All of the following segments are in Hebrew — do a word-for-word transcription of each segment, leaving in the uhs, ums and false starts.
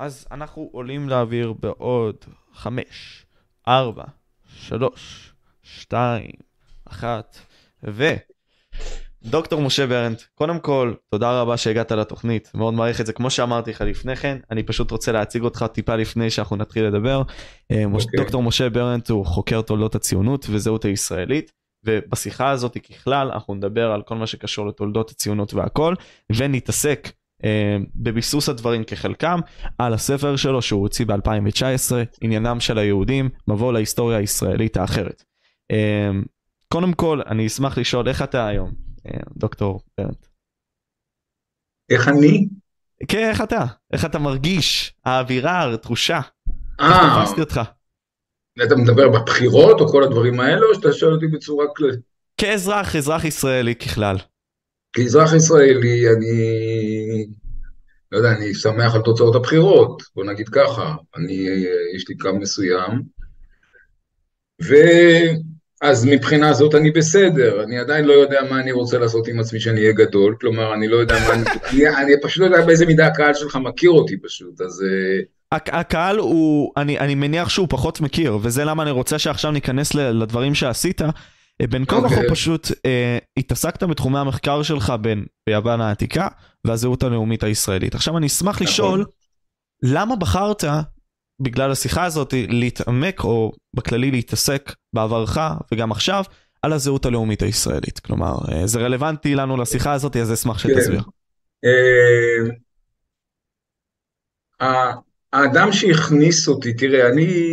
אז אנחנו עולים לאוויר בעוד חמש, ארבע, שלוש, שתיים, אחת, ו... דוקטור משה ברנט, קודם כל, תודה רבה שהגעת לתוכנית, מאוד מעריך את זה, כמו שאמרתי לך לפני כן, אני פשוט רוצה להציג אותך טיפה לפני שאנחנו נתחיל לדבר. Okay. דוקטור משה ברנט הוא חוקר תולדות הציונות וזהות הישראלית, ובשיחה הזאת ככלל אנחנו נדבר על כל מה שקשור לתולדות הציונות והכל, ונתעסק בביסוס הדברים כחלקם, על הספר שלו שהוא הוציא ב-אלפיים תשע עשרה, עניינם של היהודים, מבוא להיסטוריה הישראלית האחרת. קודם כל, אני אשמח לשאול איך אתה היום, דוקטור ברנט. איך אני? כן, איך אתה? איך אתה מרגיש? האווירה, הרטושה. איך תפסתי אותך? אתה מדבר בבחירות או כל הדברים האלו, או שאתה שואל אותי בצורה כללית? כאזרח, אזרח ישראלי ככלל. כאזרח ישראלי, אני... לא יודע, אני שמח על תוצאות הבחירות, בוא נגיד ככה. אני, יש לי קו מסוים. ו... אז מבחינה זאת אני בסדר, אני עדיין לא יודע מה אני רוצה לעשות עם עצמי שאני אהיה גדול, כלומר אני לא יודע מה, אני, אני, אני פשוט לא יודע באיזה מידה הקהל שלך מכיר אותי פשוט, אז... הקהל הוא, אני, אני מניח שהוא פחות מכיר, וזה למה אני רוצה שעכשיו ניכנס לדברים שעשית, בין כל כך הוא פשוט אה, התעסקת בתחומי המחקר שלך בין ביוון העתיקה והזהות הלאומית הישראלית. עכשיו אני אשמח לשאול, למה בחרת... בגלל השיחה הזאת, להתעמק או בכללי להתעסק בעברך וגם עכשיו, על הזהות הלאומית הישראלית. כלומר, זה רלוונטי לנו לשיחה הזאת, אז אשמח שתסביר. האדם שהכניס אותי, תראה, אני,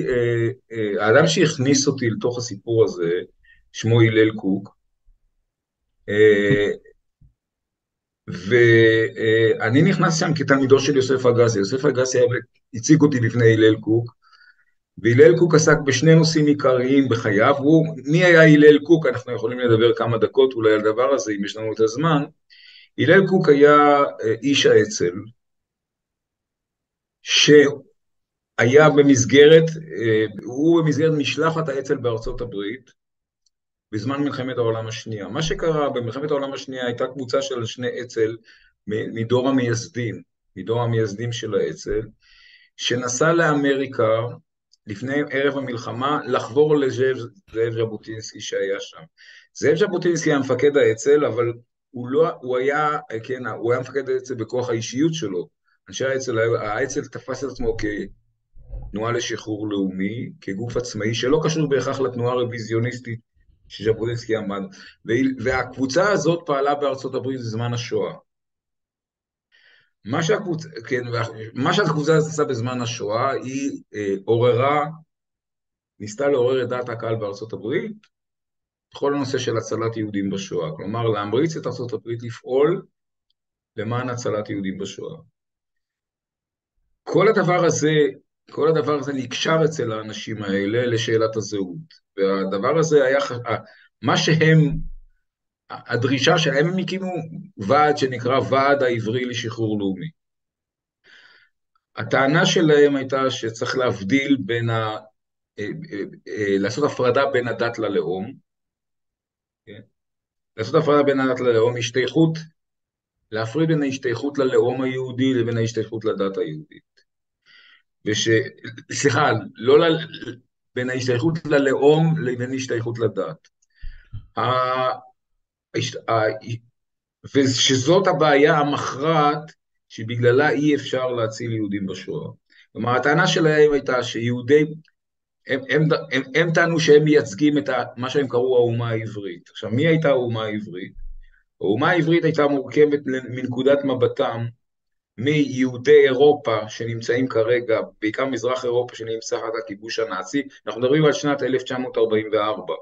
האדם שהכניס אותי לתוך הסיפור הזה, שמו הלל קוק, ואני נכנס שם כתלמידו של יוסף אגסי. יוסף אגסי הציג אותי לפני הלל קוק, והלל קוק עסק בשני נושאים עיקריים בחייו. הוא, מי היה הלל קוק? אנחנו יכולים לדבר כמה דקות אולי על דבר הזה, אם יש לנו את הזמן. הלל קוק היה איש האצ"ל, שהיה במסגרת, הוא במסגרת משלחת האצ"ל בארצות הברית, בזמן מלחמת העולם השנייה. מה שקרה במלחמת העולם השנייה הייתה קבוצה של שני אצ"ל מדור המייסדים, מדור המייסדים של האצ"ל, שנסע לאמריקה לפני ערב המלחמה לחבור לזאב ז'בוטינסקי שהיה שם. זאב ז'בוטינסקי היה מפקד האצ"ל, אבל הוא לא, הוא היה, כן, הוא היה מפקד האצ"ל בכוח האישיות שלו. אנשי האצ"ל, האצ"ל תפס את עצמו כתנועה לשחרור לאומי, כגוף עצמאי שלא קשור בהכרח לתנועה הרוויזיוניסטית שז'בוטינסקי עמד, והקבוצה הזאת פעלה בארצות הברית בזמן השואה. מה שהקבוצה, כן, מה שהקבוצה הזאת עשה בזמן השואה, היא אה, עוררה, ניסתה לעורר את דעת הקהל בארצות הברית, בכל הנושא של הצלת יהודים בשואה, כלומר להמריץ את ארצות הברית לפעול למען הצלת יהודים בשואה. כל הדבר הזה, כל הדבר הזה נקשר אצל האנשים האלה לשאלת הזהות, והדבר הזה היה, מה שהם, הדרישה שהם הקימו ועד שנקרא ועד העברי לשחרור לאומי. הטענה שלהם הייתה שצריך להבדיל בין, ה, לעשות הפרדה בין הדת ללאום, לעשות הפרדה בין הדת ללאום, השתייכות, להפריד בין ההשתייכות ללאום היהודי לבין ההשתייכות לדת היהודית. וש... סליחה, לא ל... בין ההשתייכות ללאום לבין ההשתייכות לדת. ושזאת הבעיה המכרעת שבגללה אי אפשר להציל יהודים בשואה. כלומר, הטענה שלהם הייתה שיהודים, הם, הם, הם, הם טענו שהם מייצגים את מה שהם קראו האומה העברית. עכשיו, מי הייתה האומה העברית? האומה העברית הייתה מורכבת מנקודת מבטם, מיהודי אירופה שנמצאים כרגע, בעיקר מזרח אירופה שנמצא תחת הכיבוש הנאצי. אנחנו מדברים על שנת אלף תשע מאות ארבעים וארבע,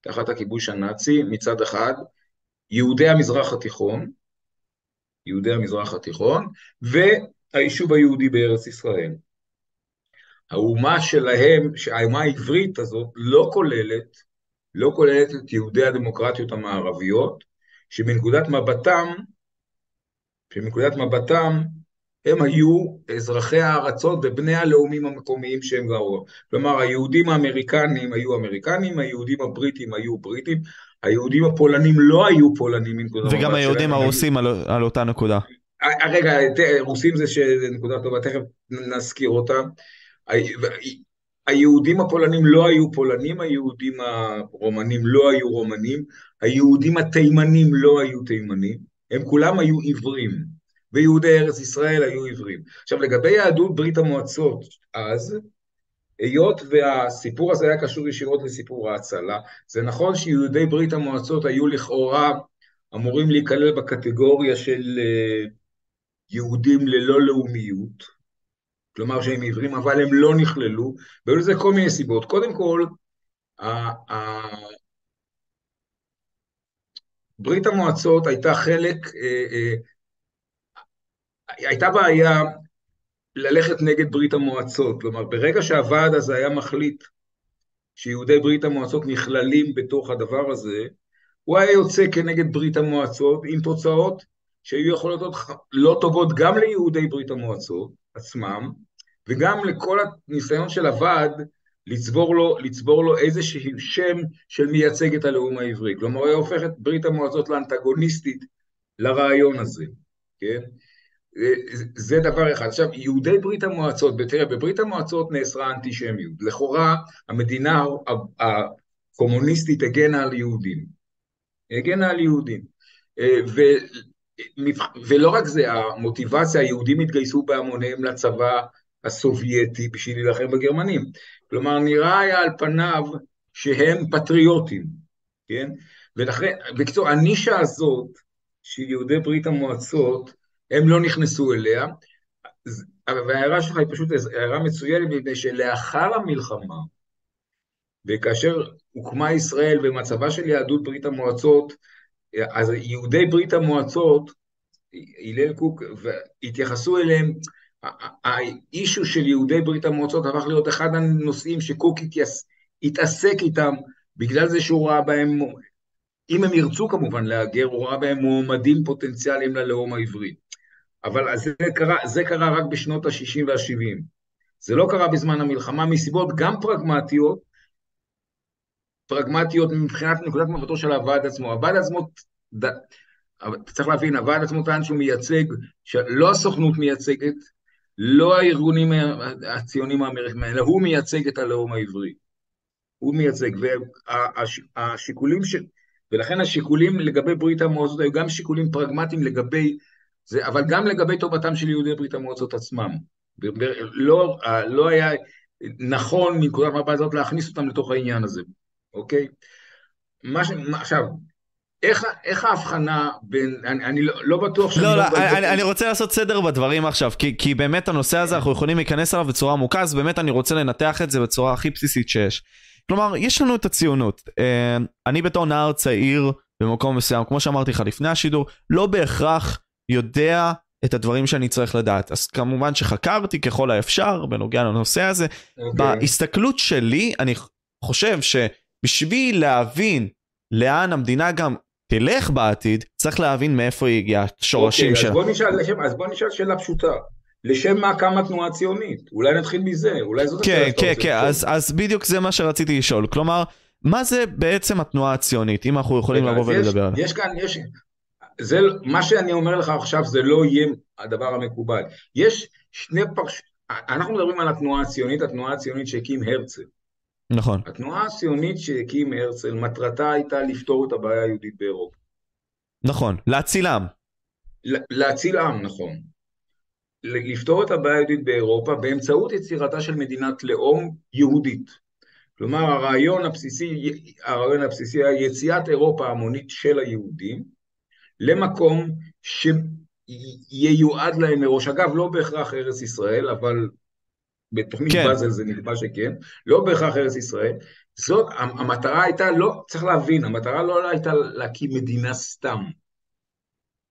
תחת הכיבוש הנאצי מצד אחד, יהודי המזרח התיכון, יהודי המזרח התיכון, והיישוב היהודי בארץ ישראל. האומה שלהם, האומה העברית הזאת לא כוללת, לא כוללת את יהודי הדמוקרטיות המערביות, שבנקודת מבטם, שמנקודת מבטם, הם היו אזרחי הארצות ובני הלאומים המקומיים שהם גרו. כלומר, היהודים האמריקנים היו אמריקנים, היהודים הבריטים היו בריטים, היהודים הפולנים לא היו פולנים. וגם היהודים הרוסים על, על אותה נקודה. רגע, רוסים זה נקודה טובה, תכף נזכיר אותה. היהודים הפולנים לא היו פולנים, היהודים הרומנים לא היו רומנים, היהודים התימנים לא היו תימנים, הם כולם היו עברים, ויהודי ארץ ישראל היו עברים. עכשיו לגבי יהדות ברית המועצות אז, היות והסיפור הזה היה קשור ישירות לסיפור ההצלה, זה נכון שיהודי ברית המועצות היו לכאורה אמורים להיכלל בקטגוריה של יהודים ללא לאומיות, כלומר שהם עברים, אבל הם לא נכללו, והיו לזה כל מיני סיבות. קודם כל, ברית המועצות הייתה חלק, הייתה בעיה ללכת נגד ברית המועצות, כלומר, ברגע שהוועד הזה היה מחליט שיהודי ברית המועצות נכללים בתוך הדבר הזה, הוא היה יוצא כנגד ברית המועצות עם תוצאות שהיו יכולות להיות לא טובות גם ליהודי ברית המועצות, עצמם, וגם לכל הניסיון של הוועד, לצבור לו, לצבור לו איזשהו שם של מייצג את הלאום העברי. כלומר, הוא הופך את ברית המועצות לאנטגוניסטית לרעיון הזה. כן? זה, זה דבר אחד. עכשיו, יהודי ברית המועצות, בתראה, בברית המועצות נאסרה אנטישמיות. לכאורה, המדינה הקומוניסטית הגנה על יהודים. הגנה על יהודים. ו... ולא רק זה, המוטיבציה, היהודים התגייסו בהמוניהם לצבא הסובייטי בשביל להילחם בגרמנים. כלומר, נראה היה על פניו שהם פטריוטים, כן? ולכן, בקצור, הנישה הזאת של יהודי ברית המועצות, הם לא נכנסו אליה, וההערה שלך היא פשוט הערה מצוינת, מפני שלאחר המלחמה, וכאשר הוקמה ישראל ומצבה של יהדות ברית המועצות, אז יהודי ברית המועצות, הלל קוק, התייחסו אליהם, האישו של יהודי ברית המועצות הפך להיות אחד הנושאים שקוק התעסק איתם, בגלל זה שהוא ראה בהם, אם הם ירצו כמובן להגר, הוא ראה בהם מועמדים פוטנציאליים ללאום העברי. אבל זה קרה, זה קרה רק בשנות ה-שישים וה-שבעים. זה לא קרה בזמן המלחמה, מסיבות גם פרגמטיות, פרגמטיות מבחינת נקודת מבטו של הוועד עצמו. הוועד עצמו, צריך להבין, הוועד עצמו טען שהוא מייצג, שלא הסוכנות מייצגת, לא הארגונים הציונים האמריקאים, אלא הוא מייצג את הלאום העברי. הוא מייצג, והשיקולים של, ולכן השיקולים לגבי ברית המועצות היו גם שיקולים פרגמטיים לגבי זה, אבל גם לגבי טובתם של יהודי ברית המועצות עצמם. לא, לא היה נכון מנקודת מבט הזאת להכניס אותם לתוך העניין הזה. אוקיי? מה ש... עכשיו, איך, איך ההבחנה בין... אני, אני לא, לא בטוח שאני... לא, לא, אני, אני, אני רוצה לעשות סדר בדברים עכשיו, כי, כי באמת הנושא הזה, אנחנו יכולים להיכנס עליו בצורה עמוקה, אז באמת אני רוצה לנתח את זה בצורה הכי בסיסית שיש. כלומר, יש לנו את הציונות. אני בתור נער צעיר, במקום מסוים, כמו שאמרתי לך לפני השידור, לא בהכרח יודע את הדברים שאני צריך לדעת. אז כמובן שחקרתי ככל האפשר, בנוגע לנושא הזה. אוקיי. בהסתכלות שלי, אני חושב ש... בשביל להבין לאן המדינה גם תלך בעתיד, צריך להבין מאיפה היא הגיעה, שורשים שלה. אז בוא נשאל שאלה פשוטה. לשם מה קמה תנועה ציונית? אולי נתחיל מזה, אולי זאת השאלה. כן, כן, כן, אז בדיוק זה מה שרציתי לשאול. כלומר, מה זה בעצם התנועה הציונית, אם אנחנו יכולים לבוא ולדבר עליה? יש כאן, יש... מה שאני אומר לך עכשיו, זה לא יהיה הדבר המקובל. יש שני פרש... אנחנו מדברים על התנועה הציונית, התנועה הציונית שהקים הרצל. נכון. התנועה הציונית שהקים הרצל, מטרתה הייתה לפתור את הבעיה היהודית באירופה. נכון, להציל עם. להציל עם, נכון. לפתור את הבעיה היהודית באירופה באמצעות יצירתה של מדינת לאום יהודית. כלומר, הרעיון הבסיסי, הרעיון הבסיסי היה יציאת אירופה המונית של היהודים, למקום שיועד להם מראש. אגב, לא בהכרח ארץ ישראל, אבל... בתוכנית בזל זה נקבע שכן, לא בהכרח ארץ ישראל, זאת, המטרה הייתה, לא, צריך להבין, המטרה לא הייתה להקים מדינה סתם,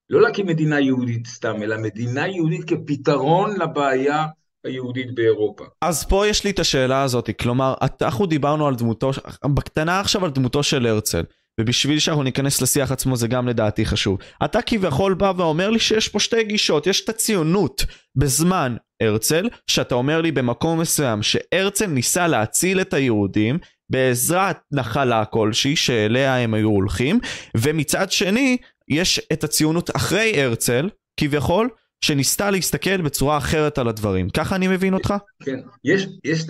לא להקים מדינה יהודית סתם, אלא מדינה יהודית כפתרון לבעיה היהודית באירופה. אז פה יש לי את השאלה הזאת, כלומר, אנחנו דיברנו על דמותו, בקטנה עכשיו על דמותו של הרצל, ובשביל שאנחנו ניכנס לשיח עצמו זה גם לדעתי חשוב. אתה כביכול בא ואומר לי שיש פה שתי גישות, יש את הציונות בזמן הרצל, שאתה אומר לי במקום מסוים שהרצל ניסה להציל את היהודים, בעזרת נחלה כלשהי שאליה הם היו הולכים, ומצד שני יש את הציונות אחרי הרצל, כביכול, שניסתה להסתכל בצורה אחרת על הדברים. ככה אני מבין אותך? כן, יש, יש,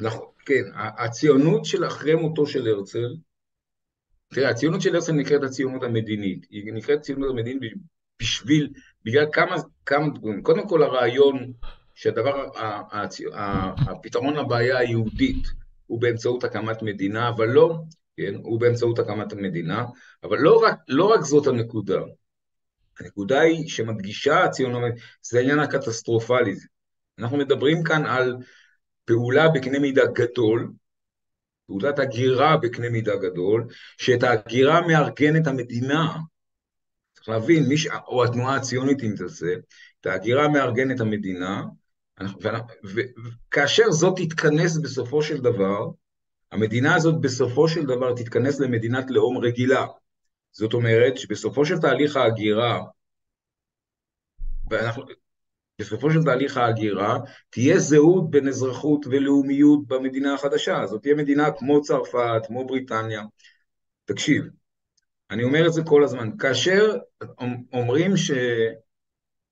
נכון, כן, הציונות של אחרי מותו של הרצל, תראה, הציונות של הרצל נקראת הציונות המדינית, היא נקראת ציונות המדינית בשביל, בגלל כמה, כמה, קודם כל הרעיון שהדבר, הפתרון לבעיה היהודית הוא באמצעות הקמת מדינה, אבל לא, כן, הוא באמצעות הקמת המדינה, אבל לא רק, לא רק זאת הנקודה, הנקודה היא שמדגישה הציונות, זה העניין הקטסטרופלי. אנחנו מדברים כאן על פעולה בקנה מידה גדול, פעולת הגירה בקנה מידה גדול, שאת ההגירה מארגנת המדינה, צריך להבין, מי ש... או התנועה הציונית אם תעשה, את ההגירה מארגנת המדינה, וכאשר זאת תתכנס בסופו של דבר, המדינה הזאת בסופו של דבר תתכנס למדינת לאום רגילה. זאת אומרת שבסופו של תהליך ההגירה, ואנחנו, בסופו של תהליך ההגירה, תהיה זהות בין אזרחות ולאומיות במדינה החדשה. זאת תהיה מדינה כמו צרפת, כמו בריטניה. תקשיב, אני אומר את זה כל הזמן. כאשר אומרים ש...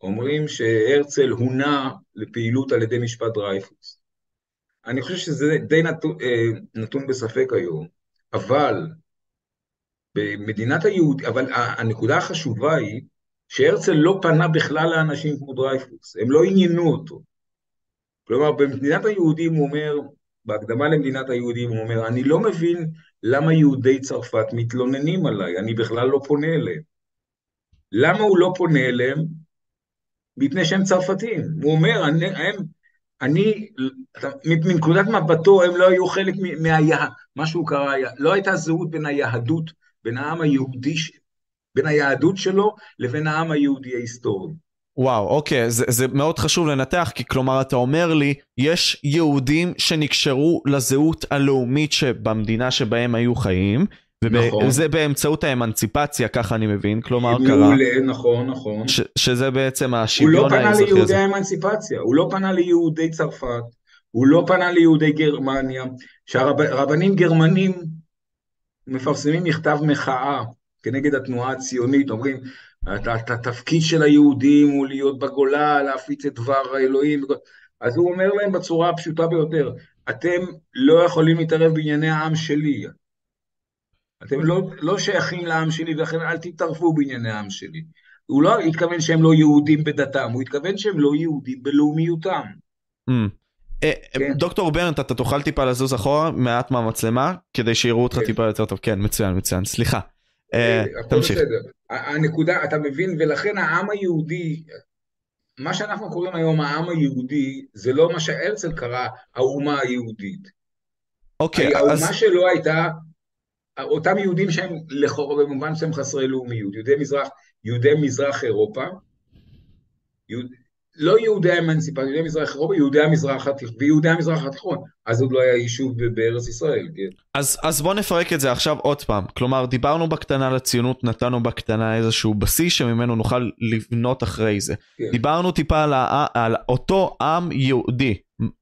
אומרים שהרצל הונה לפעילות על ידי משפט דרייפוס. אני חושב שזה די נתון, נתון בספק היום, אבל... במדינת היהוד, אבל הנקודה החשובה היא שהרצל לא פנה בכלל לאנשים כמו דרייפוס, הם לא עניינו אותו. כלומר, במדינת היהודים הוא אומר, בהקדמה למדינת היהודים הוא אומר, אני לא מבין למה יהודי צרפת מתלוננים עליי, אני בכלל לא פונה אליהם. למה הוא לא פונה אליהם? מפני שהם צרפתים. הוא אומר, אני, הם, אני, מנקודת מבטו, הם לא היו חלק מהיהדות, מה שהוא קרא, לא הייתה זהות בין היהדות, בין העם היהודי, בין היהדות שלו לבין העם היהודי ההיסטורי. וואו, אוקיי, זה, זה מאוד חשוב לנתח, כי כלומר אתה אומר לי, יש יהודים שנקשרו לזהות הלאומית שבמדינה שבהם היו חיים, וזה נכון. באמצעות האמנציפציה, ככה אני מבין, כלומר קרה. מעולה, נכון, נכון. ש, שזה בעצם השוויון האזרחי הזה. הוא לא פנה ליהודי האמנציפציה, הוא לא פנה ליהודי צרפת, הוא לא פנה ליהודי גרמניה, שהרבנים גרמנים, מפרסמים מכתב מחאה כנגד התנועה הציונית, אומרים, התפקיד של היהודים הוא להיות בגולה, להפיץ את דבר האלוהים, אז הוא אומר להם בצורה הפשוטה ביותר, אתם לא יכולים להתערב בענייני העם שלי, אתם לא, לא שייכים לעם שלי, ולכן אל תתערבו בענייני העם שלי. הוא לא התכוון שהם לא יהודים בדתם, הוא התכוון שהם לא יהודים בלאומיותם. Mm. דוקטור ברנט, אתה תוכל טיפה לזוז אחורה מעט מהמצלמה כדי שיראו אותך טיפה יותר טוב? כן, מצוין, מצוין, סליחה, תמשיך. הנקודה, אתה מבין, ולכן העם היהודי, מה שאנחנו קוראים היום העם היהודי, זה לא מה שהרצל קרא האומה היהודית. האומה שלו הייתה אותם יהודים שהם לכאורה במובן שהם חסרי לאומיות, יהודי מזרח, יהודי מזרח אירופה, יהודי לא יהודי האמנציפציה, יהודי המזרח אירופה, יהודי המזרח התיכון, ויהודי המזרח התיכון, אז עוד לא היה יישוב בארץ ישראל. אז, אז בוא נפרק את זה עכשיו עוד פעם, כלומר דיברנו בקטנה לציונות, נתנו בקטנה איזשהו בסיס שממנו נוכל לבנות אחרי זה, כן. דיברנו טיפה על, על אותו עם יהודי,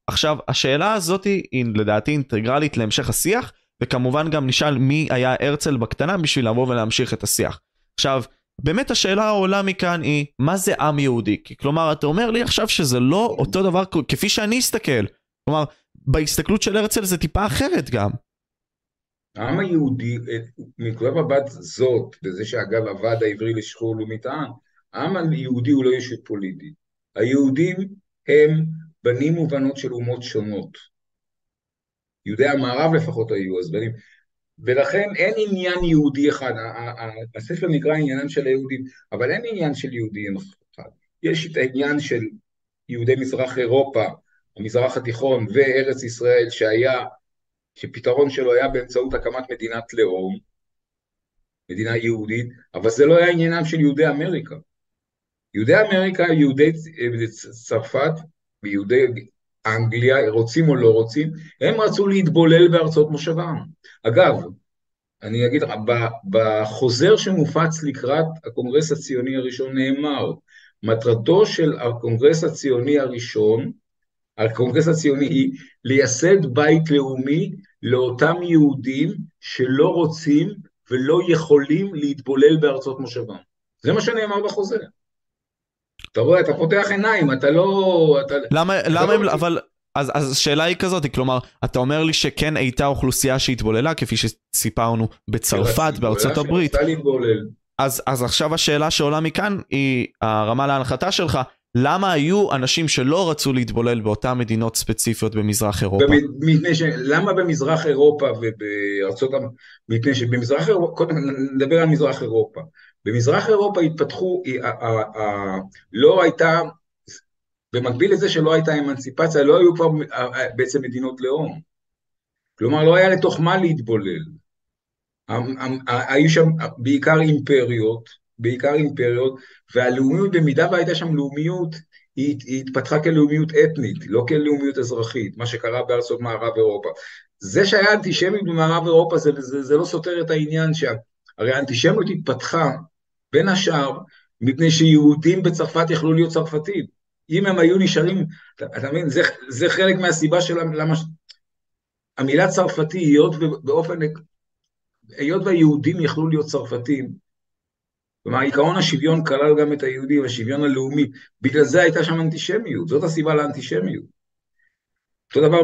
עכשיו השאלה הזאת היא לדעתי אינטגרלית להמשך השיח, וכמובן גם נשאל מי היה הרצל בקטנה בשביל לבוא ולהמשיך את השיח. עכשיו, באמת השאלה העולה מכאן היא, מה זה עם יהודי? כלומר, אתה אומר לי עכשיו שזה לא אותו דבר כפי שאני אסתכל. כלומר, בהסתכלות של הרצל זה טיפה אחרת גם. העם היהודי, מנקודת מבט זאת, וזה שאגב הוועד העברי לשחרור ומטען, העם היהודי הוא לא ישות פוליטי. היהודים הם בנים ובנות של אומות שונות. יהודי המערב לפחות היו, אז בנים... ולכן אין עניין יהודי אחד, הספר נקרא עניינם של היהודים, אבל אין עניין של יהודים אחד. יש את העניין של יהודי מזרח אירופה, המזרח התיכון וארץ ישראל, שהיה, שפתרון שלו היה באמצעות הקמת מדינת לאום, מדינה יהודית, אבל זה לא היה עניינם של יהודי אמריקה. יהודי אמריקה, יהודי צרפת ויהודי אנגליה, רוצים או לא רוצים, הם רצו להתבולל בארצות מושבם. אגב, אני אגיד, בחוזר שמופץ לקראת הקונגרס הציוני הראשון נאמר, מטרתו של הקונגרס הציוני הראשון, הקונגרס הציוני היא לייסד בית לאומי לאותם יהודים שלא רוצים ולא יכולים להתבולל בארצות מושבם. זה מה שנאמר בחוזר. אתה רואה, אתה פותח עיניים, אתה לא... אתה... למה, אתה למה לא הם... אבל... אז, אז שאלה היא כזאת, כלומר, אתה אומר לי שכן הייתה אוכלוסייה שהתבוללה, כפי שסיפרנו בצרפת, בארצות הברית. אז, אז עכשיו השאלה שעולה מכאן היא הרמה להנחתה שלך, למה היו אנשים שלא רצו להתבולל באותן מדינות ספציפיות במזרח אירופה? ש... למה במזרח אירופה ובארצות... מפני שבמזרח אירופה, קודם נדבר על מזרח אירופה. במזרח אירופה התפתחו, לא הייתה... במקביל לזה שלא הייתה אמנציפציה, לא היו כבר בעצם מדינות לאום. כלומר, לא היה לתוך מה להתבולל. היו שם בעיקר אימפריות, בעיקר אימפריות, והלאומיות, במידה והייתה שם לאומיות, היא התפתחה כלאומיות אתנית, לא כלאומיות אזרחית, מה שקרה בארצות מערב אירופה. זה שהיה אנטישמיות במערב אירופה, זה, זה, זה לא סותר את העניין שם. הרי האנטישמיות התפתחה, בין השאר, מפני שיהודים בצרפת יכלו להיות צרפתים. אם הם היו נשארים, אתה, אתה מבין, זה, זה חלק מהסיבה של למה, המילה צרפתי, היות ובאופן, היות והיהודים יכלו להיות צרפתים, כלומר, עיקרון השוויון כלל גם את היהודים, השוויון הלאומי, בגלל זה הייתה שם אנטישמיות, זאת הסיבה לאנטישמיות. אותו דבר,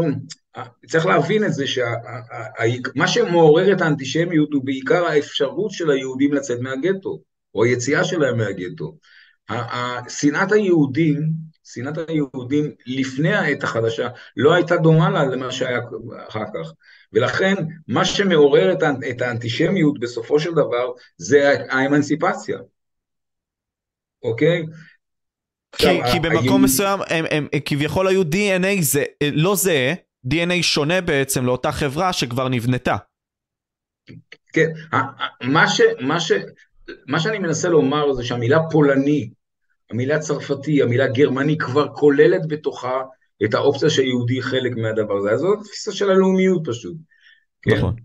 צריך להבין את זה, שמה שמעורר את האנטישמיות הוא בעיקר האפשרות של היהודים לצאת מהגטו, או היציאה שלהם מהגטו. שנאת היהודים, שנאת היהודים לפני העת החדשה, לא הייתה דומה לה למה שהיה אחר כך. ולכן, מה שמעורר את האנטישמיות בסופו של דבר, זה האמנסיפציה. אוקיי? כי במקום מסוים, הם כביכול היו די אן איי, לא זה, די אן איי שונה בעצם לאותה חברה שכבר נבנתה. כן, מה ש... מה שאני מנסה לומר זה שהמילה פולני, המילה צרפתי, המילה גרמני כבר כוללת בתוכה את האופציה שיהודי חלק מהדבר הזה. אז זאת התפיסה של הלאומיות פשוט. נכון.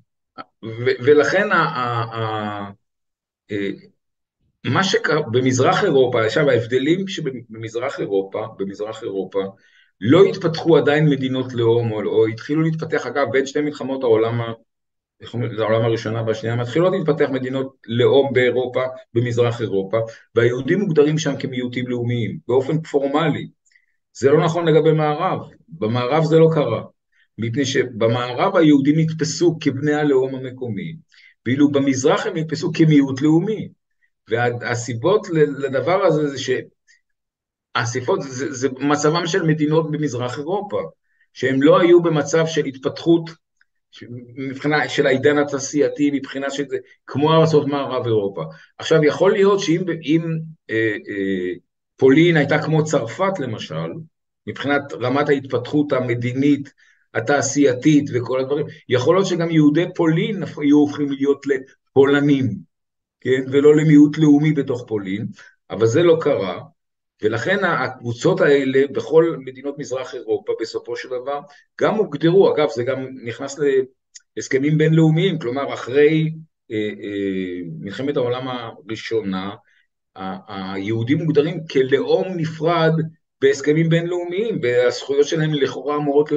ולכן מה שקרה במזרח אירופה, עכשיו ההבדלים שבמזרח אירופה, במזרח אירופה, לא התפתחו עדיין מדינות לאום, או התחילו להתפתח, אגב, בין שתי מלחמות העולם ה... העולם הראשונה והשנייה, מתחילות להתפתח מדינות לאום באירופה, במזרח אירופה, והיהודים מוגדרים שם כמיעוטים לאומיים, באופן פורמלי. זה לא נכון לגבי מערב, במערב זה לא קרה, מפני שבמערב היהודים נתפסו כבני הלאום המקומי, ואילו במזרח הם נתפסו כמיעוט לאומי, והסיבות לדבר הזה זה שהסיבות זה, זה מצבם של מדינות במזרח אירופה, שהם לא היו במצב של התפתחות, מבחינה של העידן התעשייתי, מבחינה של זה, כמו ארצות מערב אירופה. עכשיו, יכול להיות שאם אם, אה, אה, פולין הייתה כמו צרפת, למשל, מבחינת רמת ההתפתחות המדינית, התעשייתית וכל הדברים, יכול להיות שגם יהודי פולין יהיו הופכים להיות לפולנים, כן? ולא למיעוט לאומי בתוך פולין, אבל זה לא קרה, ולכן הקבוצות האלה בכל מדינות מזרח אירופה בסופו של דבר גם הוגדרו, אגב זה גם נכנס להסכמים בינלאומיים, כלומר אחרי אה, אה, מלחמת העולם הראשונה, היהודים מוגדרים כלאום נפרד בהסכמים בינלאומיים, והזכויות שלהם לכאורה אמורות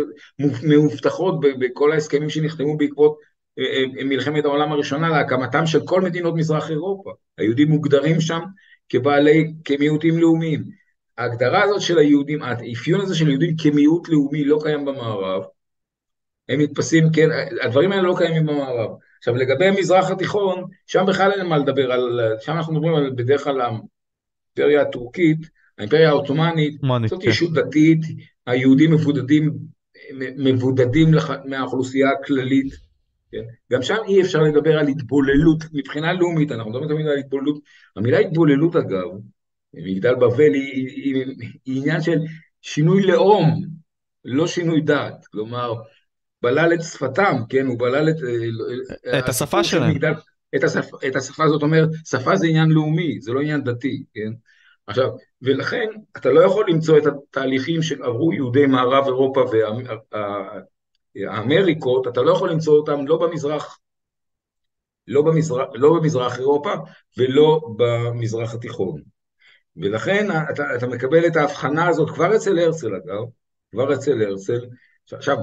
מאובטחות בכל ההסכמים שנחתמו בעקבות אה, מלחמת העולם הראשונה להקמתם של כל מדינות מזרח אירופה, היהודים מוגדרים שם, כבעלי, כמיעוטים לאומיים. ההגדרה הזאת של היהודים, האפיון הזה של יהודים כמיעוט לאומי לא קיים במערב, הם מתפסים, כן, הדברים האלה לא קיימים במערב. עכשיו, לגבי המזרח התיכון, שם בכלל אין מה לדבר, על, שם אנחנו מדברים על, בדרך כלל, האימפריה הטורקית, האימפריה האותומנית, זאת ישות דתית, היהודים מבודדים, מבודדים לח, מהאוכלוסייה הכללית, כן. גם שם אי אפשר לדבר על התבוללות, מבחינה לאומית, אנחנו מדברים תמיד על התבוללות, המילה התבוללות אגב, מגדל בבל היא, היא, היא, היא עניין של שינוי לאום, לא שינוי דת, כלומר, בלל את שפתם, כן, הוא בלל את... את השפה שלהם. מגדל, את, השפ, את השפה הזאת אומר, שפה זה עניין לאומי, זה לא עניין דתי, כן? עכשיו, ולכן אתה לא יכול למצוא את התהליכים שעברו יהודי מערב אירופה וה... האמריקות, אתה לא יכול למצוא אותם לא במזרח, לא במזרח, לא במזרח אירופה, ולא במזרח התיכון. ולכן אתה, אתה מקבל את ההבחנה הזאת, כבר אצל הרצל אגב, כבר אצל הרצל. עכשיו,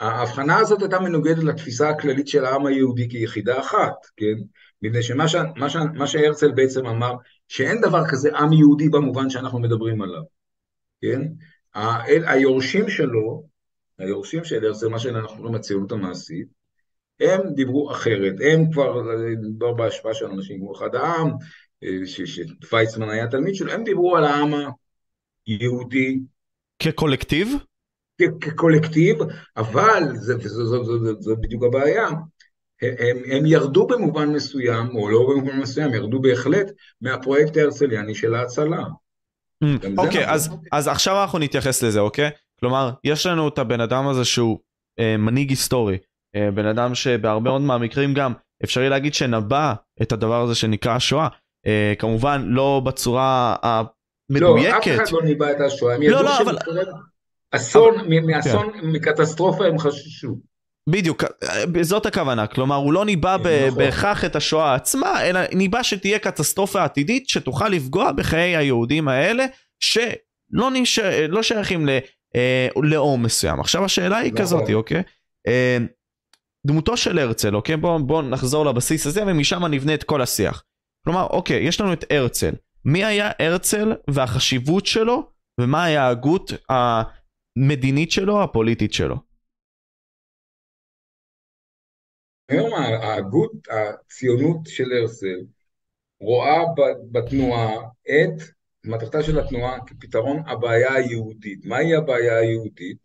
ההבחנה הזאת הייתה מנוגדת לתפיסה הכללית של העם היהודי כיחידה אחת, כן? מפני שמה ש, מה ש, מה שהרצל בעצם אמר, שאין דבר כזה עם יהודי במובן שאנחנו מדברים עליו, כן? היורשים שלו, היורשים של הרצל, מה שאנחנו קוראים הציונות המעשית, הם דיברו אחרת, הם כבר, דבר בהשפעה של אנשים כמו אחד העם, שוויצמן היה תלמיד שלו, הם דיברו על העם היהודי. כקולקטיב? כקולקטיב, אבל זה בדיוק הבעיה. הם, הם ירדו במובן מסוים, או לא במובן מסוים, ירדו בהחלט מהפרויקט ההרצליאני של ההצלה. אוקיי, אז עכשיו אנחנו נתייחס לזה, אוקיי? כלומר, יש לנו את הבן אדם הזה שהוא מנהיג היסטורי, בן אדם שבהרבה מאוד מהמקרים גם אפשרי להגיד שנבע את הדבר הזה שנקרא השואה, כמובן לא בצורה המדויקת. לא, אף אחד לא ניבע את השואה, הם ידעו שמאסון, מקטסטרופה הם חששו. בדיוק, זאת הכוונה, כלומר הוא לא ניבא בהכרח את השואה עצמה, אלא ניבא שתהיה קטסטרופה עתידית שתוכל לפגוע בחיי היהודים האלה שלא שייכים ללאום מסוים. עכשיו השאלה היא כזאת, אוקיי? דמותו של הרצל, אוקיי? בואו נחזור לבסיס הזה ומשם נבנה את כל השיח. כלומר, אוקיי, יש לנו את הרצל. מי היה הרצל והחשיבות שלו ומה היה ההגות המדינית שלו, הפוליטית שלו? היום ההגות, הציונות של הרצל, רואה בתנועה את מטרתה של התנועה כפתרון הבעיה היהודית. מהי הבעיה היהודית?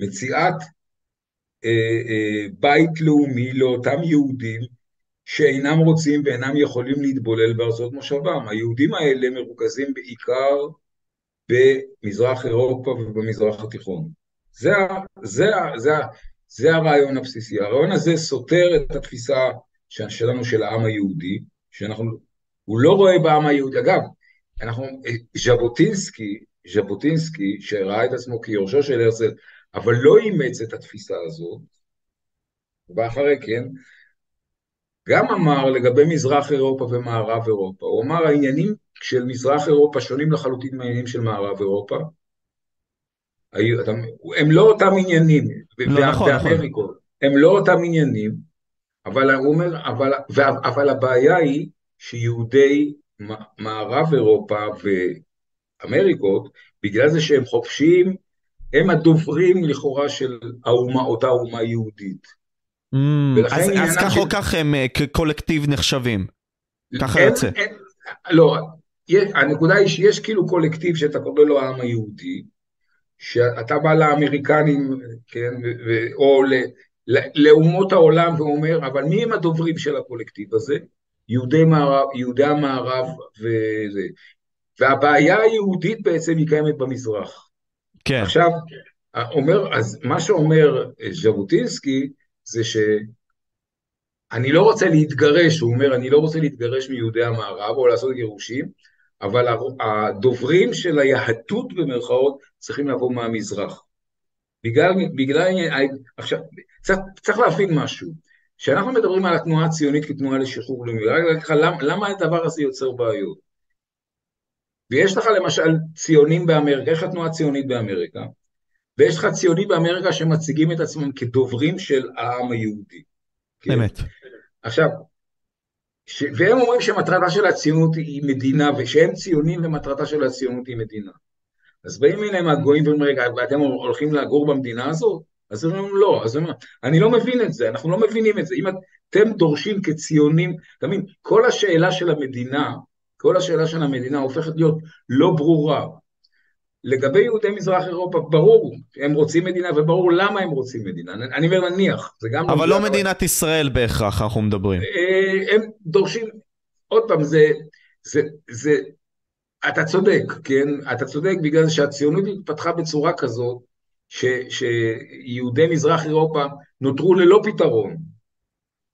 מציאת אה, אה, בית לאומי לאותם יהודים שאינם רוצים ואינם יכולים להתבולל בארצות מושבם. היהודים האלה מרוכזים בעיקר במזרח אירופה ובמזרח התיכון. זה זה זה זה הרעיון הבסיסי. הרעיון הזה סותר את התפיסה שלנו של העם היהודי, שאנחנו, הוא לא רואה בעם היהודי. אגב, אנחנו, ז'בוטינסקי, ז'בוטינסקי, שראה את עצמו כיורשו של הרצל, אבל לא אימץ את התפיסה הזאת, ואחרי כן, גם אמר לגבי מזרח אירופה ומערב אירופה, הוא אמר, העניינים של מזרח אירופה שונים לחלוטין מהעניינים של מערב אירופה, הם לא אותם עניינים, הם לא אותם עניינים, אבל הוא אומר, אבל אבל הבעיה היא שיהודי מערב אירופה ואמריקות, בגלל זה שהם חופשיים, הם הדוברים לכאורה של האומה, אותה אומה יהודית. אז כך או כך הם כקולקטיב נחשבים, ככה יוצא. לא, הנקודה היא שיש כאילו קולקטיב שאתה קורא לו העם היהודי, שאתה בא לאמריקנים, כן, או לאומות העולם ואומר, אבל מי הם הדוברים של הקולקטיב הזה? יהודי מערב, יהודי המערב וזה. והבעיה היהודית בעצם היא קיימת במזרח. כן. עכשיו, אומר, אז מה שאומר ז'בוטינסקי, זה שאני לא רוצה להתגרש, הוא אומר, אני לא רוצה להתגרש מיהודי המערב, או לעשות גירושים, אבל הדוברים של היהדות במרכאות צריכים לבוא מהמזרח. בגלל, בגלל, עכשיו, צריך, צריך להבין משהו, שאנחנו מדברים על התנועה הציונית כתנועה לשחרור לאומי, למה, למה הדבר הזה יוצר בעיות? ויש לך למשל ציונים באמריקה, יש לך תנועה ציונית באמריקה, ויש לך ציונים באמריקה שמציגים את עצמם כדוברים של העם היהודי. כן? באמת. עכשיו, ש... והם אומרים שמטרתה של הציונות היא מדינה, ושהם ציונים ומטרתה של הציונות היא מדינה. אז באים אליהם הגויים ואומרים, רגע, ואתם הולכים לגור במדינה הזאת? אז הם אומרים, לא, אז הם... אני לא מבין את זה, אנחנו לא מבינים את זה. אם אתם דורשים כציונים, תמיד, כל השאלה של המדינה, כל השאלה של המדינה הופכת להיות לא ברורה. לגבי יהודי מזרח אירופה, ברור, הם רוצים מדינה, וברור למה הם רוצים מדינה. אני מניח, זה גם... אבל לא מדינת ישראל בהכרח, אנחנו מדברים. הם דורשים, עוד פעם, זה, זה, זה, אתה צודק, כן? אתה צודק בגלל שהציונות התפתחה בצורה כזאת, ש, שיהודי מזרח אירופה נותרו ללא פתרון,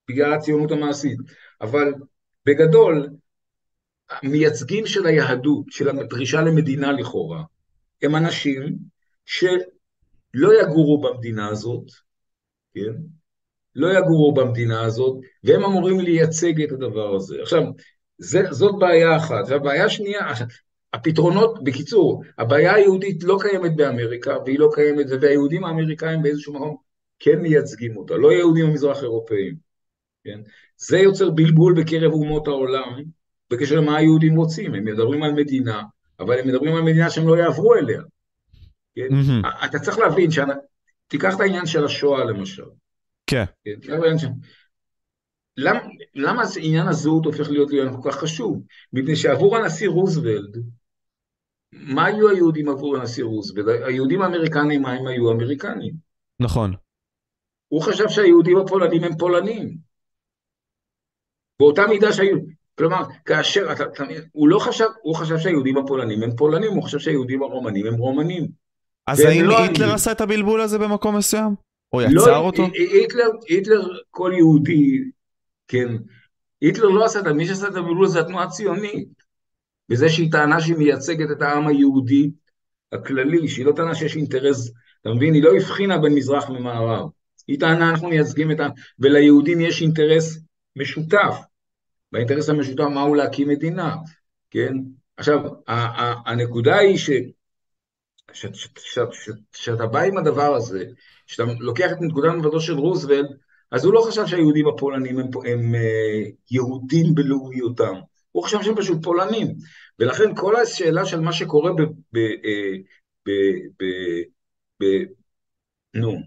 בגלל הציונות המעשית. אבל בגדול, המייצגים של היהדות, של הדרישה למדינה לכאורה, הם אנשים שלא יגורו במדינה הזאת, כן? לא יגורו במדינה הזאת, והם אמורים לייצג את הדבר הזה. עכשיו, זה, זאת בעיה אחת, והבעיה שנייה, הפתרונות, בקיצור, הבעיה היהודית לא קיימת באמריקה, והיא לא קיימת, והיהודים האמריקאים באיזשהו מקום כן מייצגים אותה, לא יהודים המזרח אירופאים, כן? זה יוצר בלבול בקרב אומות העולם, בקשר למה היהודים רוצים, הם מדברים על מדינה, אבל הם מדברים על מדינה שהם לא יעברו אליה. כן? Mm-hmm. אתה צריך להבין, שאני... תיקח את העניין של השואה למשל. כן. כן? תיקח את העניין של... למ... למה העניין הזהות הופך להיות להיות כל כך חשוב? מפני שעבור הנשיא רוזוולד, מה היו היהודים עבור הנשיא רוזוולד? היהודים האמריקנים, מה הם היו האמריקנים? נכון. הוא חשב שהיהודים הפולנים הם פולנים. באותה מידה שהיהודים... כלומר, כאשר, אתה, אתה, הוא לא חשב, הוא חשב שהיהודים הפולנים הם פולנים, הוא חשב שהיהודים הרומנים הם רומנים. אז האם לא היטלר עשה את הבלבול הזה במקום מסוים? או יצר לא, אותו? היטלר, היטלר, כל יהודי, כן, היטלר לא עשה את, מי שעשה את הבלבול זה התנועה הציונית, בזה שהיא טענה שהיא מייצגת את העם היהודי הכללי, שהיא לא טענה שיש אינטרס, אתה מבין, היא לא הבחינה בין מזרח ומערב, היא טענה, אנחנו מייצגים את העם, וליהודים יש אינטרס משותף, והאינטרס המשותף מהו להקים מדינה, כן? עכשיו, הנקודה היא שאתה בא עם הדבר הזה, שאתה לוקח את נקודת מבטו של רוזוולט, אז הוא לא חשב שהיהודים הפולנים הם יהודים בלאומיותם, הוא חשב שהם פשוט פולנים, ולכן כל השאלה של מה שקורה ב... נו...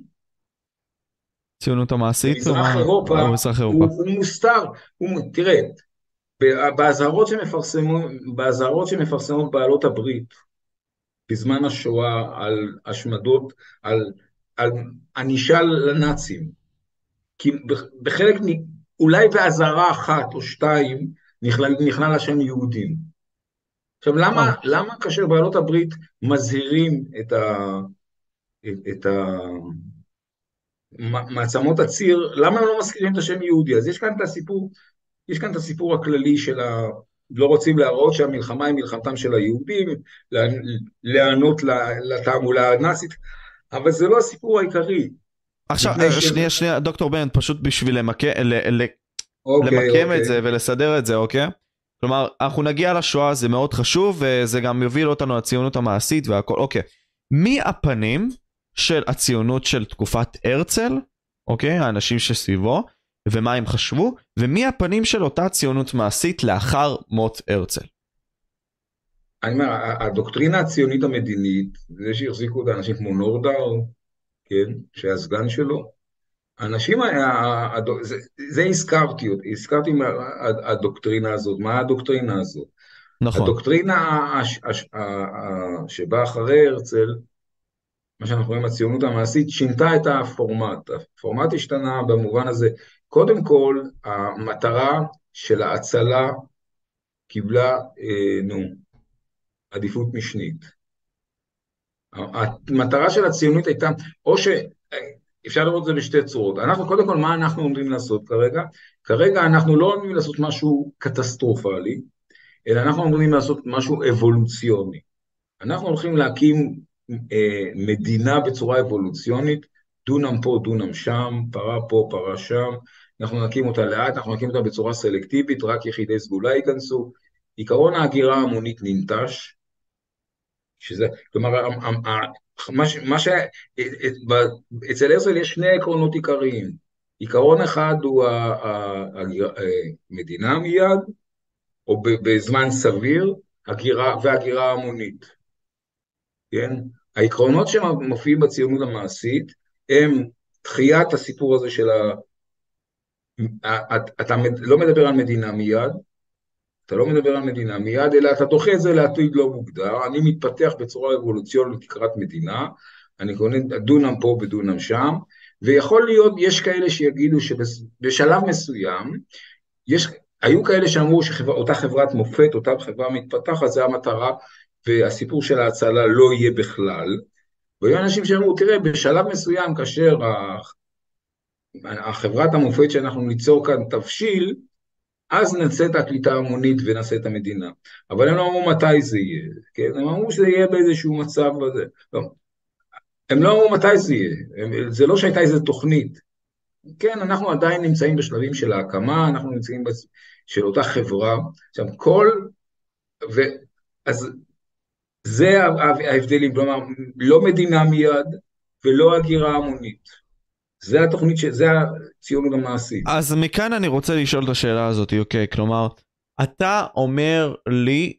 ציונות המעשית, במזרח אירופה, הוא מוסתר, תראה, בהזהרות שמפרסמות בעלות הברית, בזמן השואה, על השמדות, על הנישה לנאצים, כי בחלק, אולי בהזהרה אחת או שתיים, נכלל השם יהודים. עכשיו, למה כאשר בעלות הברית מזהירים את ה... מעצמות הציר, למה הם לא מזכירים את השם יהודי? אז יש כאן את הסיפור, יש כאן את הסיפור הכללי של ה... לא רוצים להראות שהמלחמה היא מלחמתם של היהודים, לענות לתעמולה הנאצית, אבל זה לא הסיפור העיקרי. עכשיו, שנייה, שנייה, דוקטור ברנט, פשוט בשביל למקם את זה ולסדר את זה, אוקיי? כלומר, אנחנו נגיע לשואה, זה מאוד חשוב, וזה גם יוביל אותנו הציונות המעשית והכל, אוקיי. מי הפנים של הציונות של תקופת הרצל, אוקיי, האנשים שסביבו, ומה הם חשבו, ומי הפנים של אותה ציונות מעשית לאחר מות הרצל? אני אומר, הדוקטרינה הציונית המדינית, זה שהחזיקו את האנשים כמו נורדאו, כן, שהסגן שלו, האנשים, זה, זה הזכרתי, הזכרתי הדוקטרינה הזאת, מה הדוקטרינה הזאת? נכון. הדוקטרינה שבאה אחרי הרצל, מה שאנחנו רואים, הציונות המעשית, שינתה את הפורמט. הפורמט השתנה במובן הזה. קודם כל, המטרה של ההצלה קיבלה, אה, נו, עדיפות משנית. המטרה של הציונות הייתה, או ש... אפשר לראות את זה בשתי צורות. אנחנו, קודם כל, מה אנחנו עומדים לעשות כרגע? כרגע אנחנו לא עומדים לעשות משהו קטסטרופלי, אלא אנחנו עומדים לעשות משהו אבולוציוני. אנחנו הולכים להקים... מדינה בצורה אבולוציונית, דונם פה, דונם שם, פרה פה, פרה שם, אנחנו נקים אותה לאט, אנחנו נקים אותה בצורה סלקטיבית, רק יחידי סגולה ייכנסו, עיקרון ההגירה המונית ננטש, שזה, כלומר, מה ש... אצל הרצל יש שני עקרונות עיקריים, עיקרון אחד הוא המדינה מיד, או בזמן סביר, והגירה המונית, כן? העקרונות שמופיעים בציונות המעשית, הם דחיית הסיפור הזה של ה... אתה לא מדבר על מדינה מיד, אתה לא מדבר על מדינה מיד, אלא אתה דוחה את זה לעתיד לא מוגדר, אני מתפתח בצורה אבולוציונית לקראת מדינה, אני קונה דונם פה בדונם שם, ויכול להיות, יש כאלה שיגידו שבשלב מסוים, יש, היו כאלה שאמרו שאותה חברת מופת, אותה חברה מתפתחת, זה המטרה, והסיפור של ההצלה לא יהיה בכלל, והיו אנשים שאמרו, תראה, בשלב מסוים, כאשר החברת המופת שאנחנו ניצור כאן תבשיל, אז נצא את הקליטה המונית ונעשה את המדינה. אבל הם לא אמרו מתי זה יהיה, כן? הם אמרו שזה יהיה באיזשהו מצב הזה. לא. הם לא אמרו מתי זה יהיה, זה לא שהייתה איזו תוכנית. כן, אנחנו עדיין נמצאים בשלבים של ההקמה, אנחנו נמצאים בצ... של אותה חברה, שם כל, ו... אז... זה ההבדלים, כלומר, לא מדינה מיד, ולא הגירה המונית. זה התוכנית, זה הציונות המעשית. אז מכאן אני רוצה לשאול את השאלה הזאת, אוקיי, כלומר, אתה אומר לי,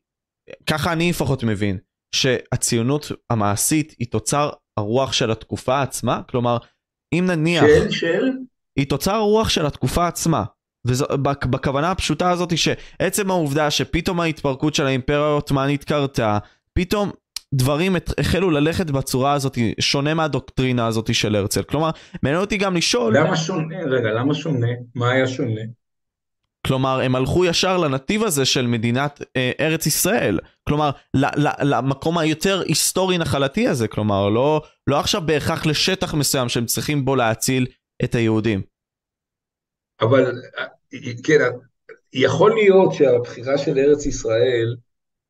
ככה אני לפחות מבין, שהציונות המעשית היא תוצר הרוח של התקופה עצמה, כלומר, אם נניח, של, של? היא תוצר הרוח של התקופה עצמה, ובכוונה הפשוטה הזאת היא שעצם העובדה שפתאום ההתפרקות של האימפריה העות'מאנית קרתה, פתאום דברים החלו ללכת בצורה הזאת, שונה מהדוקטרינה הזאת של הרצל, כלומר, מעניין אותי גם לשאול... למה שונה? רגע, למה שונה? מה היה שונה? כלומר, הם הלכו ישר לנתיב הזה של מדינת אה, ארץ ישראל, כלומר, ל- ל- למקום היותר היסטורי נחלתי הזה, כלומר, לא, לא עכשיו בהכרח לשטח מסוים שהם צריכים בו להציל את היהודים. אבל, כן, יכול להיות שהבחירה של ארץ ישראל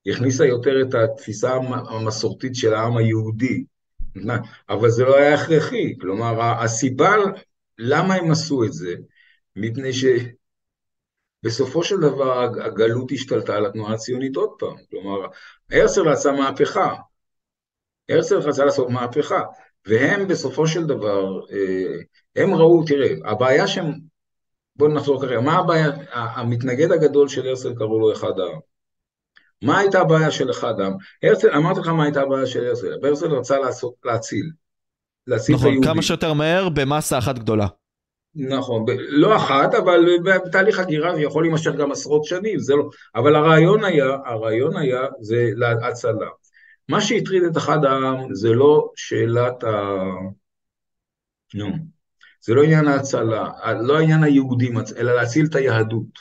הכניסה יותר את התפיסה המסורתית של העם היהודי, אבל זה לא היה הכרחי, כלומר, הסיבה למה הם עשו את זה, מפני ש... בסופו של דבר הגלות השתלטה על התנועה הציונית עוד פעם, כלומר, הרצל רצה מהפכה, הרצל רצה לעשות מהפכה, והם בסופו של דבר, הם ראו, תראה, הבעיה שהם, בואו נחזור ככה, מה הבעיה, המתנגד הגדול של הרצל קראו לו אחד העם, מה הייתה הבעיה של אחד העם, הרצל, אמרתי לך מה הייתה הבעיה של הרצל, הרצל רצה לעשות, להציל, להציל נכון, היהודים. כמה שיותר מהר במסה אחת גדולה. נכון, לא אחת, אבל בתהליך הגירה זה יכול להימשך גם עשרות שנים, זה לא, אבל הרעיון היה, הרעיון היה זה להצלה. מה שהטריד את אחד העם זה לא שאלת ה... נו, זה לא עניין ההצלה, לא עניין היהודים, אלא להציל את היהדות.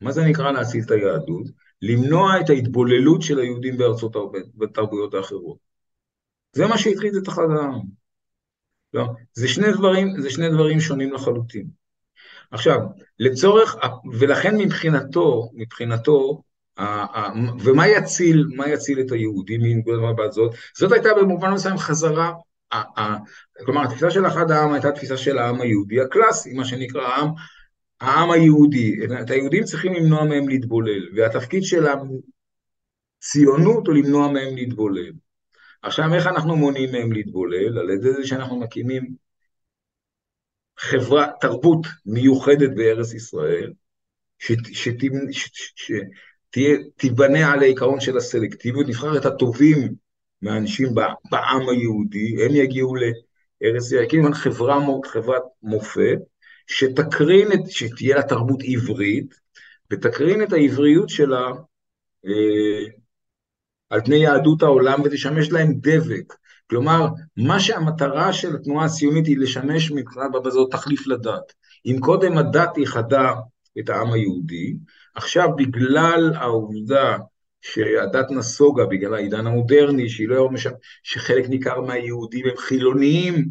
מה זה נקרא להציל את היהדות? למנוע את ההתבוללות של היהודים בארצות ובתרבויות האחרות. זה מה שהטריד את אחד העם. לא, זה שני דברים, זה שני דברים שונים לחלוטין. עכשיו, לצורך, ולכן מבחינתו, מבחינתו, ומה יציל, מה יציל את היהודים מנקודת זאת, זאת הייתה במובן מסוים חזרה, כלומר, התפיסה של אחד העם הייתה תפיסה של העם היהודי הקלאסי, מה שנקרא העם, העם היהודי, את היהודים צריכים למנוע מהם להתבולל, והתפקיד של הציונות הוא למנוע מהם להתבולל. עכשיו, איך אנחנו מונעים מהם להתבולל? על ידי זה שאנחנו מקימים חברה, תרבות מיוחדת בארץ ישראל, שתיבנה על העיקרון של הסלקטיביות, נבחר את הטובים מהאנשים בעם היהודי, הם יגיעו לארץ ישראל, כאילו חברה מופת, שתקרין את, שתהיה לה תרבות עברית, ותקרין את העבריות שלה, על פני יהדות העולם, ותשמש להם דבק. כלומר, מה שהמטרה של התנועה הציונית היא לשמש מבחינת בבזאת תחליף לדת. אם קודם הדת יחדה את העם היהודי, עכשיו בגלל העובדה שהדת נסוגה, בגלל העידן המודרני, שהיא לא משמע, שחלק ניכר מהיהודים הם חילוניים,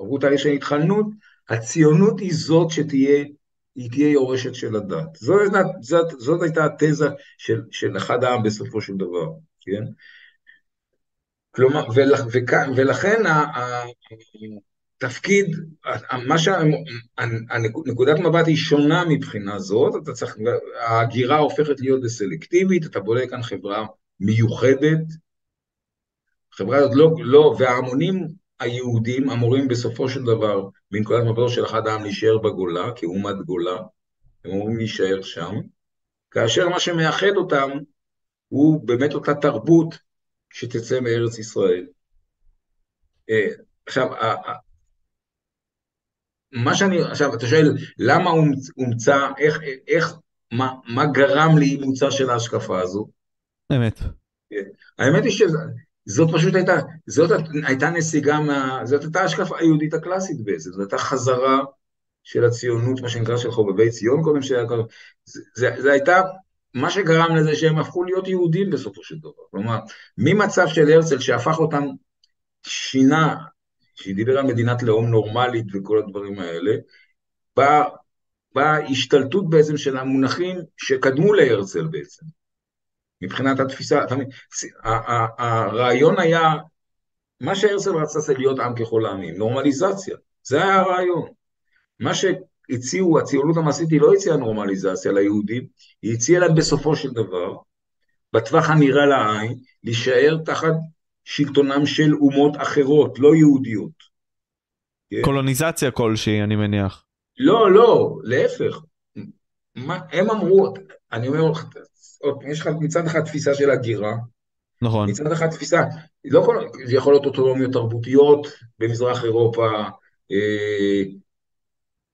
עברו תהליך של התחלנות, הציונות היא זאת שתהיה, היא תהיה יורשת של הדת. זאת, זאת, זאת הייתה התזה של, של אחד העם בסופו של דבר, כן? כלומר, ולכ, ולכן התפקיד, מה שה, הנקודת מבט היא שונה מבחינה זאת, אתה צריך, ההגירה הופכת להיות לסלקטיבית, אתה בונה כאן חברה מיוחדת, חברה הזאת לא, לא, וההמונים, היהודים אמורים בסופו של דבר, בנקודת מבט של אחד העם להישאר בגולה, כאומת גולה, הם אמורים להישאר שם, כאשר מה שמאחד אותם, הוא באמת אותה תרבות, שתצא מארץ ישראל. עכשיו, מה שאני, עכשיו, אתה שואל, למה הומצא, איך, איך, מה, מה גרם לאימוצה של ההשקפה הזו? האמת. האמת היא שזה, זאת פשוט הייתה, זאת הייתה נסיגה מה, זאת הייתה השקפה היהודית הקלאסית בעצם, זאת הייתה חזרה של הציונות, מה שנקרא של חובבי ציון, קודם שהיה כבר, זה, זה, זה הייתה מה שגרם לזה שהם הפכו להיות יהודים בסופו של דבר, כלומר, ממצב של הרצל שהפך אותם שינה, שהיא דיברה מדינת לאום נורמלית וכל הדברים האלה, בא, בא השתלטות בעצם של המונחים שקדמו להרצל בעצם. מבחינת התפיסה, הרעיון היה, מה שהרצל רצה זה להיות עם ככל העמים, נורמליזציה, זה היה הרעיון. מה שהציעו, הציונות המעשית היא לא הציעה נורמליזציה ליהודים, היא הציעה להם בסופו של דבר, בטווח הנראה לעין, להישאר תחת שלטונם של אומות אחרות, לא יהודיות. קולוניזציה כלשהי, אני מניח. לא, לא, להפך. מה, הם אמרו, אני אומר, יש לך מצד אחד תפיסה של הגירה, נכון. מצד אחד תפיסה, לא כל, זה יכול להיות אוטונומיות תרבותיות במזרח אירופה, אה,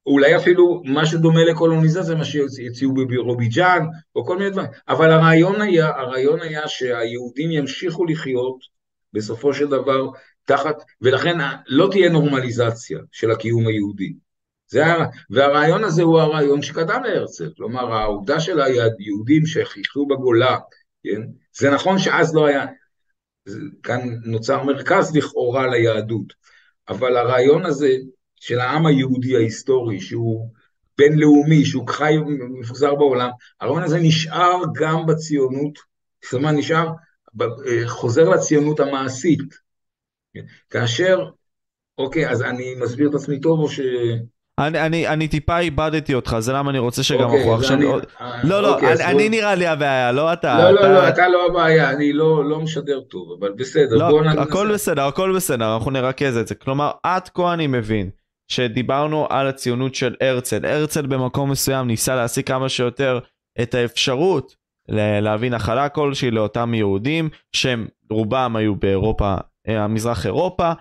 אולי אפילו משהו דומה לקולוניזציה, מה שהציעו בבירוביג'אן, או כל מיני דברים, אבל הרעיון היה, הרעיון היה שהיהודים ימשיכו לחיות בסופו של דבר תחת, ולכן לא תהיה נורמליזציה של הקיום היהודי. זה היה, והרעיון הזה הוא הרעיון שקדם להרצל, כלומר, העובדה של היהודים שחיכו בגולה, כן? זה נכון שאז לא היה, כאן נוצר מרכז לכאורה ליהדות, אבל הרעיון הזה של העם היהודי ההיסטורי, שהוא בינלאומי, שהוא חי ומפוזר בעולם, הרעיון הזה נשאר גם בציונות, זאת אומרת, נשאר, חוזר לציונות המעשית, כאשר, אוקיי, אז אני מסביר את עצמי טוב או ש... אני, אני, אני טיפה איבדתי אותך, זה למה אני רוצה שגם אנחנו עכשיו... לא, לא, אני נראה לי הבעיה, לא אתה. לא, לא, לא, אתה לא הבעיה, אני לא משדר טוב, אבל בסדר. הכל בסדר, הכל בסדר, אנחנו נרכז את זה. כלומר, עד כה אני מבין שדיברנו על הציונות של הרצל. הרצל במקום מסוים ניסה להשיג כמה שיותר את האפשרות להבין נחלה כלשהי לאותם יהודים, שהם רובם היו באירופה, המזרח אירופה,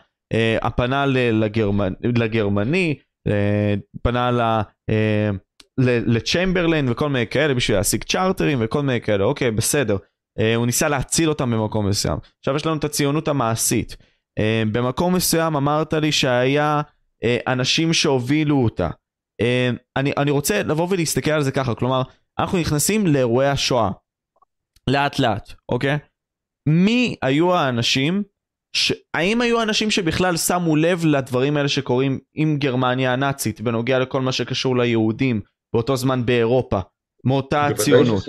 הפנה לגרמני, פנה לצ'יימברלין וכל מיני כאלה בשביל להשיג צ'ארטרים וכל מיני כאלה, אוקיי בסדר, הוא ניסה להציל אותם במקום מסוים. עכשיו יש לנו את הציונות המעשית, במקום מסוים אמרת לי שהיה אנשים שהובילו אותה, אני, אני רוצה לבוא ולהסתכל על זה ככה, כלומר אנחנו נכנסים לאירועי השואה לאט לאט, אוקיי? מי היו האנשים? ש... האם היו אנשים שבכלל שמו לב לדברים האלה שקורים עם גרמניה הנאצית בנוגע לכל מה שקשור ליהודים באותו זמן באירופה מאותה הציונות?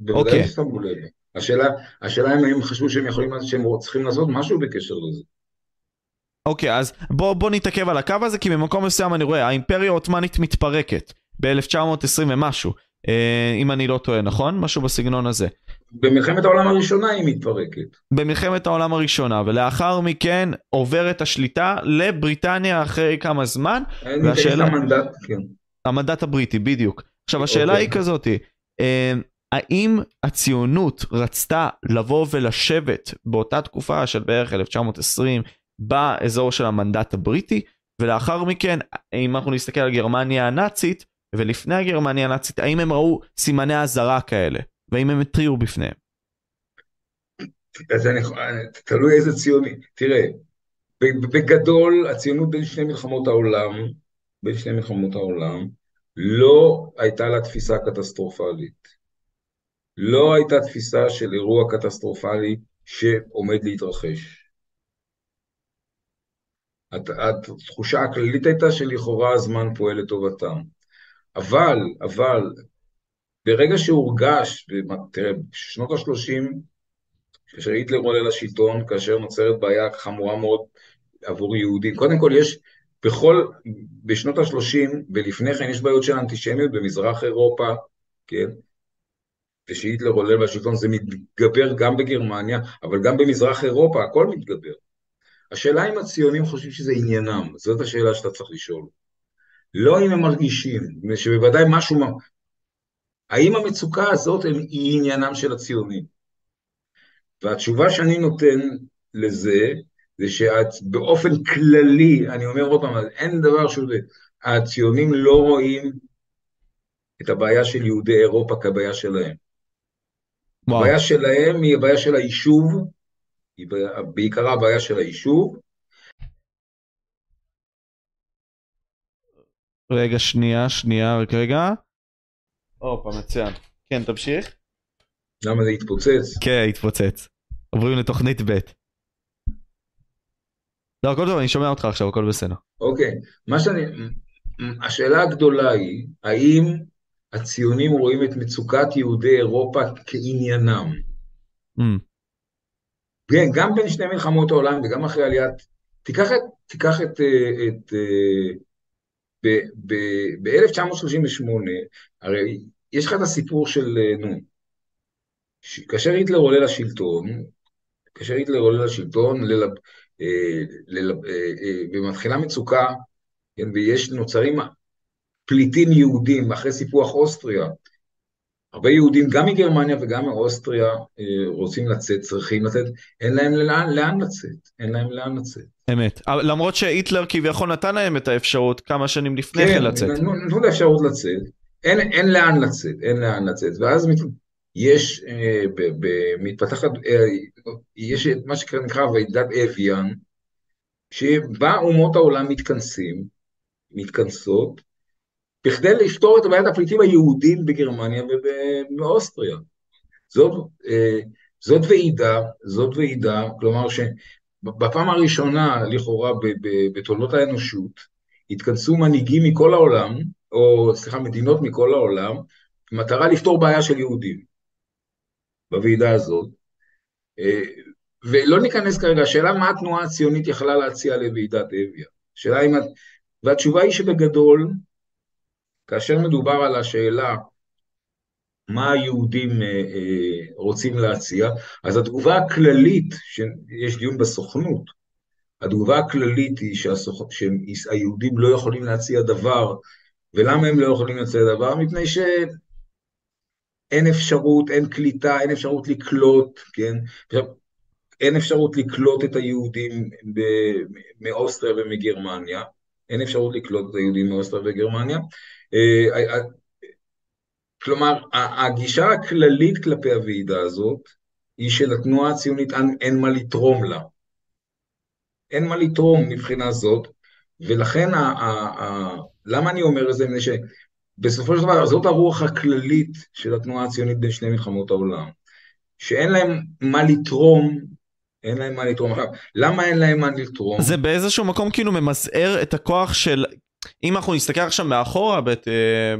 בוודאי ששמו לב. השאלה, השאלה אם הם חשבו שהם יכולים, שהם צריכים לעשות משהו בקשר לזה. אוקיי, אז בוא, בוא נתעכב על הקו הזה, כי במקום מסוים אני רואה האימפריה העות'מאנית מתפרקת ב-אלף תשע מאות עשרים ומשהו, אם אני לא טועה, נכון? משהו בסגנון הזה. במלחמת העולם הראשונה היא מתפרקת. במלחמת העולם הראשונה, ולאחר מכן עוברת השליטה לבריטניה אחרי כמה זמן. והשאלה... המנדט, כן. המנדט הבריטי, בדיוק. עכשיו, השאלה אוקיי. היא כזאת, האם הציונות רצתה לבוא ולשבת באותה תקופה של בערך אלף תשע מאות עשרים באזור של המנדט הבריטי, ולאחר מכן, אם אנחנו נסתכל על גרמניה הנאצית, ולפני הגרמניה הנאצית, האם הם ראו סימני הזרה כאלה? ואם הם התריעו בפניהם? אז אני, תלוי איזה ציוני. תראה, בגדול, הציונות בין שני מלחמות העולם, בין שני מלחמות העולם, לא הייתה לה תפיסה קטסטרופלית. לא הייתה תפיסה של אירוע קטסטרופלי שעומד להתרחש. התחושה הכללית הייתה שלכאורה הזמן פועל לטובתם. אבל, אבל, ברגע שהורגש, תראה, בשנות ה-שלושים, כאשר היטלר עולה לשלטון, כאשר נוצרת בעיה חמורה מאוד עבור יהודים, קודם כל יש, בכל, בשנות ה-שלושים, ולפני כן יש בעיות של אנטישמיות במזרח אירופה, כן? ושהיטלר עולה לשלטון, זה מתגבר גם בגרמניה, אבל גם במזרח אירופה, הכל מתגבר. השאלה אם הציונים חושבים שזה עניינם, זאת השאלה שאתה צריך לשאול. לא אם הם מרגישים, שבוודאי משהו... האם המצוקה הזאת היא עניינם של הציונים? והתשובה שאני נותן לזה, זה שבאופן כללי, אני אומר עוד פעם, אין דבר שזה, הציונים לא רואים את הבעיה של יהודי אירופה כבעיה שלהם. וואו. הבעיה שלהם היא הבעיה של היישוב, היא בעיקרה הבעיה של היישוב. רגע, שנייה, שנייה, רק רגע. אופה, מצוין. כן, תמשיך. למה זה התפוצץ? כן, התפוצץ. עוברים לתוכנית ב'. לא, הכל טוב, אני שומע אותך עכשיו, הכל בסדר. אוקיי, מה שאני... השאלה הגדולה היא, האם הציונים רואים את מצוקת יהודי אירופה כעניינם? כן, גם בין שני מלחמות העולם וגם אחרי עליית... תיקח את... ב-אלף תשע מאות שלושים ושמונה, הרי יש לך את הסיפור של, נו, ש- כאשר היטלר עולה לשלטון, כאשר היטלר עולה לשלטון, ללב, אה, ללב, אה, אה, במתחילה מצוקה, כן, ויש נוצרים פליטים יהודים, אחרי סיפוח אוסטריה, הרבה יהודים, גם מגרמניה וגם מאוסטריה, רוצים לצאת, צריכים לצאת, אין להם לאן לצאת, אין להם לאן לצאת. אמת, למרות שהיטלר כביכול נתן להם את האפשרות כמה שנים לפני כן לצאת. כן, נתנו לאפשרות לצאת, אין לאן לצאת, אין לאן לצאת, ואז יש, מתפתחת, יש מה שנקרא ועידת אביאן, שבה אומות העולם מתכנסים, מתכנסות, בכדי לפתור את בעיית הפליטים היהודים בגרמניה ובאוסטריה. זאת, זאת ועידה, זאת ועידה, כלומר שבפעם הראשונה, לכאורה, בתולדות האנושות, התכנסו מנהיגים מכל העולם, או סליחה, מדינות מכל העולם, במטרה לפתור בעיה של יהודים, בוועידה הזאת. ולא ניכנס כרגע, השאלה מה התנועה הציונית יכלה להציע לוועידת אביה. שאלה אם... והתשובה היא שבגדול, כאשר מדובר על השאלה מה היהודים רוצים להציע, אז התגובה הכללית, יש דיון בסוכנות, התגובה הכללית היא שהיהודים לא יכולים להציע דבר, ולמה הם לא יכולים להציע דבר? מפני שאין אפשרות, אין קליטה, אין אפשרות לקלוט, כן? אין אפשרות לקלוט את היהודים מאוסטריה ומגרמניה, אין אפשרות לקלוט את היהודים מאוסטריה וגרמניה, כלומר, הגישה הכללית כלפי הוועידה הזאת, היא שלתנועה הציונית אין מה לתרום לה, אין מה לתרום מבחינה זאת, ולכן, למה אני אומר את זה? בסופו של דבר, זאת הרוח הכללית של התנועה הציונית בין שני מלחמות העולם, שאין להם מה לתרום, אין להם מה לתרום. עכשיו, למה אין להם מה לתרום? זה באיזשהו מקום כאילו ממזער את הכוח של, אם אנחנו נסתכל עכשיו מאחורה, בית,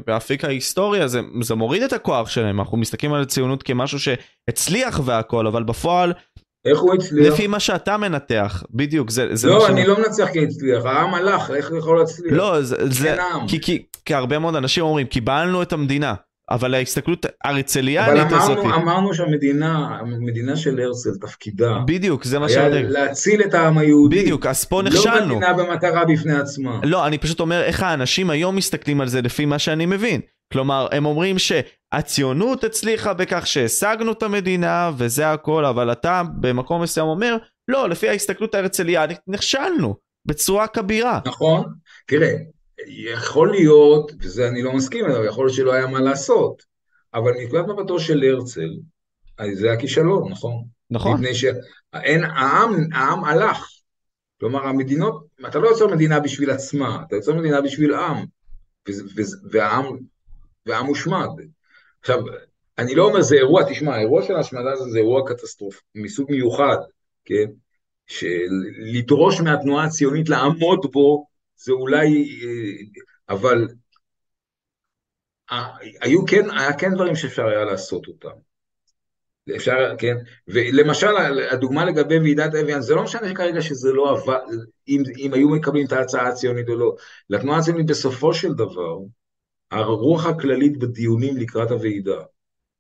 באפריקה ההיסטוריה, זה, זה מוריד את הכוח שלהם, אנחנו מסתכלים על הציונות כמשהו שהצליח והכל, אבל בפועל, איך הוא הצליח? לפי מה שאתה מנתח, בדיוק, זה, זה לא, אני ש... לא מנצח כי הצליח, העם הלך, איך יכול להצליח? לא, זה, זה, כי, כי, כי הרבה מאוד אנשים אומרים, קיבלנו את המדינה, אבל ההסתכלות הרצליאנית הזאת... אבל אמרנו שהמדינה, המדינה של הרצל, תפקידה... בדיוק, זה מה שעדיין. היה להציל את העם היהודי. בדיוק, אז פה נכשלנו. לא מדינה במטרה בפני עצמה. לא, אני פשוט אומר איך האנשים היום מסתכלים על זה לפי מה שאני מבין. כלומר, הם אומרים שהציונות הצליחה בכך שהשגנו את המדינה, וזה הכל, אבל אתה במקום מסוים אומר, לא, לפי ההסתכלות הרצליאנית נכשלנו, בצורה כבירה. נכון, תראה. יכול להיות, וזה אני לא מסכים, אבל יכול להיות שלא היה מה לעשות, אבל נקודת מבטו של הרצל, זה הכישלון, נכון? נכון. מפני שהעם הלך, כלומר המדינות, אתה לא יוצר מדינה בשביל עצמה, אתה יוצר מדינה בשביל עם, והעם הושמד. עכשיו, אני לא אומר, זה אירוע, תשמע, האירוע של ההשמדה הזה זה אירוע קטסטרופה, מסוג מיוחד, כן? שלדרוש מהתנועה הציונית לעמוד בו, זה אולי, אבל היו כן, היה כן דברים שאפשר היה לעשות אותם. אפשר, כן, ולמשל, הדוגמה לגבי ועידת אביאן, זה לא משנה כרגע שזה לא עבד, אם, אם היו מקבלים את ההצעה הציונית או לא. לתנועה הציונית בסופו של דבר, הרוח הכללית בדיונים לקראת הוועידה,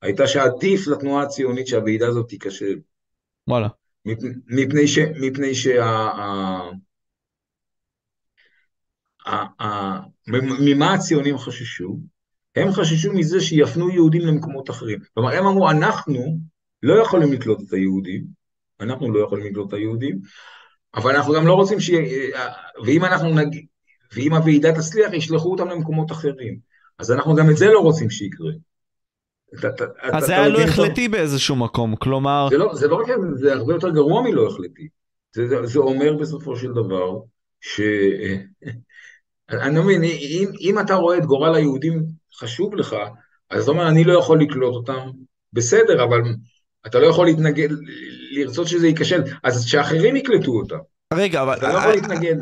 הייתה שעדיף לתנועה הציונית שהוועידה הזאת תיכשל. וואלה. מפני ש, מפני שה... ממה הציונים חששו? הם חששו מזה שיפנו יהודים למקומות אחרים. כלומר, הם אמרו, אנחנו לא יכולים לקלוט את היהודים, אנחנו לא יכולים לקלוט את היהודים, אבל אנחנו גם לא רוצים ש... ואם אנחנו נגיד, ואם הוועידה תצליח, ישלחו אותם למקומות אחרים. אז אנחנו גם את זה לא רוצים שיקרה. אז זה היה לא החלטי באיזשהו מקום, כלומר... זה לא רק, זה הרבה יותר גרוע מלא החלטי. זה אומר בסופו של דבר, ש... אני מבין, אם, אם אתה רואה את גורל היהודים חשוב לך, אז זאת אומרת, אני לא יכול לקלוט אותם, בסדר, אבל אתה לא יכול להתנגד, לרצות שזה ייכשל, אז שאחרים יקלטו אותם. רגע, אבל לא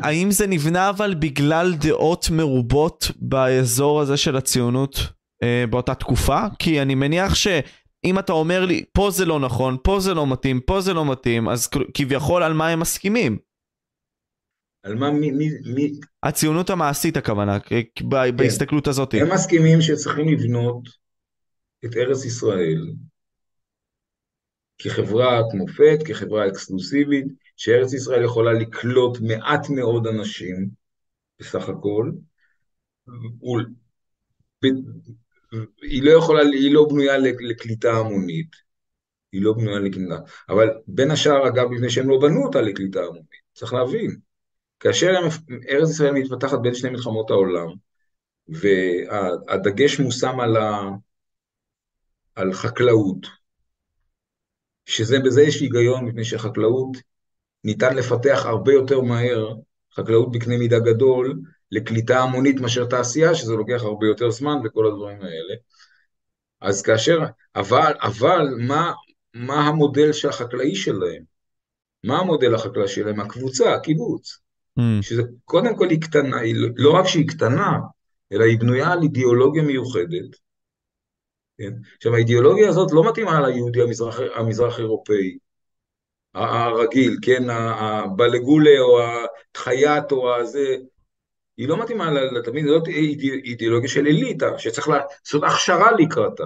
האם זה נבנה אבל בגלל דעות מרובות באזור הזה של הציונות אה, באותה תקופה? כי אני מניח שאם אתה אומר לי, פה זה לא נכון, פה זה לא מתאים, פה זה לא מתאים, אז כביכול על מה הם מסכימים? על מה, מי, מי, מי... הציונות המעשית הכוונה, כן. בהסתכלות הזאת. הם מסכימים שצריכים לבנות את ארץ ישראל כחברת מופת, כחברה אקסקלוסיבית, שארץ ישראל יכולה לקלוט מעט מאוד אנשים בסך הכל, ו... היא לא יכולה, היא לא בנויה לקליטה המונית, היא לא בנויה לקליטה, אבל בין השאר אגב, לפני שהם לא בנו אותה לקליטה המונית, צריך להבין, כאשר ארץ ישראל מתפתחת בין שני מלחמות העולם, והדגש מושם על, ה... על חקלאות, שזה בזה יש היגיון, מפני שחקלאות ניתן לפתח הרבה יותר מהר, חקלאות בקנה מידה גדול, לקליטה המונית מאשר תעשייה, שזה לוקח הרבה יותר זמן וכל הדברים האלה. אז כאשר, אבל, אבל מה, מה המודל שהחקלאי שלהם? מה המודל החקלאי שלהם? הקבוצה, הקיבוץ. Mm. שזה קודם כל היא קטנה, היא, לא רק שהיא קטנה, אלא היא בנויה על אידיאולוגיה מיוחדת. כן? עכשיו, האידיאולוגיה הזאת לא מתאימה ליהודי המזרח, המזרח אירופאי, הרגיל, כן, הבלגולה או התחיית או הזה, היא לא מתאימה לתמיד, זאת אידיאולוגיה של אליטה, שצריך לעשות הכשרה לקראתה,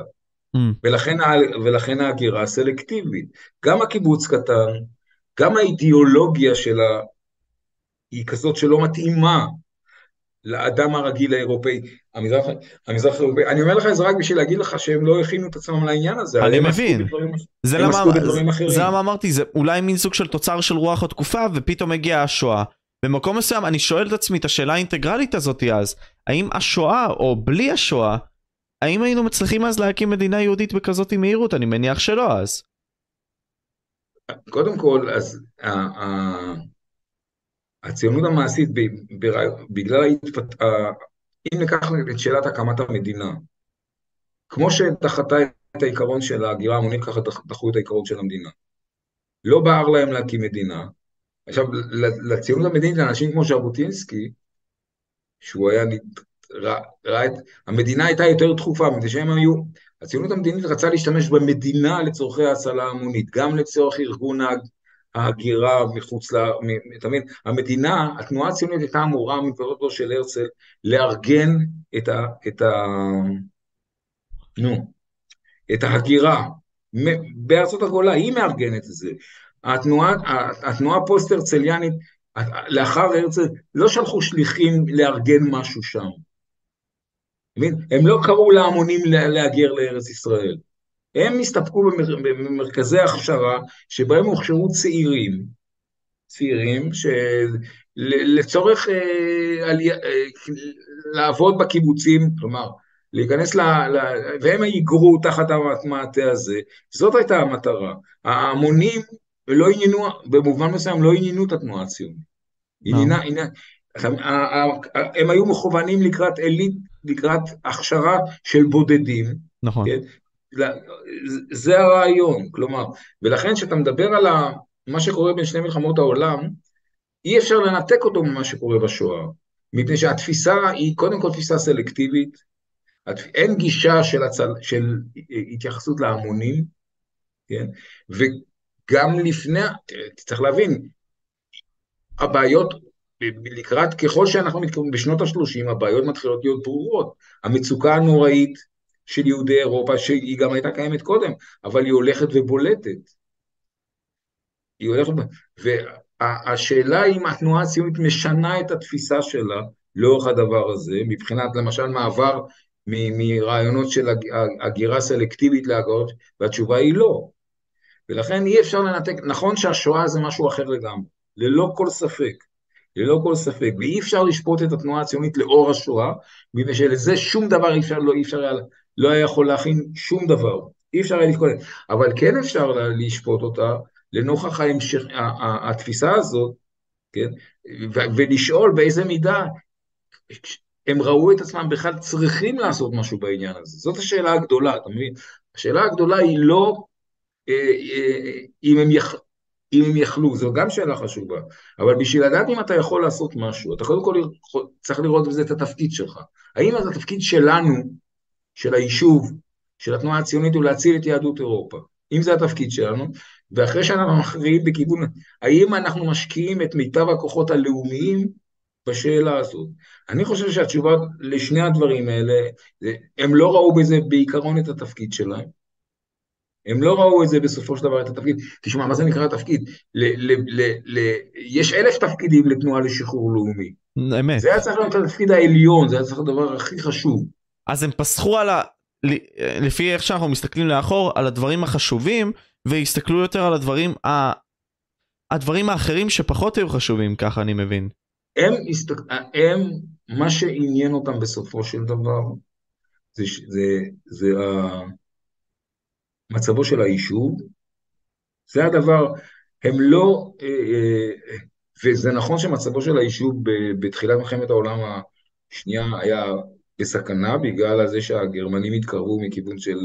mm. ולכן, ולכן ההגירה הסלקטיבית, גם הקיבוץ קטן, גם האידיאולוגיה שלה, היא כזאת שלא מתאימה, לאדם הרגיל האירופאי, המזרח, המזרח האירופאי, אני אומר לך את זה רק בשביל להגיד לך שהם לא הכינו את עצמם לעניין הזה. אני מבין, זה למה אמרתי, זה אולי מין סוג של תוצר של רוח התקופה, ופתאום הגיעה השואה. במקום מסוים אני שואל את עצמי את השאלה האינטגרלית הזאת אז, האם השואה או בלי השואה, האם היינו מצליחים אז להקים מדינה יהודית בכזאת מהירות? אני מניח שלא אז. קודם כל, אז... הציונות המעשית, בגלל ההתפת... אם ניקח את שאלת הקמת המדינה, כמו שדחתה את העיקרון של ההגירה המונית, ככה דחו את העיקרון של המדינה. לא בער להם להקים מדינה. עכשיו, לציונות המדינית, לאנשים כמו ז'בוטינסקי, שהוא היה ראה, ראה את... המדינה הייתה יותר דחופה, שהם היו... הציונות המדינית רצה להשתמש במדינה לצורכי ההצלה המונית, גם לצורך ארגון ה... ההגירה מחוץ ל... תמיד, המדינה, התנועה הציונית הייתה אמורה מפעולתו של הרצל, לארגן את ה... את ה... נו, את ההגירה. בארצות הגולה, היא מארגנת את זה. התנועה, התנועה הפוסט-הרצליאנית, לאחר הרצל, לא שלחו שליחים לארגן משהו שם. תמיד, הם לא קראו להמונים להגר לארץ ישראל. הם הסתפקו במרכזי הכשרה, שבהם הוכשרו צעירים, צעירים שלצורך לעבוד בקיבוצים, כלומר, להיכנס, והם היגרו תחת המעטה הזה, זאת הייתה המטרה. ההמונים לא עניינו, במובן מסוים לא עניינו את התנועה הציונית. הם היו מכוונים לקראת אליט, לקראת הכשרה של בודדים. נכון. זה הרעיון, כלומר, ולכן שאתה מדבר על מה שקורה בין שני מלחמות העולם, אי אפשר לנתק אותו ממה שקורה בשואה, מפני שהתפיסה היא קודם כל תפיסה סלקטיבית, אין גישה של, הצל, של התייחסות להמונים, כן? וגם לפני, צריך להבין, הבעיות לקראת, ככל שאנחנו מתקרבים, בשנות ה-שלושים הבעיות מתחילות להיות ברורות, המצוקה הנוראית, של יהודי אירופה, שהיא גם הייתה קיימת קודם, אבל היא הולכת ובולטת. היא הולכת... והשאלה היא אם התנועה הציונית משנה את התפיסה שלה, לאורך הדבר הזה, מבחינת למשל מעבר מרעיונות של הגירה סלקטיבית להגרות, והתשובה היא לא. ולכן אי אפשר לנתק, נכון שהשואה זה משהו אחר לגמרי, ללא כל ספק. ללא כל ספק, ואי אפשר לשפוט את התנועה הציונית לאור השואה, מפני שלזה שום דבר אי אפשר, לא אי אפשר היה... לא היה יכול להכין שום דבר, אי אפשר היה להתכונן, אבל כן אפשר לשפוט אותה, לנוכח ההמשך, התפיסה הזאת, כן? ולשאול באיזה מידה, הם ראו את עצמם בכלל צריכים לעשות משהו בעניין הזה, זאת השאלה הגדולה, אתה מבין? השאלה הגדולה היא לא, אה, אה, אם, הם יח, אם הם יחלו, זו גם שאלה חשובה, אבל בשביל לדעת אם אתה יכול לעשות משהו, אתה קודם כל צריך לראות בזה את התפקיד שלך, האם זה התפקיד שלנו, של היישוב, של התנועה הציונית, הוא להציל את יהדות אירופה. אם זה התפקיד שלנו, ואחרי שאנחנו מכריעים בכיוון, האם אנחנו משקיעים את מיטב הכוחות הלאומיים בשאלה הזאת? אני חושב שהתשובה לשני הדברים האלה, הם לא ראו בזה בעיקרון את התפקיד שלהם. הם לא ראו את זה בסופו של דבר את התפקיד. תשמע, מה זה נקרא התפקיד? ל- ל- ל- ל- יש אלף תפקידים לתנועה לשחרור לאומי. באמת. זה היה צריך להיות התפקיד העליון, זה היה צריך לדבר הכי חשוב. אז הם פסחו על לפי איך שאנחנו מסתכלים לאחור על הדברים החשובים, והסתכלו יותר על הדברים ה... הדברים האחרים שפחות היו חשובים, ככה אני מבין. הם, הסתק... הם מה שעניין אותם בסופו של דבר, זה, זה, זה מצבו של היישוב, זה הדבר, הם לא, וזה נכון שמצבו של היישוב בתחילת מלחמת העולם השנייה היה בסכנה, בגלל זה שהגרמנים התקרבו מכיוון של,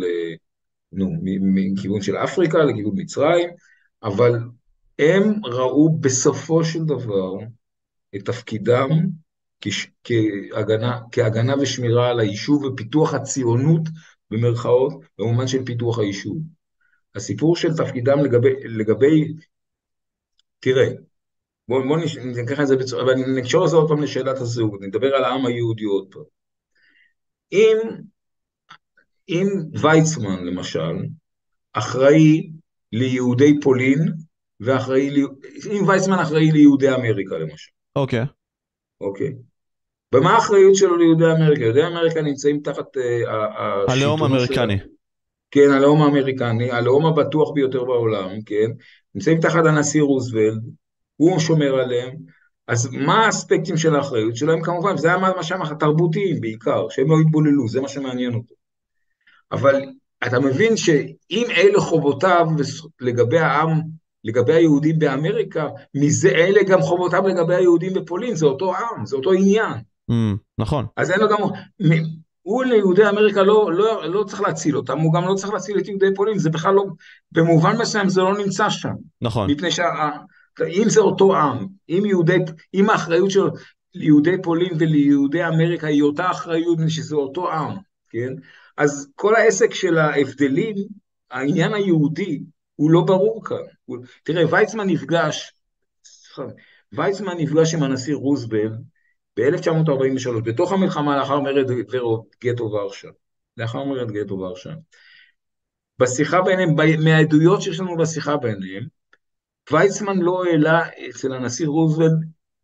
נו, מכיוון של אפריקה לכיוון מצרים, אבל הם ראו בסופו של דבר את תפקידם כש, כהגנה, כהגנה ושמירה על היישוב ופיתוח הציונות במרכאות, במובן של פיתוח היישוב. הסיפור של תפקידם לגבי, לגבי תראה, בואו בוא נקרח את זה בצורה, אבל נקשור את זה עוד פעם לשאלת הזהות, נדבר על העם היהודי עוד פעם. אם, אם ויצמן למשל, אחראי ליהודי פולין, ואחראי, לי... אם ויצמן אחראי ליהודי אמריקה למשל. אוקיי. Okay. אוקיי. Okay. במה האחריות שלו ליהודי אמריקה? יהודי אמריקה נמצאים תחת uh, ה... הלאום האמריקני. של... כן, הלאום האמריקני, הלאום הבטוח ביותר בעולם, כן? נמצאים תחת הנשיא רוזוולט, הוא שומר עליהם, אז מה האספקטים של האחריות שלהם? כמובן, זה היה מה שם התרבותיים בעיקר, שהם לא התבוללו, זה מה שמעניין אותו. אבל אתה מבין שאם אלה חובותיו לגבי העם, לגבי היהודים באמריקה, מזה אלה גם חובותיו לגבי היהודים בפולין, זה אותו עם, זה אותו עניין. Mm, נכון. אז אין לו גם... הוא ליהודי אמריקה לא, לא, לא צריך להציל אותם, הוא גם לא צריך להציל את יהודי פולין, זה בכלל לא... במובן מסוים זה לא נמצא שם. נכון. מפני שה... אם זה אותו עם, אם, יהודי, אם האחריות של יהודי פולין וליהודי אמריקה היא אותה אחריות, שזה אותו עם, כן? אז כל העסק של ההבדלים, העניין היהודי, הוא לא ברור כאן. הוא... תראה, ויצמן נפגש, ויצמן נפגש עם הנשיא רוזוולט, ב-אלף תשע מאות ארבעים ושלוש, בתוך המלחמה, לאחר מרד גטו ורשה, לאחר מרד גטו ורשה, בשיחה ביניהם, ב... מהעדויות שיש לנו בשיחה ביניהם, ויצמן לא העלה אצל הנשיא רוזוולט,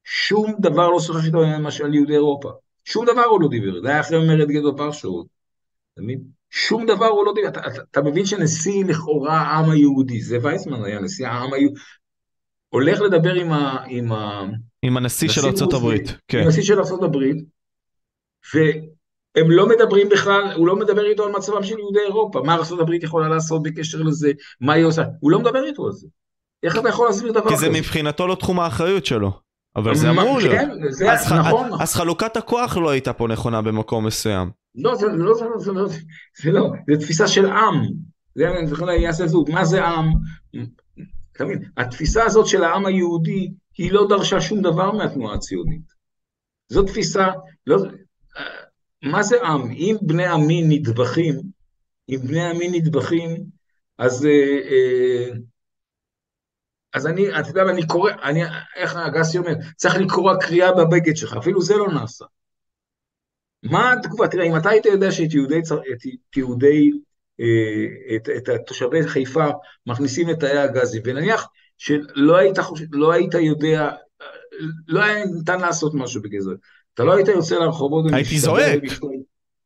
שום דבר לא שוחח איתו למשל על יהודי אירופה, שום דבר הוא לא דיבר, זה היה אחרי מרד גטו ורשה, שום דבר הוא לא דיבר, אתה, אתה, אתה מבין שנשיא לכאורה העם היהודי, זה ויצמן היה נשיא העם היהודי, הולך לדבר עם ה... עם ה... עם הנשיא של ארצות הברית. כן. עם הנשיא של ארצות הברית, והם לא מדברים בכלל, הוא לא מדבר איתו על מצבם של יהודי אירופה, מה ארצות הברית יכולה לעשות בקשר לזה, מה היא עושה, הוא לא מדבר איתו על זה. איך אתה יכול להסביר דבר כזה? כי זה מבחינתו לא תחום האחריות שלו, אבל זה אמור לו. כן, זה נכון. אז חלוקת הכוח לא הייתה פה נכונה במקום מסוים. לא, זה לא, זה לא, זה לא, זה תפיסה של עם. זה יעשה זוג, מה זה עם? התפיסה הזאת של העם היהודי, היא לא דרשה שום דבר מהתנועה הציונית. זו תפיסה, לא, מה זה עם? אם בני עמים נדבחים, אם בני עמים נדבחים, אז... אז אני, אתה יודע, אני קורא, אני, איך אגסי אומר, צריך לקרוא קריאה בבגד שלך, אפילו זה לא נעשה. מה התגובה? תראה, אם אתה היית יודע שאת יהודי, את יהודי, את, את התושבי חיפה, מכניסים את תאי הגזים, ונניח שלא היית, לא היית יודע, לא היה ניתן לעשות משהו בגזר, אתה לא היית יוצא לרחובות, הייתי זועק.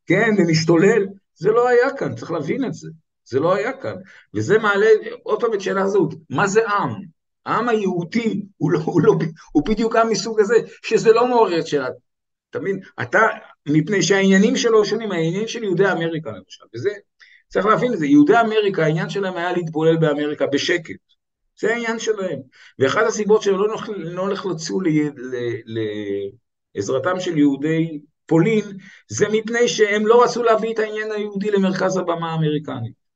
כן, ומשתולל, זה לא היה כאן, צריך להבין את זה, זה לא היה כאן, וזה מעלה, עוד פעם את שאלה הזאת, מה זה עם? העם היהודי, הוא, לא, הוא, לא, הוא בדיוק עם מסוג הזה, שזה לא מעורר את שאלה, תמיד, אתה, מפני שהעניינים שלו שונים, העניינים של יהודי אמריקה, למשל, וזה, צריך להבין את זה, יהודי אמריקה, העניין שלהם היה להתבולל באמריקה בשקט, זה העניין שלהם, ואחת הסיבות שלא לא נחלצו לעזרתם של יהודי פולין, זה מפני שהם לא רצו להביא את העניין היהודי למרכז הבמה האמריקנית,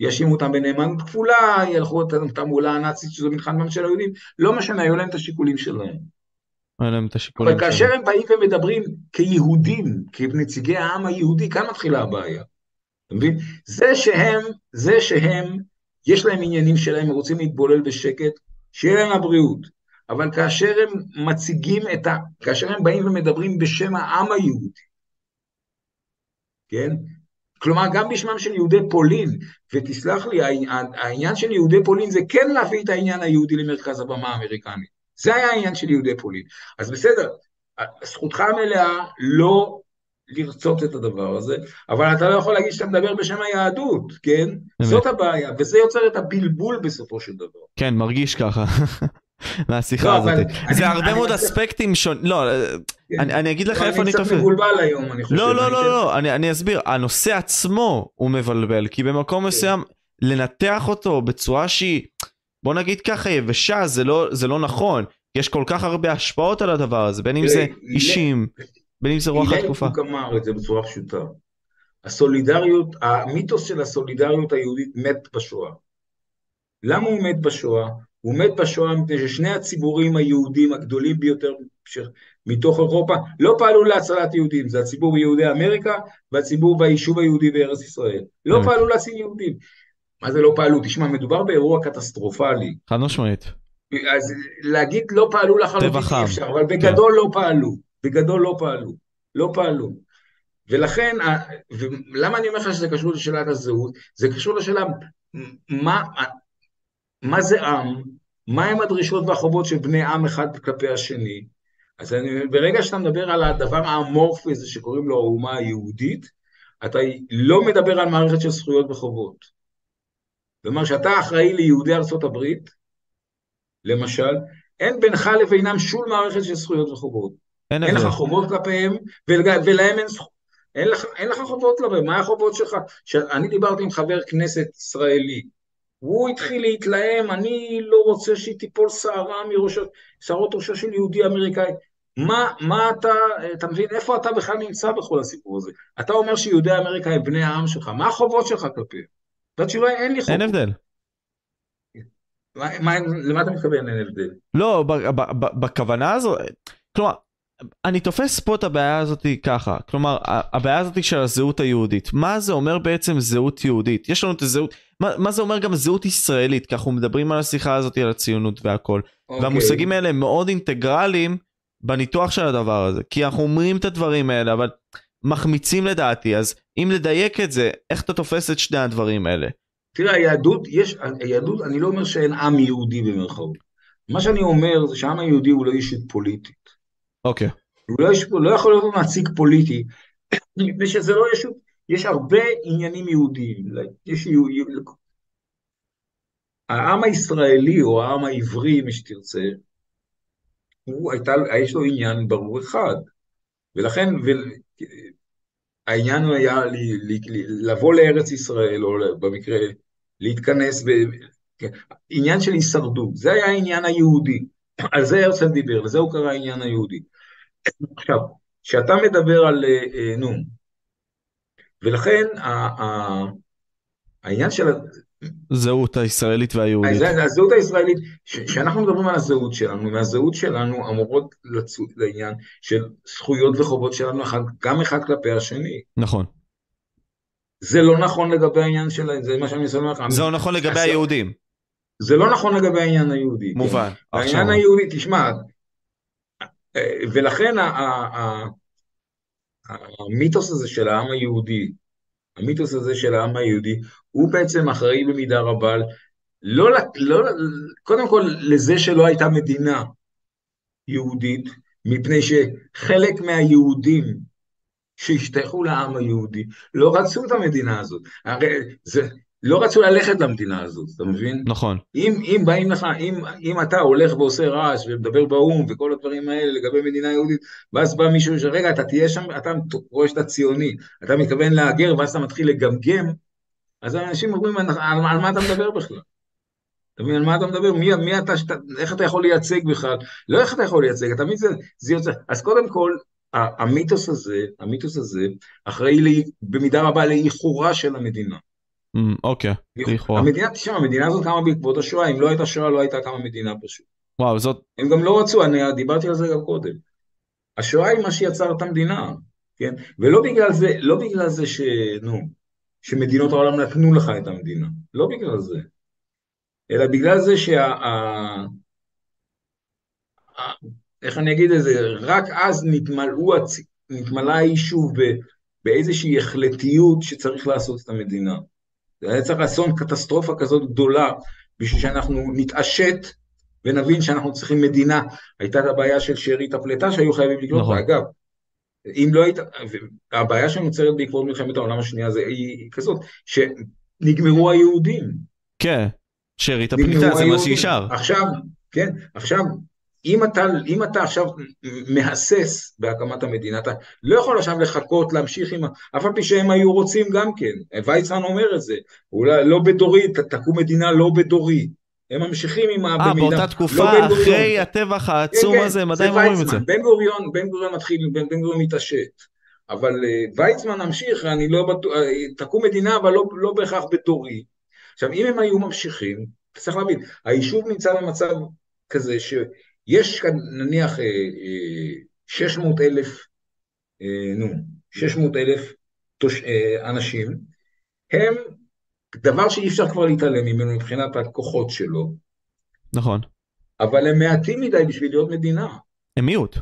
ישימו אותם בנאמנות כפולה, ילכו אותם מול הנאצית, שזו מלחמה של היהודים, לא משנה, היו להם את השיקולים שלהם. היו להם את השיקולים שלהם. אבל כאשר הם באים ומדברים כיהודים, כנציגי העם היהודי, כאן מתחילה הבעיה. אתה מבין? זה שהם, זה שהם, יש להם עניינים שלהם, רוצים להתבולל בשקט, שיהיה להם הבריאות. אבל כאשר הם מציגים את ה... כאשר הם באים ומדברים בשם העם היהודי, כן? כלומר, גם בשמם של יהודי פולין, ותסלח לי, העניין של יהודי פולין זה כן להביא את העניין היהודי למרכז הבמה האמריקנית. זה היה העניין של יהודי פולין. אז בסדר, זכותך המלאה לא לרצות את הדבר הזה, אבל אתה לא יכול להגיד שאתה מדבר בשם היהדות, כן? זאת הבעיה, וזה יוצר את הבלבול בסופו של דבר. כן, מרגיש ככה. מהשיחה הזאת. זה הרבה מאוד אספקטים שונים, לא, אני אגיד לך איפה אני תופס. אני קצת מבולבל היום, אני חושב. לא, לא, לא, אני אסביר, הנושא עצמו הוא מבלבל, כי במקום מסוים, לנתח אותו בצורה שהיא, בוא נגיד ככה, יבשה, זה לא נכון, יש כל כך הרבה השפעות על הדבר הזה, בין אם זה אישים, בין אם זה רוח התקופה. אילן אמר את זה בצורה פשוטה. הסולידריות, המיתוס של הסולידריות היהודית מת בשואה. למה הוא מת בשואה? הוא מת בשואה מפני ששני הציבורים היהודים הגדולים ביותר מתוך אירופה, לא פעלו להצלת יהודים, זה הציבור ביהודי אמריקה, והציבור ביישוב היהודי בארץ ישראל. לא פעלו להציל יהודים. מה זה לא פעלו? תשמע, מדובר באירוע קטסטרופלי. חד משמעית. אז להגיד לא פעלו לחלוטין אי אפשר, אבל בגדול לא פעלו. בגדול לא פעלו, לא פעלו. ולכן, ולמה אני אומר לך שזה קשור לשאלת הזהות? זה קשור לשאלה, מה, מה זה עם? מה הם הדרישות והחובות של בני עם אחד כלפי השני? אז אני, ברגע שאתה מדבר על הדבר האמורפי הזה שקוראים לו האומה היהודית, אתה לא מדבר על מערכת של זכויות וחובות. כלומר, שאתה אחראי ליהודי ארצות הברית, למשל, אין בינך לבינם שול מערכת של זכויות וחובות. אין, אין לך חובות כלפיהם, ולהם אין זכות. אין, אין לך חובות כלפיהם, מה החובות שלך? שאני דיברתי עם חבר כנסת ישראלי, הוא התחיל להתלהם, אני לא רוצה שהיא תיפול שערה מראש, שערות ראשה של יהודי אמריקאי. מה, מה אתה, אתה מבין, איפה אתה בכלל נמצא בכל הסיפור הזה? אתה אומר שיהודי אמריקאי בני העם שלך, מה החובות שלך כלפיהם? זאת שאולי אין לי חובות. אין הבדל. מה, מה, למה אתה מתכוון אין הבדל? לא, בכוונה הזו, כלומר, אני תופס פה את הבעיה הזאת ככה, כלומר, הבעיה הזאת של הזהות היהודית, מה זה אומר בעצם זהות יהודית? יש לנו את הזהות, מה, מה זה אומר גם זהות ישראלית, ככה מדברים על השיחה הזאת, על הציונות והכל, okay. והמושגים האלה הם מאוד אינטגרליים בניתוח של הדבר הזה, כי אנחנו אומרים את הדברים האלה, אבל מחמיצים לדעתי, אז אם לדייק את זה, איך אתה תופס את שני הדברים האלה? תראה, היהדות, יש, היהדות, אני לא אומר שאין עם יהודי במרכאות, מה שאני אומר זה שהעם היהודי הוא לא אישית פוליטית, אוקיי. הוא לא יכול להיות נציג פוליטי, מפני שזה לא ישות, יש הרבה עניינים יהודיים, יש יהודים, העם הישראלי או העם העברי, מי שתרצה, יש לו עניין ברור אחד, ולכן העניין היה לבוא לארץ ישראל, או במקרה להתכנס, עניין של הישרדות, זה היה העניין היהודי, על זה הרצל דיבר, לזה הוא קרא העניין היהודי. עכשיו, שאתה מדבר על נו, ולכן העניין של הזהות הישראלית והיהודית. הזהות הישראלית, שאנחנו מדברים על הזהות שלנו, מהזהות שלנו אמורות לצוד לעניין של זכויות וחובות שלנו, גם אחד כלפי השני. נכון. זה לא נכון לגבי העניין של, זה מה שאני מסתכל לך. זה לא נכון לגבי היהודים. זה לא נכון לגבי העניין היהודי. מובן. העניין היהודי, תשמע, ולכן המיתוס הזה של העם היהודי, המיתוס הזה של העם היהודי, הוא בעצם אחראי במידה רבה, קודם כל לזה שלא הייתה מדינה יהודית, מפני שחלק מהיהודים שהשתייכו לעם היהודי, לא רצו את המדינה הזאת. הרי זה... לא רצו ללכת למדינה הזאת, אתה מבין? נכון. אם, אם באים לך, אם, אם אתה הולך ועושה רעש ומדבר באום וכל הדברים האלה לגבי מדינה יהודית, ואז בא מישהו שרגע, אתה תהיה שם, אתה רואה שאתה ציוני, אתה מתכוון להגר ואז אתה מתחיל לגמגם, אז האנשים אומרים, על, על מה אתה מדבר בכלל? אתה מבין, על מה אתה מדבר? מי, מי אתה, שאתה, איך אתה יכול לייצג בכלל? לא איך אתה יכול לייצג, אתה מבין, זה, זה יוצא. אז קודם כל, המיתוס הזה, המיתוס הזה, אחראי לי, במידה רבה לאיחורה של המדינה. אוקיי, תיכון. המדינה, תשמע, המדינה הזאת קמה בעקבות השואה, אם לא הייתה שואה, לא הייתה קמה מדינה פשוט. וואו, זאת... הם גם לא רצו, אני דיברתי על זה גם קודם. השואה היא מה שיצר את המדינה, כן? ולא בגלל זה, לא בגלל זה ש... נו, שמדינות העולם נתנו לך את המדינה. לא בגלל זה. אלא בגלל זה שה... איך אני אגיד את זה? רק אז נתמלאו, נתמלא היישוב באיזושהי החלטיות שצריך לעשות את המדינה. היה צריך אסון קטסטרופה כזאת גדולה, בשביל שאנחנו נתעשת ונבין שאנחנו צריכים מדינה. הייתה הבעיה של שארית הפלטה שהיו חייבים לקנות, אגב, אם לא היית, הבעיה שנוצרת בעקבות מלחמת העולם השנייה זה היא כזאת, שנגמרו היהודים. כן, שארית הפליטה זה מה שישר. עכשיו, כן, עכשיו, אם אתה, אם אתה עכשיו מהסס בהקמת המדינה, אתה לא יכול עכשיו לחכות, להמשיך עם, אף על פי שהם היו רוצים גם כן, ויצן אומר את זה, אולי לא בדורי, תקום מדינה לא בדורי, הם ממשיכים עם הבמידה. אה, באותה תקופה, אחרי הטבח העצום הזה, הם עדיין רואים את זה. בן גוריון, בן גוריון מתחיל, בן גוריון מתעשת, אבל ויצמן המשיך, אני לא בטוח, תקום מדינה, אבל לא בהכרח בדורי. עכשיו, אם הם היו ממשיכים, צריך להבין, היישוב נמצא במצב כזה ש... יש כאן נניח שש מאות אלף, נו, שש מאות אלף אנשים, הם דבר שאי אפשר כבר להתעלם ממנו מבחינת הכוחות שלו. נכון. אבל הם מעטים מדי בשביל להיות מדינה. הם מיעוט.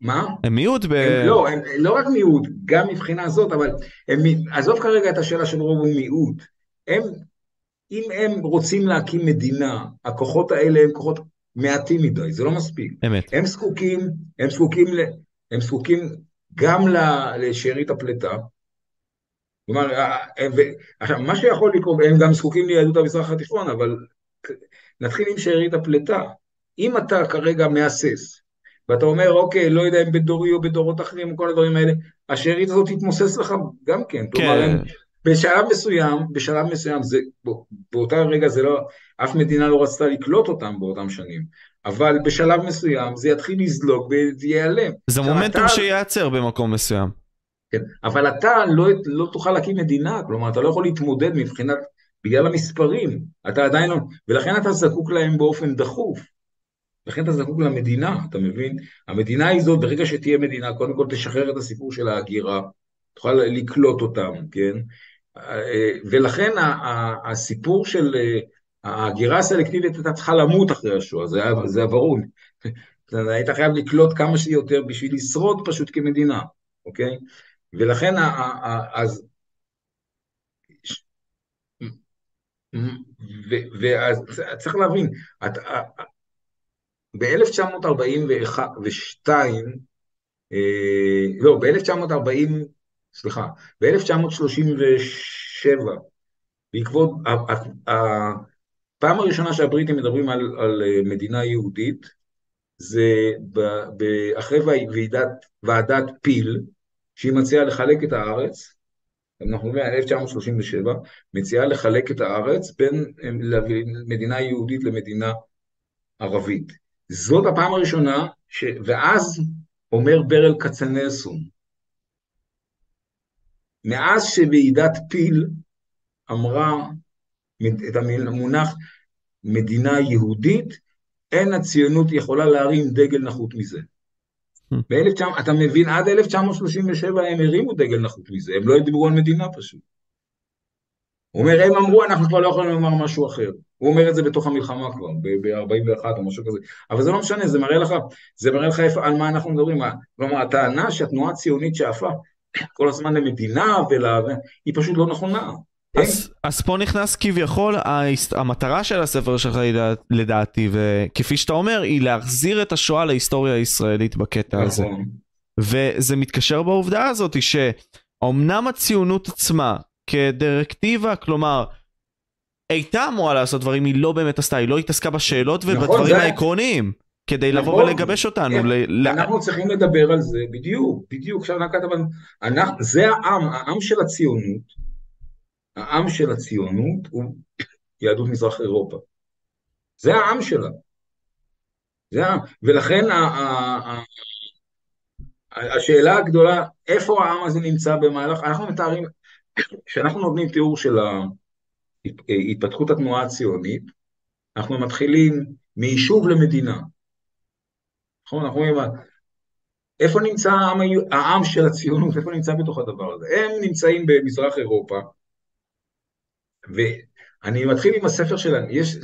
מה? הם מיעוט ב... לא, הם לא רק מיעוט, גם מבחינה זאת, אבל הם, עזוב כרגע את השאלה של רוב הוא מיעוט, הם, אם הם רוצים להקים מדינה, הכוחות האלה הם כוחות... מעטים מדי, זה לא מספיק. אמת. הם זקוקים, הם זקוקים, הם זקוקים גם לשארית הפלטה. כלומר, עכשיו, מה שיכול לקרוא, הם גם זקוקים ליהדות המזרח התיכון, אבל נתחיל עם שארית הפלטה. אם אתה כרגע מאסס, ואתה אומר, אוקיי, לא יודע אם בדורי או בדורות אחרים, כל הדברים האלה, השארית הזאת תתמוסס לך גם כן. כלומר, בשלב מסוים, בשלב מסוים, זה, באותה רגע זה לא, אף מדינה לא רצתה לקלוט אותם באותם שנים, אבל בשלב מסוים זה יתחיל לזלוג ויעלם. זה מומנטום שיעצר במקום מסוים. כן, אבל אתה לא, לא תוכל להקים מדינה, כלומר, אתה לא יכול להתמודד מבחינת, בגלל המספרים, אתה עדיין לא, ולכן אתה זקוק להם באופן דחוף, לכן אתה זקוק למדינה, אתה מבין? המדינה היא זאת, ברגע שתהיה מדינה, קודם כל תשחרר את הסיפור של ההגירה, תוכל לקלוט אותם, כן? ולכן הסיפור של ההגירה הסלקטיבית הייתה צריכה למות אחרי השואה, זה היה, זה ברור. היית חייב לקלוט כמה שיותר בשביל לשרוד פשוט כמדינה, אוקיי? ולכן, אז, וצריך להבין, ב-אלף תשע מאות ארבעים ושתיים, לא, ב-אלף תשע מאות ארבעים, סליחה, ב-אלף תשע מאות שלושים ושבע, בעקבות, הפעם הראשונה שהבריטים מדברים על, על מדינה יהודית, זה אחרי ועידת, ועדת פיל, שהיא מציעה לחלק את הארץ, אנחנו אומרים, אלף תשע מאות שלושים ושבע, מציעה לחלק את הארץ בין מדינה יהודית למדינה ערבית. זאת הפעם הראשונה, ש, ואז אומר ברל קצנסון, מאז שוועידת פיל אמרה את המונח מדינה יהודית, אין הציונות יכולה להרים דגל נחות מזה. ב-אלף תשע מאות, אתה מבין, עד אלף תשע מאות שלושים ושבע הם הרימו דגל נחות מזה, הם לא דיברו על מדינה פשוט. הוא אומר, הם אמרו, אנחנו כבר לא יכולים לומר משהו אחר. הוא אומר את זה בתוך המלחמה כבר, ב-ארבעים ואחת או משהו כזה. אבל זה לא משנה, זה מראה לך, זה מראה לך על מה אנחנו מדברים. כלומר, הטענה שהתנועה הציונית שאפה, כל הזמן למדינה ולה... היא פשוט לא נכונה. אז, אז פה נכנס כביכול המטרה של הספר שלך לדעתי, וכפי שאתה אומר, היא להחזיר את השואה להיסטוריה הישראלית בקטע הזה. וזה מתקשר בעובדה הזאת שאומנם הציונות עצמה כדירקטיבה, כלומר הייתה אמורה לעשות דברים, היא לא באמת עשתה, היא לא התעסקה בשאלות ובדברים העקרוניים כדי לבוא ולגבש אותנו. אנחנו צריכים לדבר על זה, בדיוק, בדיוק, זה העם, העם של הציונות, העם של הציונות הוא יהדות מזרח אירופה. זה העם שלה. זה העם. ולכן השאלה הגדולה, איפה העם הזה נמצא במהלך, אנחנו מתארים, כשאנחנו נותנים תיאור של התפתחות התנועה הציונית, אנחנו מתחילים מיישוב למדינה. נכון? אנחנו אומרים, איפה נמצא העם, העם של הציונות, איפה נמצא בתוך הדבר הזה? הם נמצאים במזרח אירופה, ואני מתחיל עם הספר שלנו, יש,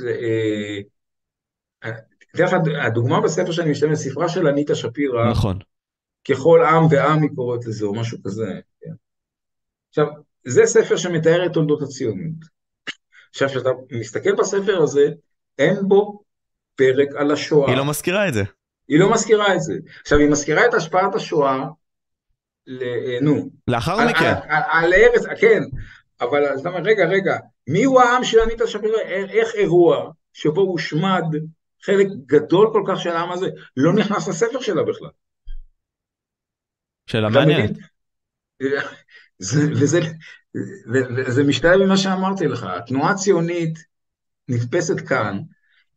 דרך הדוגמה בספר שאני משתמש, ספרה של אניטה שפירא, נכון. ככל עם ועם היא קוראת לזה, או משהו כזה. עכשיו, זה ספר שמתאר את תולדות הציונות. עכשיו, כשאתה מסתכל בספר הזה, אין בו פרק על השואה. היא לא מזכירה את זה. היא לא מזכירה את זה. עכשיו, היא מזכירה את השפעת השואה, נו. לאחר מכן. על הארץ, כן. אבל אז למה, רגע, רגע, מי הוא העם של אניטה שפירא? איך אירוע שבו הושמד חלק גדול כל כך של העם הזה, לא נכנס לספר שלה בכלל. שאלה מעניינת. וזה משתלב ממה שאמרתי לך, התנועה הציונית נתפסת כאן,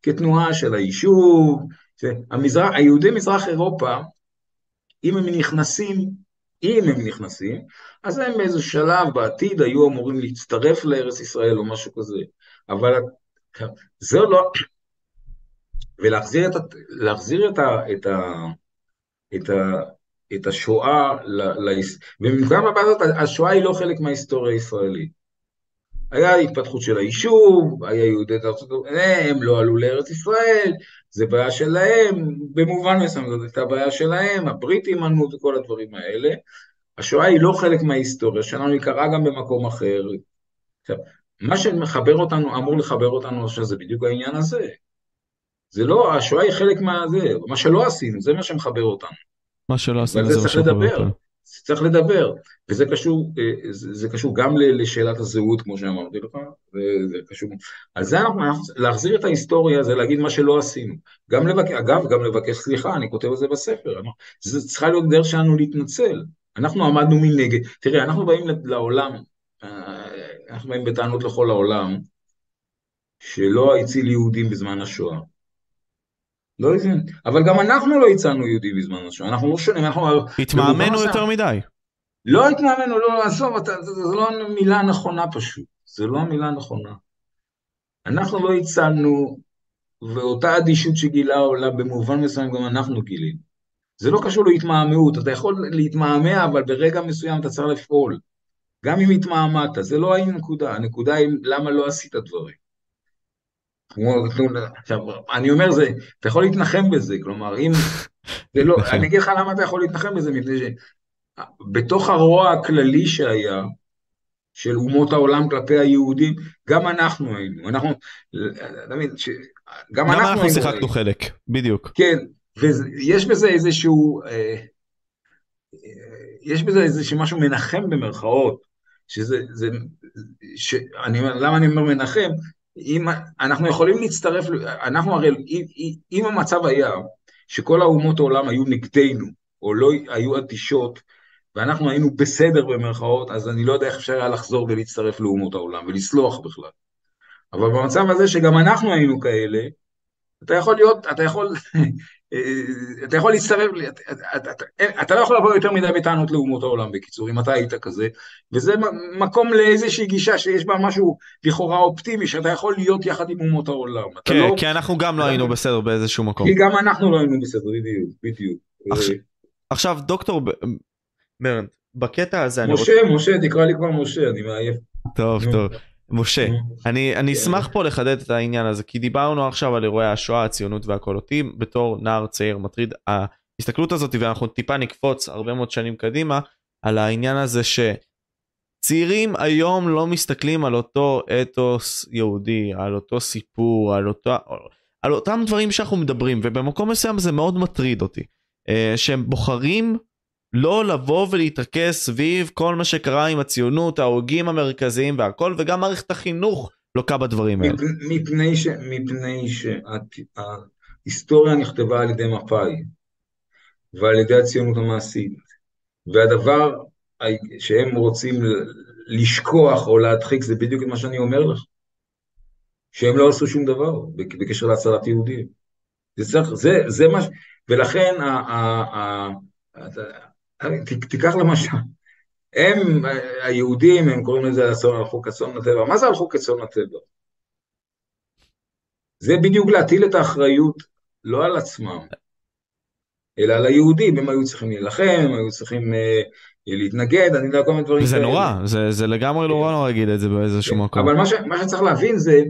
כתנועה של היישוב, היהודי מזרח אירופה, אם הם נכנסים, אם הם נכנסים, אז הם באיזה שלב בעתיד היו אמורים להצטרף לארץ ישראל או משהו כזה, אבל זה לא, ולהחזיר את, להחזיר את ה, את ה, את ה, את השואה, ובמקום הבא הזאת, השואה היא לא חלק מההיסטוריה הישראלית, היה התפתחות של היישוב, היה יהודי תרצות, הם לא עלו לארץ ישראל, זה בעיה שלהם, במובן מסוים, זאת הייתה בעיה שלהם, הבריטים ענו וכל הדברים האלה, השואה היא לא חלק מההיסטוריה, שלנו היא קרה גם במקום אחר, עכשיו, מה שמחבר אותנו, אמור לחבר אותנו, זה בדיוק העניין הזה, זה לא, השואה היא חלק מה זה, מה שלא עשינו, זה מה שמחבר אותנו, מה שלא עשינו, זה מה שמחבר אותנו, צריך לדבר, וזה קשור, זה קשור גם לשאלת הזהות, כמו שאמרתי לך, וזה קשור. אז זה אנחנו, להחזיר את ההיסטוריה, זה להגיד מה שלא עשינו. גם לבקש, אגב, גם לבקש סליחה, אני כותב על זה בספר. זה צריכה להיות דרך שלנו להתנצל. אנחנו עמדנו מנגד. תראה, אנחנו באים לעולם, אנחנו באים בטענות לכל העולם, שלא הציל יהודים בזמן השואה. לא איזן, אבל גם אנחנו לא הצענו יהודי בזמן השואה, אנחנו לא שונים, אנחנו... התמאמנו יותר מדי. לא התמאמנו, לא, עזוב, זו לא מילה נכונה פשוט, זו לא מילה נכונה. אנחנו לא הצענו, ואותה אדישות שגילה העולם, במובן מסוים גם אנחנו גילים. זה לא קשור להתמאמאות, אתה יכול להתמאמא, אבל ברגע מסוים אתה צריך לפעול. גם אם התמאמת, זה לא הייתה נקודה, הנקודה היא למה לא עשית דברים. אני אומר זה, אתה יכול להתנחם בזה, כלומר, אם זה לא, אני אגיד לך למה אתה יכול להתנחם בזה, מפני שבתוך הרוע הכללי שהיה, של אומות העולם כלפי היהודים, גם אנחנו היינו, אנחנו, גם אנחנו שיחקנו חלק, בדיוק. כן, ויש בזה איזשהו, יש בזה איזשהו משהו מנחם במרכאות, שזה, למה אני אומר מנחם? אם אנחנו יכולים להצטרף, אנחנו הרי, אם המצב היה שכל האומות העולם היו נגדנו, או לא היו אדישות, ואנחנו היינו בסדר במרכאות, אז אני לא יודע איך אפשר היה לחזור ולהצטרף לאומות העולם, ולסלוח בכלל. אבל במצב הזה שגם אנחנו היינו כאלה, אתה יכול להיות, אתה יכול, אתה יכול להצטרף, אתה, אתה, אתה לא יכול לבוא יותר מדי בטענות לאומות העולם בקיצור, אם אתה היית כזה, וזה מקום לאיזושהי גישה שיש בה משהו לכאורה אופטימי, שאתה יכול להיות יחד עם אומות העולם. כן, לא... כי אנחנו גם לא היינו בסדר באיזשהו מקום. כי גם אנחנו לא היינו בסדר, בדיוק, בדיוק. עכשיו, עכשיו דוקטור ברנט, בקטע הזה... משה, אני רוצה... משה, תקרא לי כבר משה, אני מעייף. טוב, טוב. משה, אני, אני אשמח פה לחדד את העניין הזה, כי דיברנו עכשיו על אירועי השואה, הציונות והקולותי, בתור נער צעיר מטריד, ההסתכלות הזאת, ואנחנו טיפה נקפוץ הרבה מאוד שנים קדימה, על העניין הזה שצעירים היום לא מסתכלים על אותו אתוס יהודי, על אותו סיפור, על, אותו, על אותם דברים שאנחנו מדברים, ובמקום מסוים זה מאוד מטריד אותי, שהם בוחרים לא לבוא ולהתרכז סביב כל מה שקרה עם הציונות, ההוגים המרכזיים והכל, וגם מערכת החינוך לוקה בדברים האלה. מפני, ש, מפני שההיסטוריה נכתבה על ידי מפא"י, ועל ידי הציונות המעשית, והדבר שהם רוצים לשכוח או להדחיק, זה בדיוק מה שאני אומר לך, שהם לא עשו שום דבר בקשר להצלת יהודים. זה צריך, זה, זה מה, ולכן ה... ה, ה תיקח למשל, הם היהודים, הם קוראים לזה הלכו כצאן לטבע. מה זה הלכו כצאן לטבע? זה בדיוק להטיל את האחריות לא על עצמם, אלא על היהודים. הם היו צריכים להילחם, הם היו צריכים להתנגד, אני לא כל מיני דברים. זה נורא, זה לגמרי נורא נורא להגיד את זה באיזשהו מקום. אבל מה שצריך להבין זה,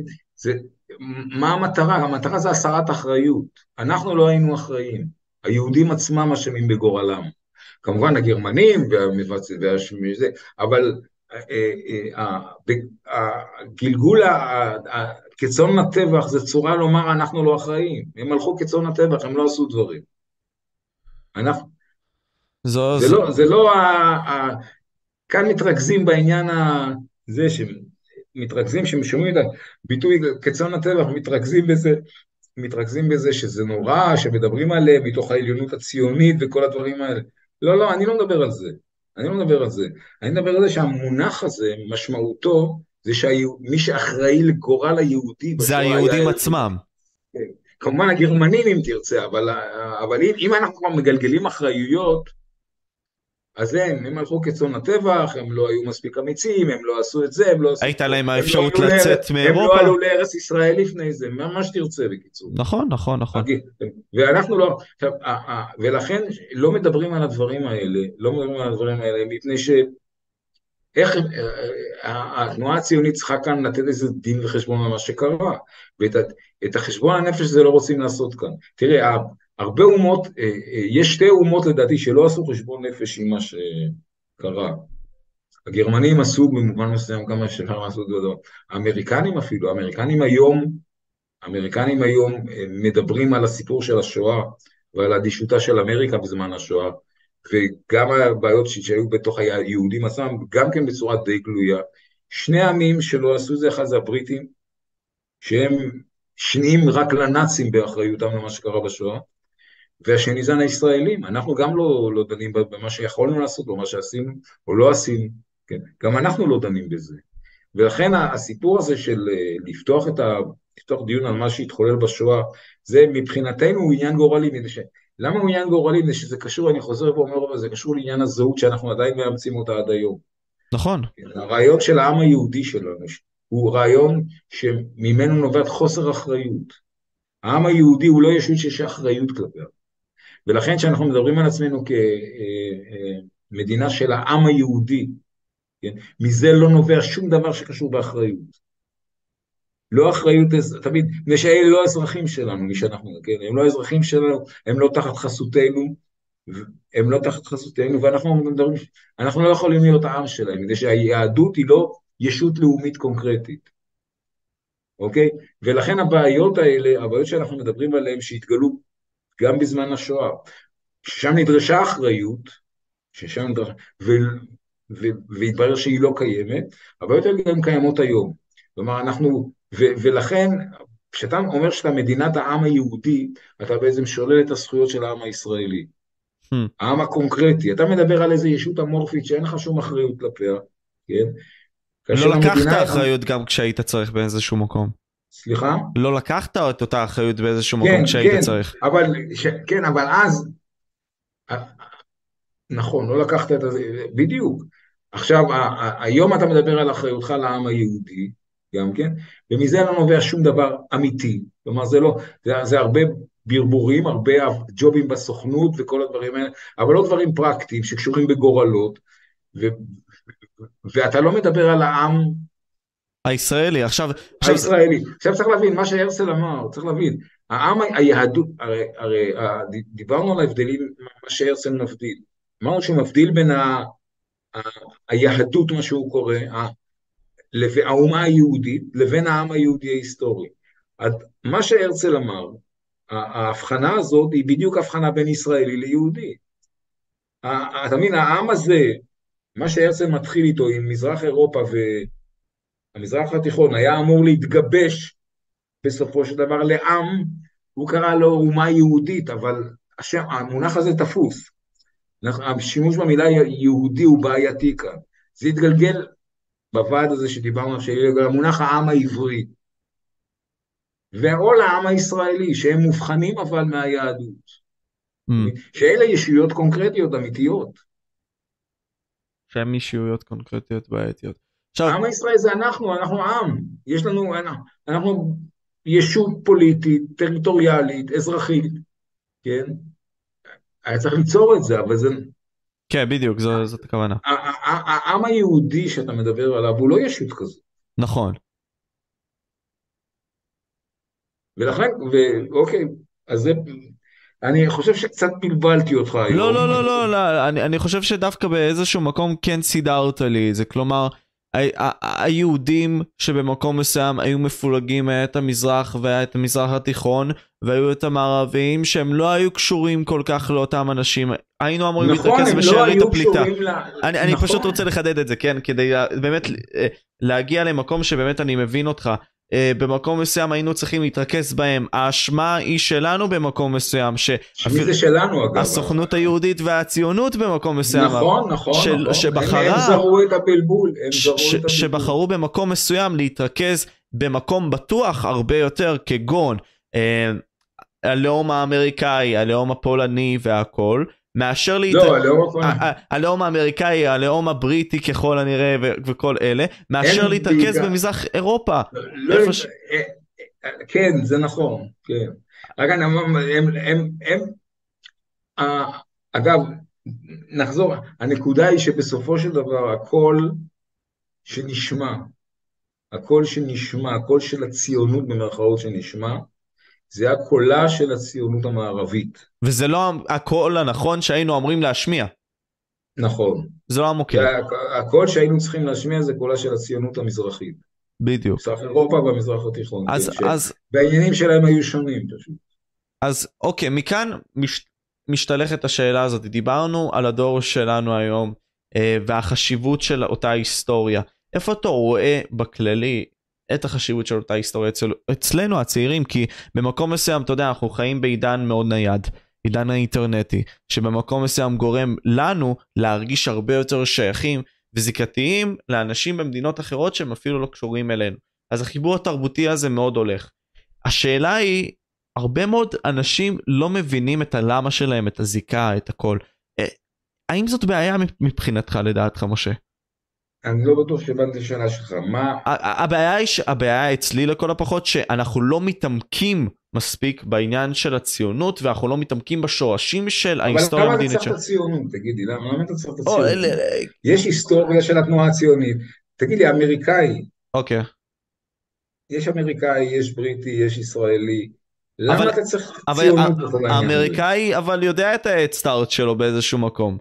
מה המטרה? המטרה זה הסרת אחריות. אנחנו לא היינו אחראים. היהודים עצמם אשמים בגורלם. כמובן הגרמנים והמבצע והשמי זה, אבל הגלגול כצאן לטבח זה צורה לומר אנחנו לא אחראים. הם הלכו כצאן לטבח, הם לא עשו דברים. זו, זה, זו. לא, זה לא, ה, ה, כאן מתרכזים בעניין הזה, שמתרכזים, שמשומעים את הביטוי כצאן הטבח, מתרכזים בזה, מתרכזים בזה שזה נורא, שמדברים עליהם מתוך העליונות הציונית וכל הדברים האלה. לא, לא, אני לא מדבר על זה. אני לא מדבר על זה. אני מדבר על זה שהמונח הזה, משמעותו, זה שמי שאחראי לגורל היהודי. זה היהודים עצמם. כמובן הגרמנים אם תרצה, אבל, אבל אם, אם אנחנו כבר מגלגלים אחראיות, אז הם, הם הלכו כצאן הטבח, הם לא היו מספיק אמיצים, הם לא עשו את זה, הם לא עשו... הייתה להם האפשרות לצאת מאירופה. הם לא עלו לארץ ישראל לפני זה, מה שתרצה בקיצור. נכון, נכון, נכון. ואנחנו לא... ולכן לא מדברים על הדברים האלה, לא מדברים על הדברים האלה, מפני ש... איך התנועה הציונית צריכה כאן לתת איזה דין וחשבון על מה שקרה, ואת החשבון הנפש זה לא רוצים לעשות כאן. תראה, הרבה אומות, יש שתי אומות לדעתי שלא עשו חשבון נפש עם מה שקרה. הגרמנים עשו במובן מסוים כמה שאפשר לעשות דבר. האמריקנים אפילו, האמריקנים היום, האמריקנים היום מדברים על הסיפור של השואה, ועל הדישותה של אמריקה בזמן השואה, וגם הבעיות שהיו בתוך היהודים עצמם, גם כן בצורה די גלויה. שני העמים שלא עשו זה, אחד זה הבריטים, שהם שניים רק לנאצים באחריותם למה שקרה בשואה, והשני זה הישראלים, אנחנו גם לא, לא דנים במה שיכולנו לעשות, או מה שעשינו, או לא עשינו, כן. גם אנחנו לא דנים בזה. ולכן הסיפור הזה של לפתוח את ה, לפתוח דיון על מה שהתחולל בשואה, זה מבחינתנו הוא עניין גורלי, מנשא. למה הוא עניין גורלי? זה שזה קשור, אני חוזר ואומר, אבל זה קשור לעניין הזהות שאנחנו עדיין מאמצים אותה עד היום. נכון. הרעיון של העם היהודי שלנו, הוא רעיון שממנו נובעת חוסר אחריות. העם היהודי הוא לא ישות שיש אחריות כלפיו. ולכן כשאנחנו מדברים על עצמנו כמדינה של העם היהודי, מזה לא נובע שום דבר שקשור באחריות. לא אחריות, תמיד, נשאל לא האזרחים שלנו, מי שאנחנו, כן, הם לא האזרחים שלנו, הם לא תחת חסותנו, הם לא תחת חסותנו, ואנחנו מדברים, אנחנו לא יכולים להיות העם שלהם, כדי שהיהדות היא לא ישות לאומית קונקרטית, אוקיי? ולכן הבעיות האלה, הבעיות שאנחנו מדברים עליהן, שהתגלו גם בזמן השואה, ששם נדרשה אחריות, ששם נדרשה, ו, ו, והתברר שהיא לא קיימת, הבעיות האלה גם קיימות היום, כלומר, אנחנו, ולכן, כשאתה אומר שאתה מדינת העם היהודי, אתה בעצם שולל את הזכויות של העם הישראלי. העם הקונקרטי. אתה מדבר על איזו ישות אמורפית שאין לך שום אחריות כלפיה, כן? לא לקחת אחריות גם כשהיית צריך באיזשהו מקום. סליחה? לא לקחת את אותה אחריות באיזשהו מקום כשהיית צריך. כן, אבל אז, נכון, לא לקחת את זה, בדיוק. עכשיו, היום אתה מדבר על אחריותך לעם היהודי, גם כן, ומזה לא נובע שום דבר אמיתי, כלומר זה לא, זה, זה הרבה ברבורים, הרבה ג'ובים בסוכנות וכל הדברים האלה, אבל לא דברים פרקטיים שקשורים בגורלות, ו, ואתה לא מדבר על העם הישראלי, עכשיו, עכשיו... הישראלי, עכשיו צריך להבין, מה שהרצל אמר, צריך להבין, העם היהדות, הרי, הרי דיברנו על ההבדלים, מה שהרצל מבדיל, אמרנו שהוא מבדיל בין ה, ה, היהדות, מה שהוא קורא, ה, לבין האומה היהודית, לבין העם היהודי ההיסטורי. מה שהרצל אמר, ההבחנה הזאת היא בדיוק הבחנה בין ישראלי ליהודי. אתה מבין, העם הזה, מה שהרצל מתחיל איתו עם מזרח אירופה והמזרח התיכון, היה אמור להתגבש בסופו של דבר לעם, הוא קרא לו אומה יהודית, אבל השם, המונח הזה תפוס. השימוש במילה יהודי הוא בעייתי כאן. זה התגלגל... בוועד הזה שדיברנו, המונח העם העברי, ועול העם הישראלי, שהם מובחנים אבל מהיהדות, mm. שאלה ישויות קונקרטיות אמיתיות. שהם ישויות קונקרטיות בעייתיות. העם הישראלי זה אנחנו, אנחנו עם, יש לנו, אנחנו ישות פוליטית, טריטוריאלית, אזרחית, כן? היה צריך ליצור את זה, אבל זה... כן, בדיוק, זאת הכוונה. העם היהודי שאתה מדבר עליו, הוא לא ישות כזה. נכון. ולכן, אוקיי, אז אני חושב שקצת בלבלתי אותך היום. לא, לא, לא, אני חושב שדווקא באיזשהו מקום כן סידרת לי, זה כלומר, היהודים שבמקום מסוים היו מפולגים, היה את המזרח והיה את המזרח התיכון, והיו את המערבים שהם לא היו קשורים כל כך לאותם אנשים, היינו אמורים להתרכז בשארית הפליטה. אני פשוט רוצה לחדד את זה, כן, כדי באמת להגיע למקום שבאמת אני מבין אותך. במקום מסוים היינו צריכים להתרכז בהם, האשמה היא שלנו במקום מסוים, שמי זה שלנו אגב? הסוכנות היהודית והציונות במקום מסוים, נכון, נכון, הם זרו את הבלבול, שבחרו במקום מסוים להתרכז במקום בטוח הרבה יותר, כגון הלאום האמריקאי, הלאום הפולני והכל, מאשר הלאום האמריקאי, הלאום הבריטי ככל הנראה וכל אלה, מאשר להתרכז במזרח אירופה. כן, זה נכון. אגב, נחזור, הנקודה היא שבסופו של דבר הכל שנשמע, הכל שנשמע, הכל של הציונות במרכאות שנשמע, זה הקולה של הציונות המערבית. וזה לא הקול הנכון שהיינו אמורים להשמיע. נכון. זה לא המוקד. הקול שהיינו צריכים להשמיע זה קולה של הציונות המזרחית. בדיוק. מזרח אירופה והמזרח התיכון. אז, כן, אז... בעניינים שלהם היו שונים. פשוט. אז אוקיי, מכאן מש... משתלכת השאלה הזאת. דיברנו על הדור שלנו היום, והחשיבות של אותה היסטוריה. איפה אתה רואה בכללי... את החשיבות של אותה היסטוריה אצל, אצלנו הצעירים, כי במקום מסוים, אתה יודע, אנחנו חיים בעידן מאוד נייד, עידן האינטרנטי, שבמקום מסוים גורם לנו להרגיש הרבה יותר שייכים וזיקתיים לאנשים במדינות אחרות שהם אפילו לא קשורים אלינו. אז החיבור התרבותי הזה מאוד הולך. השאלה היא, הרבה מאוד אנשים לא מבינים את הלמה שלהם, את הזיקה, את הכל. האם זאת בעיה מבחינתך, לדעתך, משה? אני לא בטוח שבנתי שאלה שלך, מה... הבעיה היא, הבעיה אצלי לכל הפחות, שאנחנו לא מתעמקים מספיק בעניין של הציונות, ואנחנו לא מתעמקים בשורשים של ההיסטוריה המדינית. אבל למה אתה צריך את הציונות, תגידי, למה אתה צריך את הציונות? יש היסטוריה של התנועה הציונית, תגידי, אמריקאי. אוקיי. יש אמריקאי, יש בריטי, יש ישראלי. למה אתה צריך ציונות? האמריקאי, אבל יודע את הסטארט שלו באיזשהו מקום.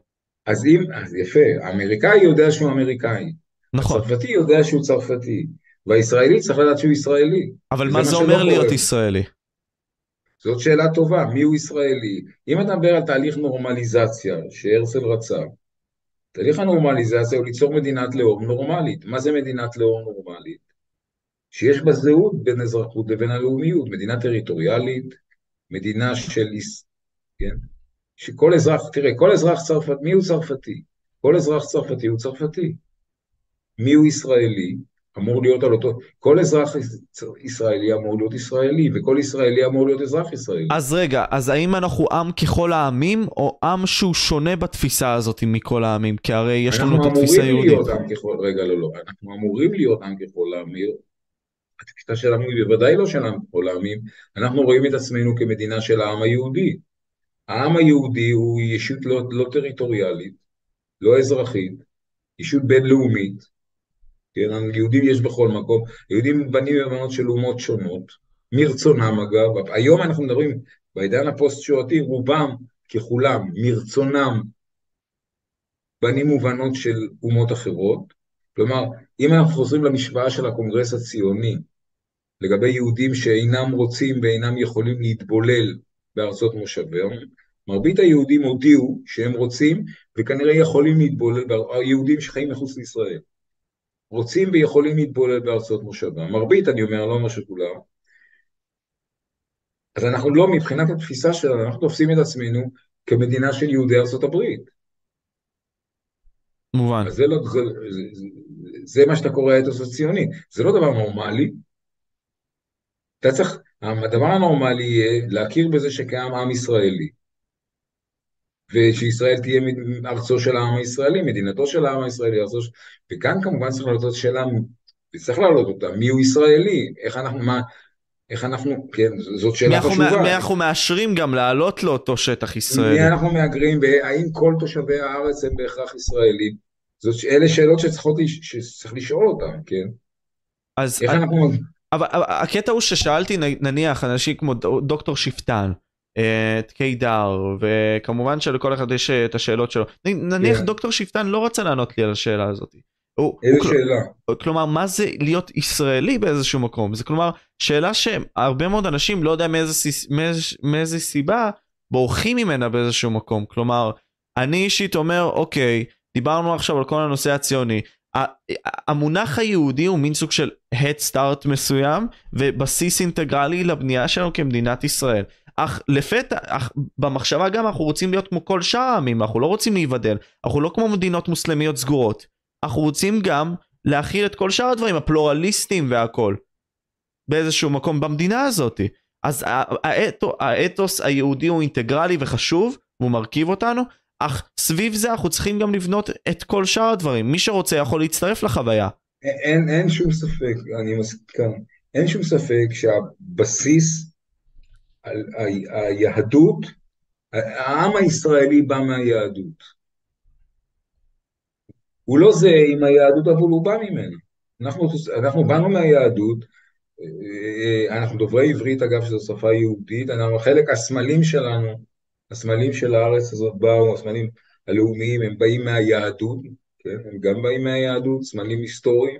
אז אם, אז יפה, האמריקאי יודע שהוא אמריקאי. נכון. הצרפתי יודע שהוא צרפתי. והישראלי צריך לדעת שהוא ישראלי. אבל מה זה אומר להיות ישראלי? זאת שאלה טובה, מי הוא ישראלי? אם אתה מדבר על תהליך נורמליזציה, שהרצל רצה, תהליך הנורמליזציה הוא ליצור מדינת לאום נורמלית. מה זה מדינת לאום נורמלית? שיש בה זהות בין אזרחות לבין הלאומיות, מדינה טריטוריאלית, מדינה של... כן? שכל אזרח, תראה, כל אזרח צרפתי, מי הוא צרפתי? כל אזרח צרפתי הוא צרפתי. מי הוא ישראלי? אמור להיות על אותו... כל אזרח ישראלי אמור להיות ישראלי, וכל ישראלי אמור להיות אזרח ישראלי. אז רגע, אז האם אנחנו עם ככל העמים, או עם שהוא שונה בתפיסה הזאת מכל העמים? כי הרי יש לנו את התפיסה היהודית. אנחנו אמורים להיות עם ככל... רגע, לא, לא. אנחנו אמורים להיות עם ככל העמים. התפיסה שלנו היא בוודאי לא של עם ככל העמים. אנחנו רואים את עצמנו כמדינה של העם היהודי. העם היהודי הוא ישות לא, לא טריטוריאלית, לא אזרחית, ישות בינלאומית, כן, יהודים יש בכל מקום, יהודים בנים ובנות של אומות שונות, מרצונם אגב, היום אנחנו מדברים בעידן הפוסט-שוואתי, רובם ככולם, מרצונם, בנים ובנות של אומות אחרות, כלומר, אם אנחנו חוזרים למשוואה של הקונגרס הציוני, לגבי יהודים שאינם רוצים ואינם יכולים להתבולל, בארצות מושבם, מרבית היהודים הודיעו שהם רוצים, וכנראה יכולים להתבולל, היהודים שחיים מחוץ לישראל, רוצים ויכולים להתבולל בארצות מושבם, מרבית אני אומר, לא משהו כולה, אז אנחנו לא, מבחינת התפיסה שלנו, אנחנו תופסים את עצמנו, כמדינה של יהודי ארצות הברית. מובן. אז זה, לא, זה, זה, זה מה שאתה קורא האתוס הציוני, זה לא דבר נורמלי, אתה צריך, הדבר הנורמלי יהיה להכיר בזה שקיים עם ישראלי, ושישראל תהיה ארצו של העם הישראלי, מדינתו של העם הישראלי, ארצו של... וכאן כמובן צריך לעלות את השאלה, וצריך לעלות אותה, מי הוא ישראלי, איך אנחנו, מה, איך אנחנו, כן, זאת שאלה חשובה. מי אנחנו מאשרים גם לעלות לאותו שטח ישראלי. מי אנחנו מאגרים, והאם כל תושבי הארץ הם בהכרח ישראלים, אלה שאלות שצריך לשאול אותן, כן. אז... איך אנחנו... אבל הקטע הוא ששאלתי נניח אנשים כמו דוקטור שפטן, את קידר, וכמובן שלכל אחד יש את השאלות שלו, נניח דוקטור שפטן לא רצה לענות לי על השאלה הזאת, איזה שאלה. כלומר, מה זה להיות ישראלי באיזשהו מקום? זה כלומר, שאלה שהרבה מאוד אנשים לא יודע מאיזה סיבה בורחים ממנה באיזשהו מקום. כלומר, אני אישית אומר, אוקיי, דיברנו עכשיו על כל הנושא הציוני, המונח היהודי הוא מין סוג של head start מסוים, ובסיס אינטגרלי לבנייה שלנו כמדינת ישראל. אך לפתע, אך במחשבה גם אנחנו רוצים להיות כמו כל שאר העמים, אנחנו לא רוצים להיבדל, אנחנו לא כמו מדינות מוסלמיות סגורות, אנחנו רוצים גם להכיל את כל שאר הדברים, הפלורליסטים והכל, באיזשהו מקום במדינה הזאת. אז האתוס היהודי הוא אינטגרלי וחשוב, והוא מרכיב אותנו, אך סביב זה אנחנו צריכים גם לבנות את כל שאר הדברים. מי שרוצה יכול להצטרף לחוויה. אין, אין שום ספק, אני מסכים, אין שום ספק שהבסיס על היהדות, העם הישראלי בא מהיהדות. הוא לא זה עם היהדות, אבל הוא בא ממנו. אנחנו, אנחנו באנו מהיהדות, אנחנו דוברי עברית, אגב, שזו שפה יהודית, אנחנו חלק הסמלים שלנו, הסמלים של הארץ הזאת באו, הסמלים הלאומיים, הם באים מהיהדות, כן? הם גם באים מהיהדות, סמלים היסטוריים,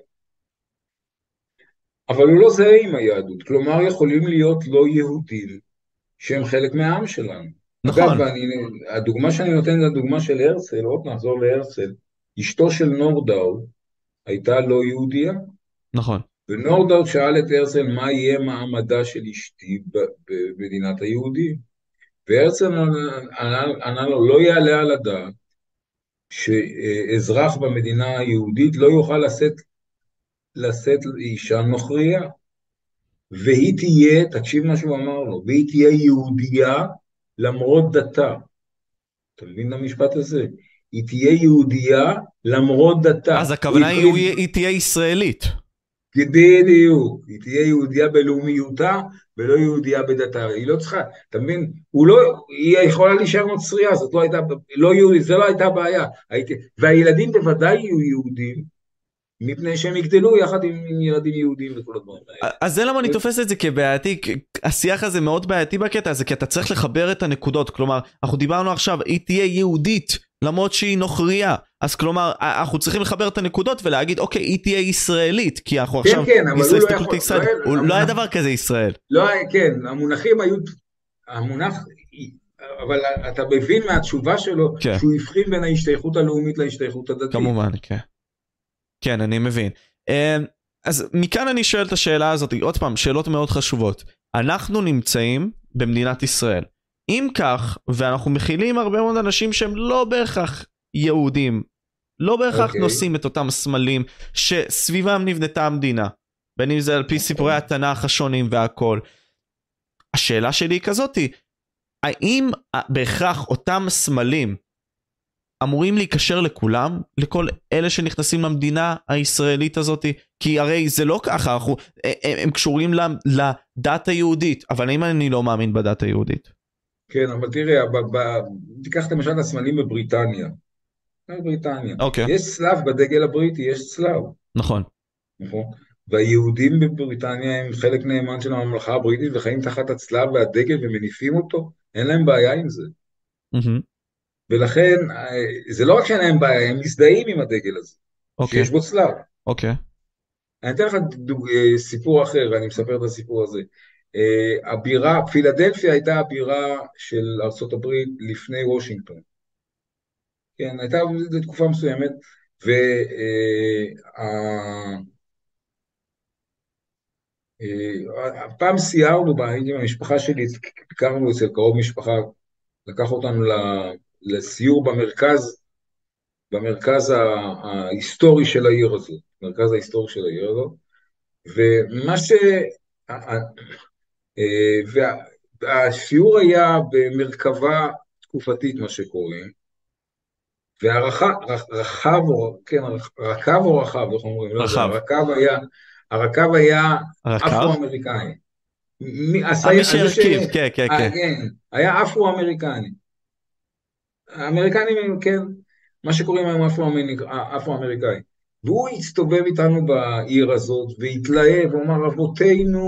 אבל הוא לא זהה עם היהדות, כלומר יכולים להיות לא יהודים, שהם חלק מהעם שלנו. נכון. אגב, ואני, הדוגמה שאני נותן זה הדוגמה של הרצל, עוד נחזור להרצל, אשתו של נורדאו הייתה לא יהודיה, נכון. ונורדאו שאל את הרצל מה יהיה מעמדה של אשתי במדינת היהודים, והרצל ענה לו, לא יעלה על הדעת שאזרח במדינה היהודית לא יוכל לשאת, לשאת אישה נוכריה, והיא תהיה, תקשיב מה שהוא אמר לו, והיא תהיה יהודייה למרות דתה. אתה מבין את המשפט הזה? היא תהיה יהודייה למרות דתה. אז הכוונה היא, היא, היא תהיה ישראלית. בדיוק, היא תהיה יהודייה בלאומיותה, ולא יהודייה בדתה, היא לא צריכה, אתה מבין, הוא לא, היא יכולה להישאר נוצריה, זאת לא הייתה, לא יהודית, זה לא הייתה בעיה, הייתי, והילדים בוודאי יהיו יהודים, מפני שהם יגדלו יחד עם ילדים יהודים וכל הדברים. אז זה למה אני תופס את זה כבעייתי, השיח הזה מאוד בעייתי בקטע הזה, כי אתה צריך לחבר את הנקודות, כלומר, אנחנו דיברנו עכשיו, היא תהיה יהודית, למרות שהיא נוכריה, אז כלומר, אנחנו צריכים לחבר את הנקודות ולהגיד, אוקיי, היא תהיה ישראלית, כי אנחנו כן, עכשיו... כן, כן, אבל הוא לא יכול... ישראל, הוא המונח... לא היה דבר כזה ישראל. לא, כן, המונחים היו... המונח... אבל אתה מבין מהתשובה שלו, כן. שהוא הבחין בין ההשתייכות הלאומית להשתייכות הדתית. כמובן, כן. כן, אני מבין. אז מכאן אני שואל את השאלה הזאת, עוד פעם, שאלות מאוד חשובות. אנחנו נמצאים במדינת ישראל. אם כך, ואנחנו מכילים הרבה מאוד אנשים שהם לא בהכרח יהודים, לא בהכרח okay. נושאים את אותם סמלים שסביבם נבנתה המדינה, בין אם זה על פי okay. סיפורי התנ"ך השונים והכל. השאלה שלי היא כזאת, האם בהכרח אותם סמלים אמורים להיקשר לכולם, לכל אלה שנכנסים למדינה הישראלית הזאת, כי הרי זה לא ככה, אנחנו, הם, הם קשורים לדת היהודית, אבל אם אני לא מאמין בדת היהודית. כן, אבל תראה, תיקח למשל את הסמלים בבריטניה. בבריטניה. Okay. יש צלב בדגל הבריטי, יש צלב. נכון. נכון. והיהודים בבריטניה הם חלק נאמן של הממלכה הבריטית, וחיים תחת הצלב והדגל ומניפים אותו. אין להם בעיה עם זה. Mm-hmm. ולכן, זה לא רק שאין להם בעיה, הם מזדהים עם הדגל הזה. Okay. שיש בו צלב. אוקיי. Okay. אני אתן לך דוג... סיפור אחר, אני מספר את הסיפור הזה. הבירה, פילדלפיה הייתה הבירה של ארצות הברית לפני וושינגטון. כן, הייתה תקופה מסוימת, והפעם סיירנו בעניין עם המשפחה שלי, ביקרנו אצל קרוב משפחה, לקח אותנו לסיור במרכז, במרכז ההיסטורי של העיר הזאת, מרכז ההיסטורי של העיר הזאת, ומה ש... והשיעור היה במרכבה תקופתית מה שקוראים, והרחב, רחב, כן, רקב או רחב, איך אומרים? רחב. הרקב היה אפרו-אמריקני. מי שהרכיב, כן, כן, כן. היה אפרו-אמריקני. האמריקנים הם, כן, מה שקוראים היום אפרו-אמריקאי. והוא הסתובב איתנו בעיר הזאת, והתלהב, ואומר, אבותינו,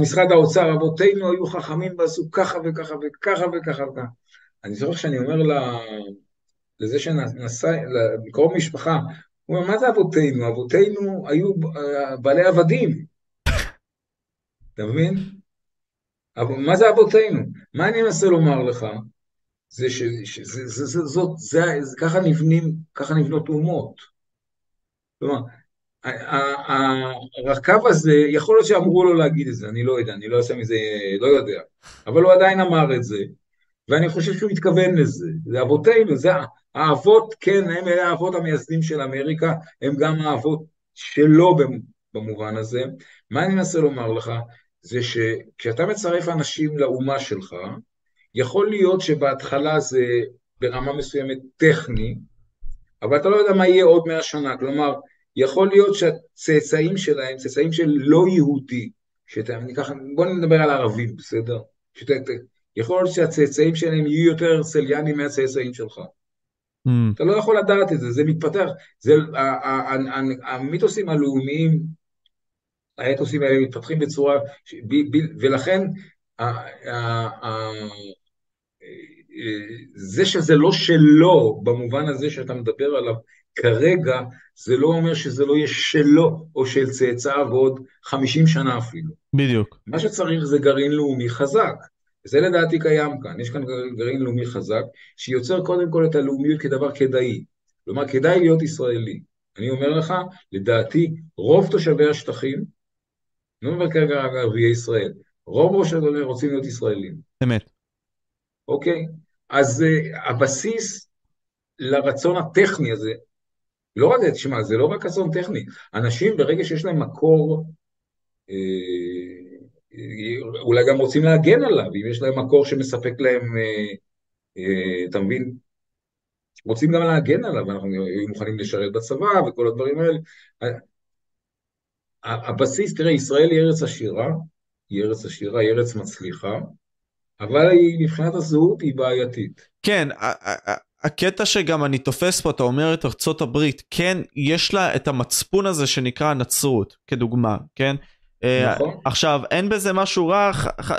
משרד האוצר, אבותינו היו חכמים ועשו ככה וככה וככה וככה וככה. אני זוכר שאני אומר לזה שנסע, לקרוא משפחה, הוא אומר, מה זה אבותינו? אבותינו היו בעלי עבדים. אתה מבין? מה זה אבותינו? מה אני מנסה לומר לך? זה ש... זה, זה, זה, זאת, זה, זה, ככה נבנים, ככה נבנות אומות. זאת אומרת, הרכב הזה, יכול להיות שאמרו לו להגיד את זה, אני לא יודע, אני לא עושה מזה, לא יודע, אבל הוא עדיין אמר את זה, ואני חושב שהוא מתכוון לזה, זה אבותינו, זה האבות, כן, הם אלה האבות המייסדים של אמריקה, הם גם האבות שלו במובן הזה. מה אני מנסה לומר לך, זה שכשאתה מצרף אנשים לאומה שלך, יכול להיות שבהתחלה זה ברמה מסוימת טכני, אבל אתה לא יודע מה יהיה עוד מאה שנה, כלומר, יכול להיות שהצאצאים שלהם, צאצאים של לא יהודי, שאתה, אני ככה, בואו נדבר על ערבים, בסדר? שאתה, יכול להיות שהצאצאים שלהם יהיו יותר הרצליאנים מהצאצאים שלך. Mm. אתה לא יכול לדעת את זה, זה מתפתח. זה, המיתוסים הלאומיים, האתוסים האלה מתפתחים בצורה, ולכן, זה שזה לא שלו, במובן הזה שאתה מדבר עליו, כרגע זה לא אומר שזה לא יהיה שלו או של צאצאיו עוד חמישים שנה אפילו. בדיוק. מה שצריך זה גרעין לאומי חזק. זה לדעתי קיים כאן. יש כאן גרעין לאומי חזק שיוצר קודם כל את הלאומיות כדבר כדאי. כלומר, כדאי להיות ישראלי. אני אומר לך, לדעתי, רוב תושבי השטחים, לא אומר כרגע ערביי ישראל, רוב ראשון רוצים להיות ישראלים. אמת. אוקיי? אז הבסיס לרצון הטכני הזה, לא רק את שמה, זה לא רק רצון טכני, אנשים ברגע שיש להם מקור, אה, אולי גם רוצים להגן עליו, אם יש להם מקור שמספק להם, אה, אה, אתה מבין? רוצים גם להגן עליו, אנחנו מוכנים לשרת בצבא וכל הדברים האלה. הבסיס, תראה, ישראל היא ארץ עשירה, היא ארץ עשירה, היא ארץ מצליחה, אבל היא, מבחינת הזהות היא בעייתית. כן, הקטע שגם אני תופס פה, אתה אומר את ארצות הברית, כן, יש לה את המצפון הזה שנקרא נצרות, כדוגמה, כן? נכון. עכשיו, אין בזה משהו רע,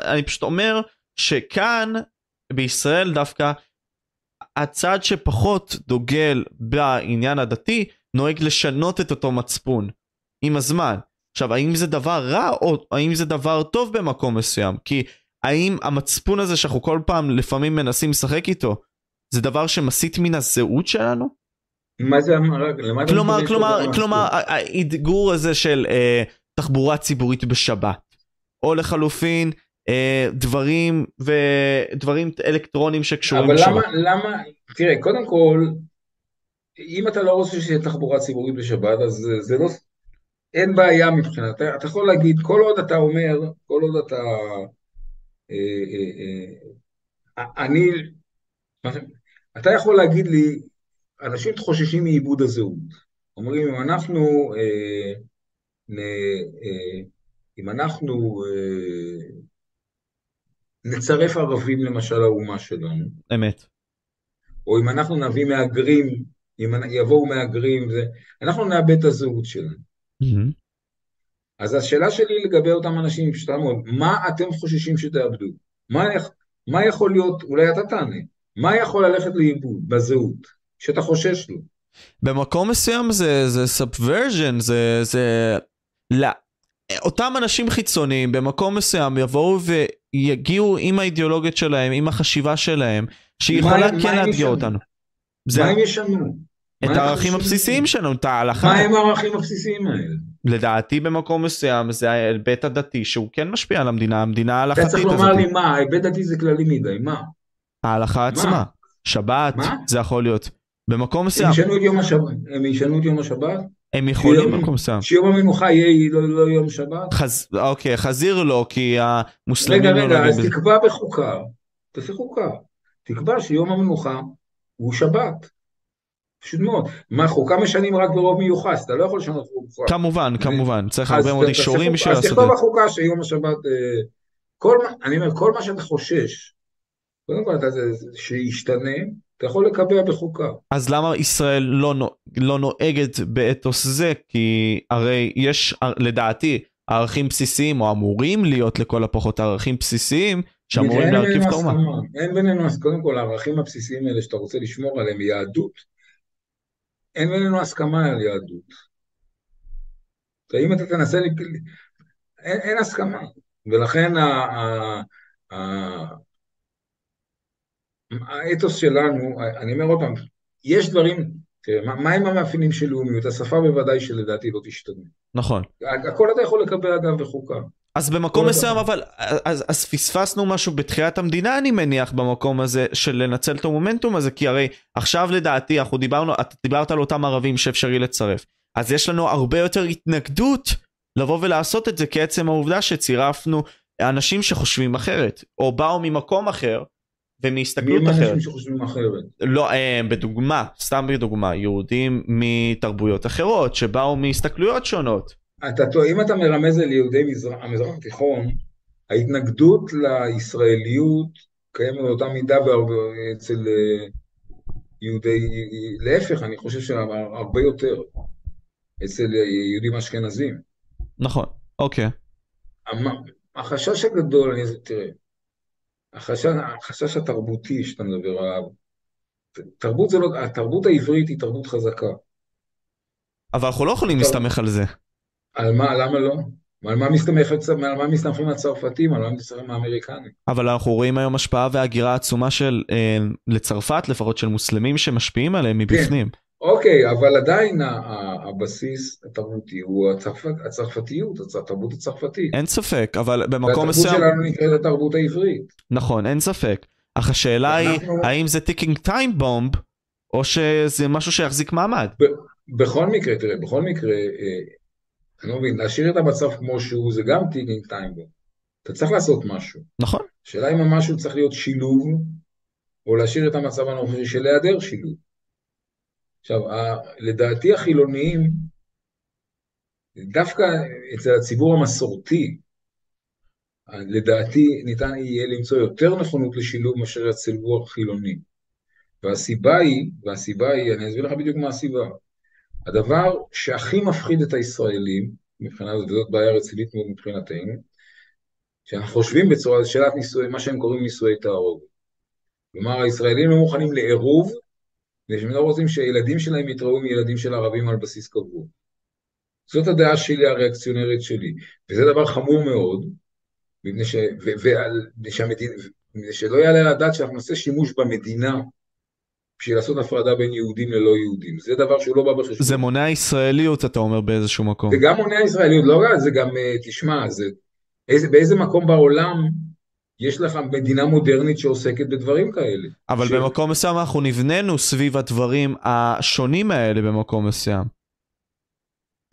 אני פשוט אומר שכאן, בישראל דווקא, הצד שפחות דוגל בעניין הדתי, נוהג לשנות את אותו מצפון, עם הזמן. עכשיו, האם זה דבר רע, או האם זה דבר טוב במקום מסוים? כי האם המצפון הזה שאנחנו כל פעם לפעמים מנסים לשחק איתו, זה דבר שמסית מן הזהות שלנו? מה זה אמר? כלומר, כלומר, כלומר, ההתגור הזה של אה, תחבורה ציבורית בשבת, או לחלופין, אה, דברים ודברים אלקטרונים שקשורים אבל בשבת. אבל למה, למה, תראה, קודם כל, אם אתה לא רוצה שיהיה תחבורה ציבורית בשבת, אז זה לא, אין בעיה מבחינת, אתה, אתה יכול להגיד, כל עוד אתה אומר, כל עוד אתה, אה, אה, אה, אני, אתה יכול להגיד לי, אנשים תחוששים מאיבוד הזהות, אומרים אם אנחנו, אה, אה, אם אנחנו אה, נצרף ערבים למשל האומה שלנו, אמת. או אם אנחנו נביא מאגרים, אם יבואו מאגרים, זה, אנחנו נאבד את הזהות שלנו. Mm-hmm. אז השאלה שלי לגבי אותם אנשים, פשוטה מאוד, מה אתם חוששים שתאבדו? מה, מה יכול להיות, אולי אתה תענה, מה יכול ללכת לאיבוד בזהות, שאתה חושש לו? במקום מסוים זה, זה subversion, זה, זה, לא. אותם אנשים חיצוניים במקום מסוים יבואו ויגיעו עם האידיאולוגיות שלהם, עם החשיבה שלהם, שיכולה כן להדגיע אותנו. זה... מה הם ישנו? את הערכים הבסיסיים שלנו, את ההלכה. מה הם הערכים הבסיסיים האלה? לדעתי במקום מסוים, זה ההיבט הדתי, שהוא כן משפיע על המדינה, המדינה ההלכתית הזאת. אתה צריך לומר לי מה, ההיבט דתי זה כללי מדי, מה? ההלכה עצמה, שבת, זה יכול להיות. במקום מסוים. הם ישנו את יום השבת? הם ישנו את יום השבת? הם יכולים במקום מסוים. שיום המנוחה יהיה לא יום שבת? אוקיי, חזיר לא, כי המוסלמים... רגע, רגע, אז תקבע בחוקה, תעשה חוקה, תקבע שיום המנוחה הוא שבת. פשוט מאוד. מה, חוקה משנים רק ברוב מיוחס, אתה לא יכול לשנות חוקה. כמובן, כמובן, צריך הרבה מאוד אישורים בשביל לעשות את זה. אז תכתוב בחוקה שיום השבת, אני אומר, כל מה שאתה חושש, קודם כל, שישתנה, אתה יכול לקבע בחוקה. אז למה ישראל לא נוהגת באתוס זה? כי הרי יש, לדעתי, ערכים בסיסיים, או אמורים להיות לכל הפחות ערכים בסיסיים, שאמורים להרכיב את האומה. אין בינינו, אז קודם כל, הערכים הבסיסיים האלה שאתה רוצה לשמור עליהם, יהדות, אין בינינו הסכמה על יהדות. אם אתה תנסה, אין הסכמה. ולכן האתוס שלנו, אני אומר עוד פעם, יש דברים, מהם המאפיינים של לאומיות? השפה בוודאי שלדעתי לא תשתנה. נכון. הכל אתה יכול לקבל אגב בחוקה. אז במקום מסוים, אבל, אז, אז פספסנו משהו בתחיית המדינה, אני מניח, במקום הזה של לנצל את המומנטום הזה, כי הרי עכשיו לדעתי, אנחנו דיברנו, אתה דיברת על אותם ערבים שאפשרי לצרף. אז יש לנו הרבה יותר התנגדות לבוא ולעשות את זה, כי עצם העובדה שצירפנו אנשים שחושבים אחרת, או באו ממקום אחר, ומהסתכלות אחרת. מי אנשים שחושבים אחרת? לא, בדוגמה, סתם בדוגמה, יהודים מתרבויות אחרות, שבאו מהסתכלויות שונות. אתה, אם אתה מרמז על יהודי המזרח התיכון, ההתנגדות לישראליות קיימת באותה מידה אצל יהודי, להפך, אני חושב שהרבה יותר, אצל יהודים אשכנזים. נכון, אוקיי. החשש הגדול, אני תראה, החשש, החשש התרבותי שאתה מדבר עליו, תרבות זה לא, התרבות העברית היא תרבות חזקה. אבל אנחנו לא יכולים להסתמך על זה. על מה, למה לא? על מה מסתמכים הצרפתים, על מה מסתמכים האמריקנים? אבל אנחנו רואים היום השפעה והגירה עצומה של, אה, לצרפת, לפחות של מוסלמים שמשפיעים עליהם מבפנים. כן. אוקיי, אבל עדיין הבסיס התרבותי הוא הצרפתיות, התרבות הצרפתית. אין ספק, אבל במקום מסוים... והתרבות שלנו נקראת התרבות העברית. נכון, אין ספק. אך השאלה היא, האם זה טיקינג טיים בומב, או שזה משהו שיחזיק מעמד? בכל מקרה, תראה, בכל מקרה, אני לא מבין, להשאיר את המצב כמו שהוא, זה גם טיקינג טיים בומב. אתה צריך לעשות משהו. נכון. השאלה אם המשהו צריך להיות שילוב, או להשאיר את המצב הנוכחי של להיעדר שילוב. עכשיו, לדעתי החילוניים, דווקא אצל הציבור המסורתי, לדעתי ניתן יהיה למצוא יותר נכונות לשילוב מאשר הציבור החילוני. והסיבה היא, והסיבה היא, אני אסביר לך בדיוק מה הסיבה, הדבר שהכי מפחיד את הישראלים, מבחינה זאת, וזאת בעיה רצינית מאוד מבחינתנו, שאנחנו חושבים בצורה שאלת נישואי, מה שהם קוראים נישואי תערובת. כלומר, הישראלים הם מוכנים לעירוב, ושהם לא רוצים שהילדים שלהם יתראו עם ילדים של ערבים על בסיס קבוע. זאת הדעה שלי, הריאקציונרית שלי. וזה דבר חמור מאוד, מפני ש... שלא יעלה לדעת שאנחנו נעשה שימוש במדינה, בשביל לעשות הפרדה בין יהודים ללא יהודים. זה דבר שהוא לא בא בחשבון. זה מונע ישראליות, אתה אומר, באיזשהו מקום. זה גם מונע ישראליות, לא רק, זה גם, תשמע, זה... איזה... באיזה מקום בעולם... יש לך מדינה מודרנית שעוסקת בדברים כאלה. אבל ש... במקום מסוים אנחנו נבננו סביב הדברים השונים האלה במקום מסוים.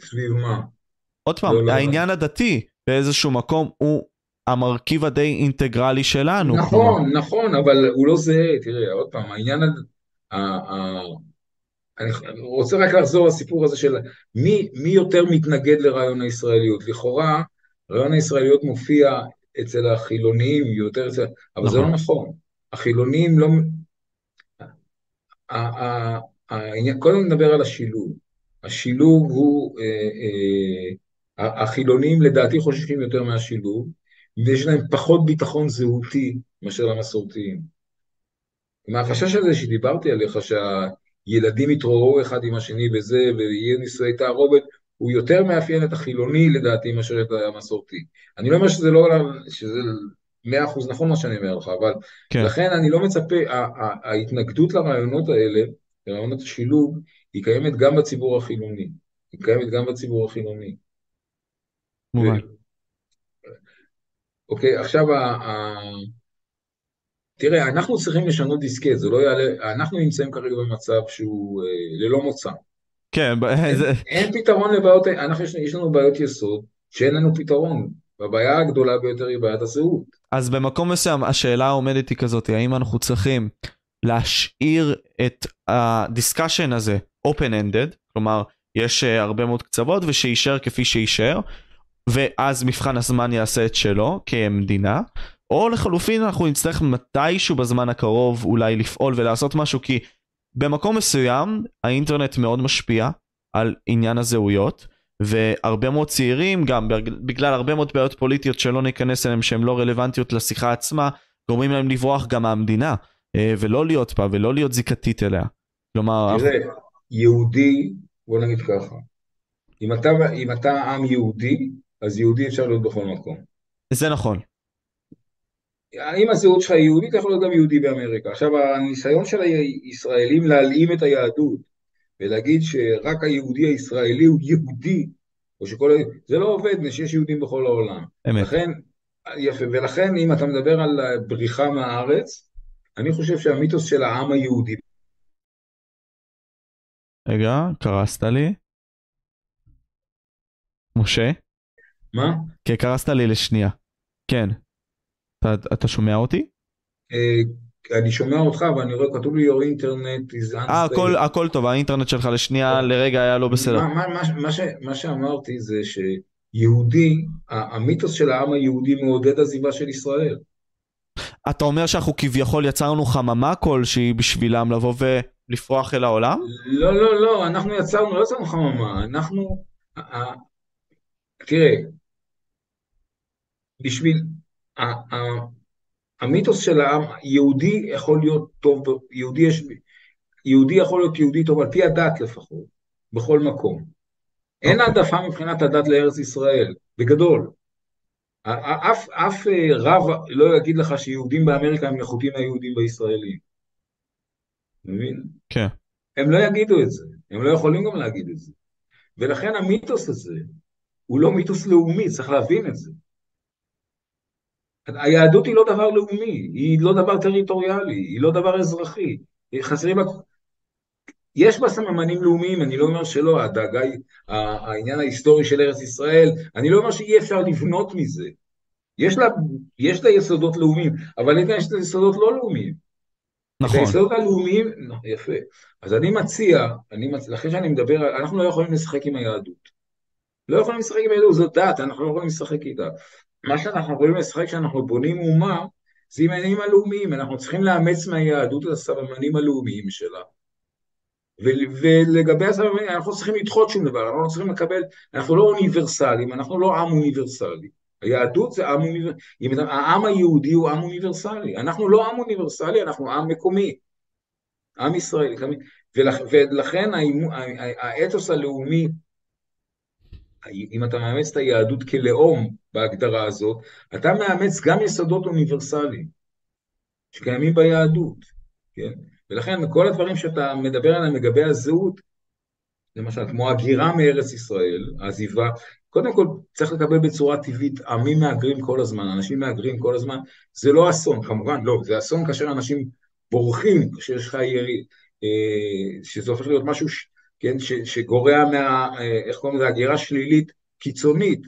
סביב מה? עוד פעם, לא העניין לא... הדתי באיזשהו מקום הוא המרכיב הדי אינטגרלי שלנו. נכון, כמו... נכון, אבל הוא לא זהה. תראה, עוד פעם, העניין הד... ה... ה... אני רוצה רק לחזור לסיפור הזה של מי, מי יותר מתנגד לרעיון הישראליות. לכאורה, רעיון הישראליות מופיע... אצל החילונים יותר, אצל... אבל נכון. זה לא נכון, החילונים לא, קודם נדבר על השילוב, השילוב הוא, החילונים לדעתי חוששים יותר מהשילוב, ויש להם פחות ביטחון זהותי מאשר למסורתיים, מהחשש הזה שדיברתי עליך, שהילדים יתרועו אחד עם השני וזה, ויהיה נישואי תערובת, הוא יותר מאפיין את החילוני, לדעתי, מאשר את המסורתי. אני לא אומר שזה לא, שזה מאה אחוז נכון מה שאני אומר לך, אבל כן. לכן אני לא מצפה, ההתנגדות לרעיונות האלה, לרעיונות השילוב, היא קיימת גם בציבור החילוני. היא קיימת גם בציבור החילוני. מובן. ו... אוקיי, עכשיו, ה... ה... תראה, אנחנו צריכים לשנות דיסקט, זה לא יעלה, אנחנו נמצאים כרגע במצב שהוא ללא מוצא. כן, אין, אין פתרון לבעיות, אנחנו יש, יש לנו בעיות יסוד שאין לנו פתרון, והבעיה הגדולה ביותר היא בעיית הזהות. אז במקום מסוים השאלה העומדת היא כזאת, האם אנחנו צריכים להשאיר את הדיסקשן הזה open-ended, כלומר יש הרבה מאוד קצוות ושישאר כפי שישאר, ואז מבחן הזמן יעשה את שלו כמדינה, או לחלופין אנחנו נצטרך מתישהו בזמן הקרוב אולי לפעול ולעשות משהו, כי במקום מסוים, האינטרנט מאוד משפיע על עניין הזהויות, והרבה מאוד צעירים, גם בגלל הרבה מאוד בעיות פוליטיות שלא ניכנס אליהם, שהן לא רלוונטיות לשיחה עצמה, גורמים להם לברוח גם מהמדינה, ולא להיות פה, ולא להיות זיקתית אליה. כלומר... תראה, יהודי, בוא נגיד ככה, אם אתה, אם אתה עם יהודי, אז יהודי אפשר להיות בכל מקום. זה נכון. אם הזהות שלך יהודית, אתה יכול להיות גם יהודי באמריקה. עכשיו, הניסיון של הישראלים להלאים את היהדות, ולהגיד שרק היהודי הישראלי הוא יהודי, או שכל... זה לא עובד, שיש יהודים בכל העולם. אמת. לכן, יפה, ולכן, אם אתה מדבר על בריחה מהארץ, אני חושב שהמיתוס של העם היהודי... רגע, קרסת לי. משה? מה? כן, קרסת לי לשנייה. כן. אתה, אתה שומע אותי? אני שומע אותך, אבל אני רואה, כתוב לי your internet is unstable. הכל, הכל טוב, האינטרנט שלך לשנייה, לרגע היה לא בסדר. מה, מה, מה, ש, מה שאמרתי זה שיהודי, המיתוס של העם היהודי מעודד עזיבה של ישראל. אתה אומר שאנחנו כביכול יצרנו חממה כלשהי בשבילם לבוא ולפרוח אל העולם? לא, לא, לא, אנחנו יצרנו, לא יצרנו חממה, אנחנו, תראה, בשביל... המיתוס של העם, יהודי יכול להיות טוב, יהודי, יש, יהודי יכול להיות יהודי טוב, על פי הדת לפחות, בכל מקום. Okay. אין העדפה מבחינת הדת לארץ ישראל, בגדול. אף, אף רב לא יגיד לך שיהודים באמריקה הם נחותים היהודים בישראלים. מבין? כן. Okay. הם לא יגידו את זה, הם לא יכולים גם להגיד את זה. ולכן המיתוס הזה, הוא לא מיתוס לאומי, צריך להבין את זה. היהדות היא לא דבר לאומי, היא לא דבר טריטוריאלי, היא לא דבר אזרחי. חסרים... יש בה סממנים לאומיים, אני לא אומר שלא, הדאגה, העניין ההיסטורי של ארץ ישראל, אני לא אומר שאי אפשר לבנות מזה. יש לה, יש לה יסודות לאומיים, אבל יש לה יסודות לא לאומיים. נכון. היסודות הלאומיים, יפה. אז אני מציע, אני מצ... לכן שאני מדבר, אנחנו לא יכולים לשחק עם היהדות. לא יכולים לשחק עם היהדות, זאת דת, אנחנו לא יכולים לשחק איתה. מה שאנחנו יכולים לשחק כשאנחנו בונים אומה, זה עניינים הלאומיים, אנחנו צריכים לאמץ מהיהדות את הסממנים הלאומיים שלה. ולגבי הסממנים, אנחנו צריכים לדחות שום דבר, אנחנו צריכים לקבל, אנחנו לא אוניברסליים, אנחנו לא עם אוניברסלי. היהדות זה עם אוניברסלי, העם היהודי הוא עם אוניברסלי, אנחנו לא עם אוניברסלי, אנחנו עם מקומי, עם ישראלי. ולכן האתוס הלאומי, אם אתה מאמץ את היהדות כלאום בהגדרה הזאת, אתה מאמץ גם יסודות אוניברסליים שקיימים ביהדות, כן? ולכן כל הדברים שאתה מדבר עליהם לגבי הזהות, למשל כמו הגירה מארץ ישראל, העזיבה, קודם כל צריך לקבל בצורה טבעית, עמים מאגרים כל הזמן, אנשים מאגרים כל הזמן, זה לא אסון, כמובן לא, זה אסון כאשר אנשים בורחים, כאשר יש לך ירי, שזה הופך להיות משהו ש... כן, ש, שגורע מה, איך קוראים לזה, הגירה שלילית קיצונית,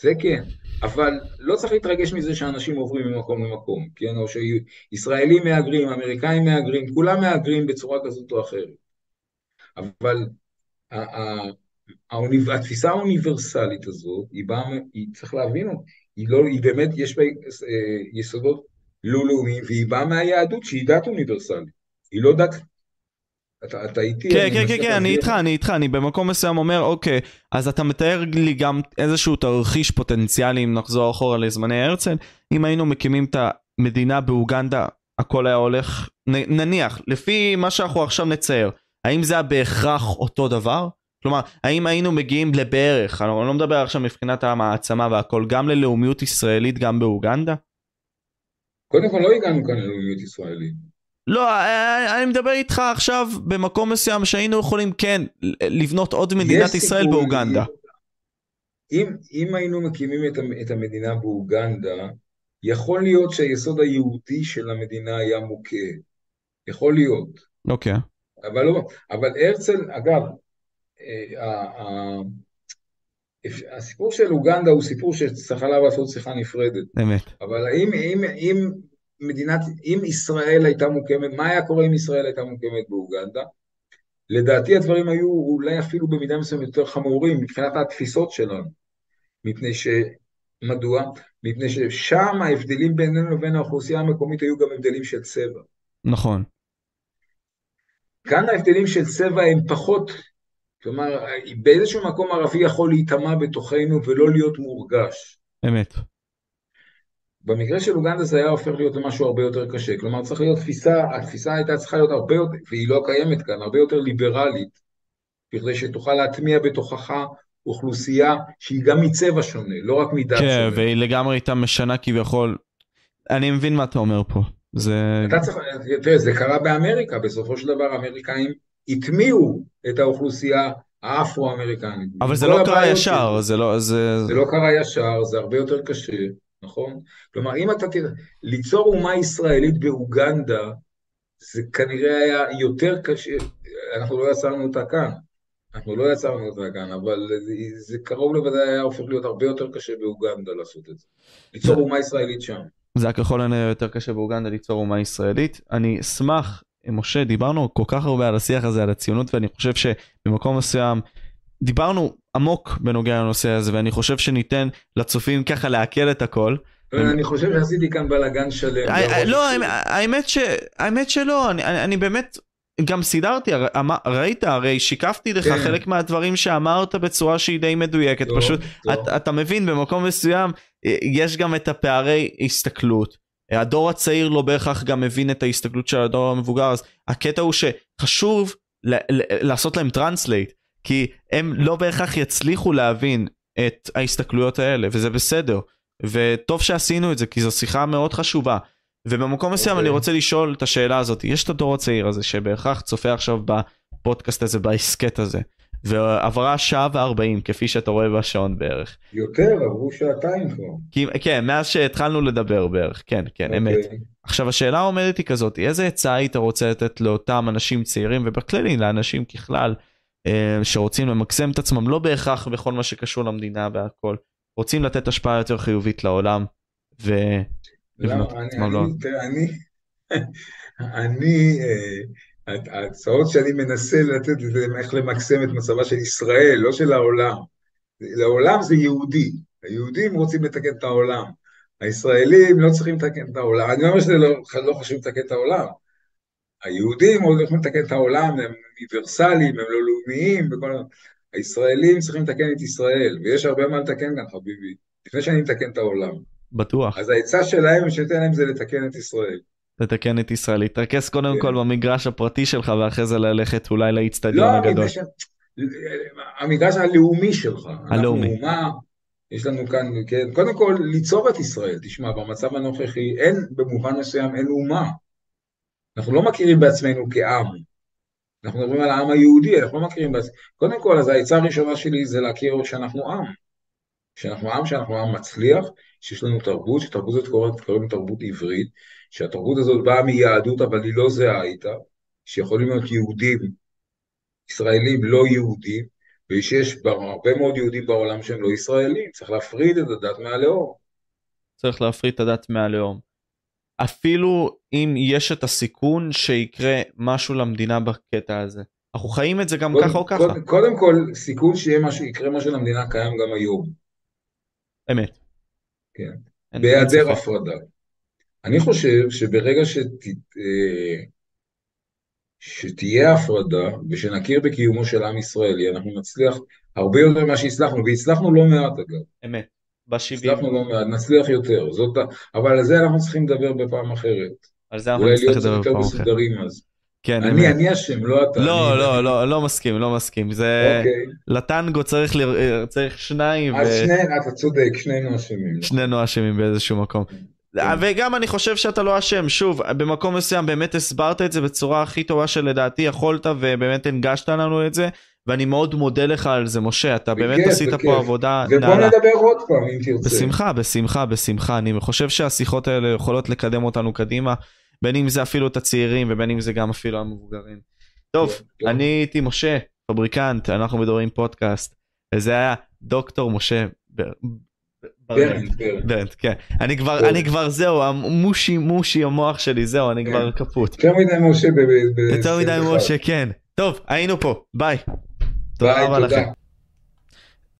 זה כן, אבל לא צריך להתרגש מזה שאנשים עוברים ממקום למקום, כן, או שישראלים מאגרים, אמריקאים מאגרים, כולם מאגרים בצורה כזאת או אחרת, אבל התפיסה האוניברסלית הזאת, היא באה, היא צריך להבין, היא, לא, היא באמת, יש בה יסודות לא לאומיים, והיא באה מהיהדות שהיא דת אוניברסלית, היא לא דת, אתה, אתה איתי, כן, אני כן, כן, כן, אני איתך, אני איתך, אני במקום מסוים אומר, אוקיי, אז אתה מתאר לי גם איזשהו תרחיש פוטנציאלי, אם נחזור אחורה לזמני הרצל, אם היינו מקימים את המדינה באוגנדה, הכל היה הולך, נ, נניח, לפי מה שאנחנו עכשיו נצייר, האם זה היה בהכרח אותו דבר? כלומר, האם היינו מגיעים לבערך, אני לא מדבר עכשיו מבחינת המעצמה והכל, גם ללאומיות ישראלית, גם באוגנדה? קודם כל לא הגענו כאן ללאומיות ישראלית. לא, אני מדבר איתך עכשיו במקום מסוים שהיינו יכולים כן לבנות עוד מדינת ישראל באוגנדה. אם, אם היינו מקימים את המדינה באוגנדה, יכול להיות שהיסוד היהודי של המדינה היה מוקה. יכול להיות. אוקיי. אבל לא, אבל הרצל, אגב, הסיפור של אוגנדה הוא סיפור שצריך לעשות שיחה נפרדת. באמת. אבל אם, אם, אם מדינת, אם ישראל הייתה מוקמת, מה היה קורה אם ישראל הייתה מוקמת באוגנדה? לדעתי הדברים היו אולי אפילו במידה מסוימת יותר חמורים, מבחינת התפיסות שלנו. מפני ש... מדוע? מפני ששם ההבדלים בינינו לבין האוכלוסייה המקומית היו גם הבדלים של צבע. נכון. כאן ההבדלים של צבע הם פחות, כלומר, באיזשהו מקום ערבי יכול להתאמה בתוכנו ולא להיות מורגש. אמת. במקרה של אוגנדה זה היה הופך להיות למשהו הרבה יותר קשה, כלומר צריך להיות תפיסה, התפיסה הייתה צריכה להיות הרבה יותר, והיא לא קיימת כאן, הרבה יותר ליברלית, בכדי שתוכל להטמיע בתוכחה אוכלוסייה שהיא גם מצבע שונה, לא רק מידה שונה. כן, והיא לגמרי הייתה משנה כביכול, אני מבין מה אתה אומר פה. זה... אתה צריך, תראה, זה קרה באמריקה, בסופו של דבר האמריקאים התמיעו את האוכלוסייה האפרו-אמריקנית. אבל זה לא קרה ישר, זה לא, זה... זה לא קרה ישר, זה הרבה יותר קשה. נכון? כלומר, אם אתה תראה, ליצור אומה ישראלית באוגנדה, זה כנראה היה יותר קשה, אנחנו לא יצרנו אותה כאן, אנחנו לא יצרנו אותה כאן, אבל זה, זה קרוב לוודאי היה הופך להיות הרבה יותר קשה באוגנדה לעשות את זה. ליצור אומה ישראלית שם. זה ככל הנראה יותר קשה באוגנדה ליצור אומה ישראלית. אני אשמח, משה, דיברנו כל כך הרבה על השיח הזה, על הציונות, ואני חושב שבמקום מסוים, דיברנו עמוק בנוגע לנושא הזה, ואני חושב שניתן לצופים ככה להקל את הכל. אני חושב שעשיתי כאן בלגן שלם. לא, האמת שלא, אני באמת גם סידרתי, ראית, הרי שיקפתי לך חלק מהדברים שאמרת בצורה שהיא די מדויקת, פשוט אתה מבין, במקום מסוים יש גם את הפערי הסתכלות. הדור הצעיר לא בהכרח גם מבין את ההסתכלות של הדור המבוגר, אז הקטע הוא שחשוב לעשות להם טרנסלייט, כי הם לא בהכרח יצליחו להבין את ההסתכלויות האלה, וזה בסדר, וטוב שעשינו את זה, כי זו שיחה מאוד חשובה. ובמקום מסוים אני רוצה לשאול את השאלה הזאת, יש את הדור הצעיר הזה, שבהכרח צופה עכשיו בפודקאסט הזה, בעסקט הזה, ועברה שעה וארבעים, כפי שאתה רואה בשעון בערך. יותר, עברו שעתיים כבר. כן, מאז שהתחלנו לדבר בערך, כן, כן, אמת. עכשיו השאלה העומדת היא כזאת, איזה הצעה היית רוצה לתת לאותם אנשים צעירים, ובכללי לאנשים ככלל, שרוצים למקסם את עצמם, לא בהכרח בכל מה שקשור למדינה והכל, רוצים לתת השפעה יותר חיובית לעולם, ולבנות את עצמם לא. אני, ההצעות שאני מנסה לתת, איך למקסם את מצבה של ישראל, לא של העולם. לעולם זה יהודי, היהודים רוצים לתקן את העולם, הישראלים לא צריכים לתקן את העולם, אני ממש לא חושב לתקן את העולם, היהודים הולכים לתקן את העולם, הם אוניברסליים, הם לא לאומיים, בכל... הישראלים צריכים לתקן את ישראל, ויש הרבה מה לתקן כאן, חביבי, לפני שאני מתקן את העולם. בטוח. אז ההצעה שלהם, שתן להם זה לתקן את ישראל. לתקן את ישראל, להתרכז קודם כל במגרש הפרטי שלך, ואחרי זה ללכת אולי לאצטדיון הגדול. לא, המגרש הלאומי שלך. הלאומי. אנחנו אומה, יש לנו כאן, כן, קודם כל ליצור את ישראל, תשמע, במצב הנוכחי, אין, במובן מסוים, אין אומה. אנחנו לא מכירים בעצמנו כעם, אנחנו מדברים על העם היהודי, אנחנו לא מכירים בעצמנו, קודם כל, אז העצה הראשונה שלי זה להכיר שאנחנו עם, שאנחנו עם, שאנחנו עם מצליח, שיש לנו תרבות, שתרבות זאת קוראים, קוראים תרבות עברית, שהתרבות הזאת באה מיהדות, אבל היא לא זהה איתה, שיכולים להיות יהודים, ישראלים לא יהודים, ושיש הרבה מאוד יהודים בעולם שהם לא ישראלים, צריך להפריד את הדת מהלאום. צריך להפריד את הדת מהלאום. אפילו אם יש את הסיכון שיקרה משהו למדינה בקטע הזה. אנחנו חיים את זה גם קודם, ככה או ככה. קודם, קודם כל, סיכון שיקרה משהו למדינה קיים גם היום. אמת. כן. בהיעדר הפרדה. אני חושב שברגע שת, שתהיה הפרדה, ושנכיר בקיומו של עם ישראלי, אנחנו נצליח הרבה יותר מה שהצלחנו, והצלחנו לא מעט אגב. אמת. הצלחנו לא מעט, נצליח יותר, זאת, אבל על זה אנחנו צריכים לדבר בפעם אחרת. על זה אנחנו צריכים לדבר בפעם אחרת. כן, אני, אני אשם, לא אתה. לא, לא, לא, לא מסכים, לא מסכים. זה... לטנגו צריך, צריך שניים. אז שני, אתה צודק, שנינו אשמים. שנינו אשמים באיזשהו מקום. וגם אני חושב שאתה לא אשם, שוב, במקום מסוים באמת הסברת את זה בצורה הכי טובה שלדעתי יכולת, ובאמת הנגשת לנו את זה. ואני מאוד מודה לך על זה, משה, אתה באמת עשית פה עבודה נעלה. ובוא נדבר עוד פעם, אם תרצה. בשמחה, בשמחה, בשמחה. אני חושב שהשיחות האלה יכולות לקדם אותנו קדימה, בין אם זה אפילו את הצעירים, ובין אם זה גם אפילו המבוגרים. טוב, אני הייתי משה, פבריקנט, אנחנו מדברים פודקאסט, וזה היה דוקטור משה ברנט. ברנט, כן. אני כבר זהו, המושי מושי המוח שלי, זהו, אני כבר כפות. יותר מדי משה. יותר מדי משה, כן. טוב, היינו פה, ביי. תודה רבה לכם.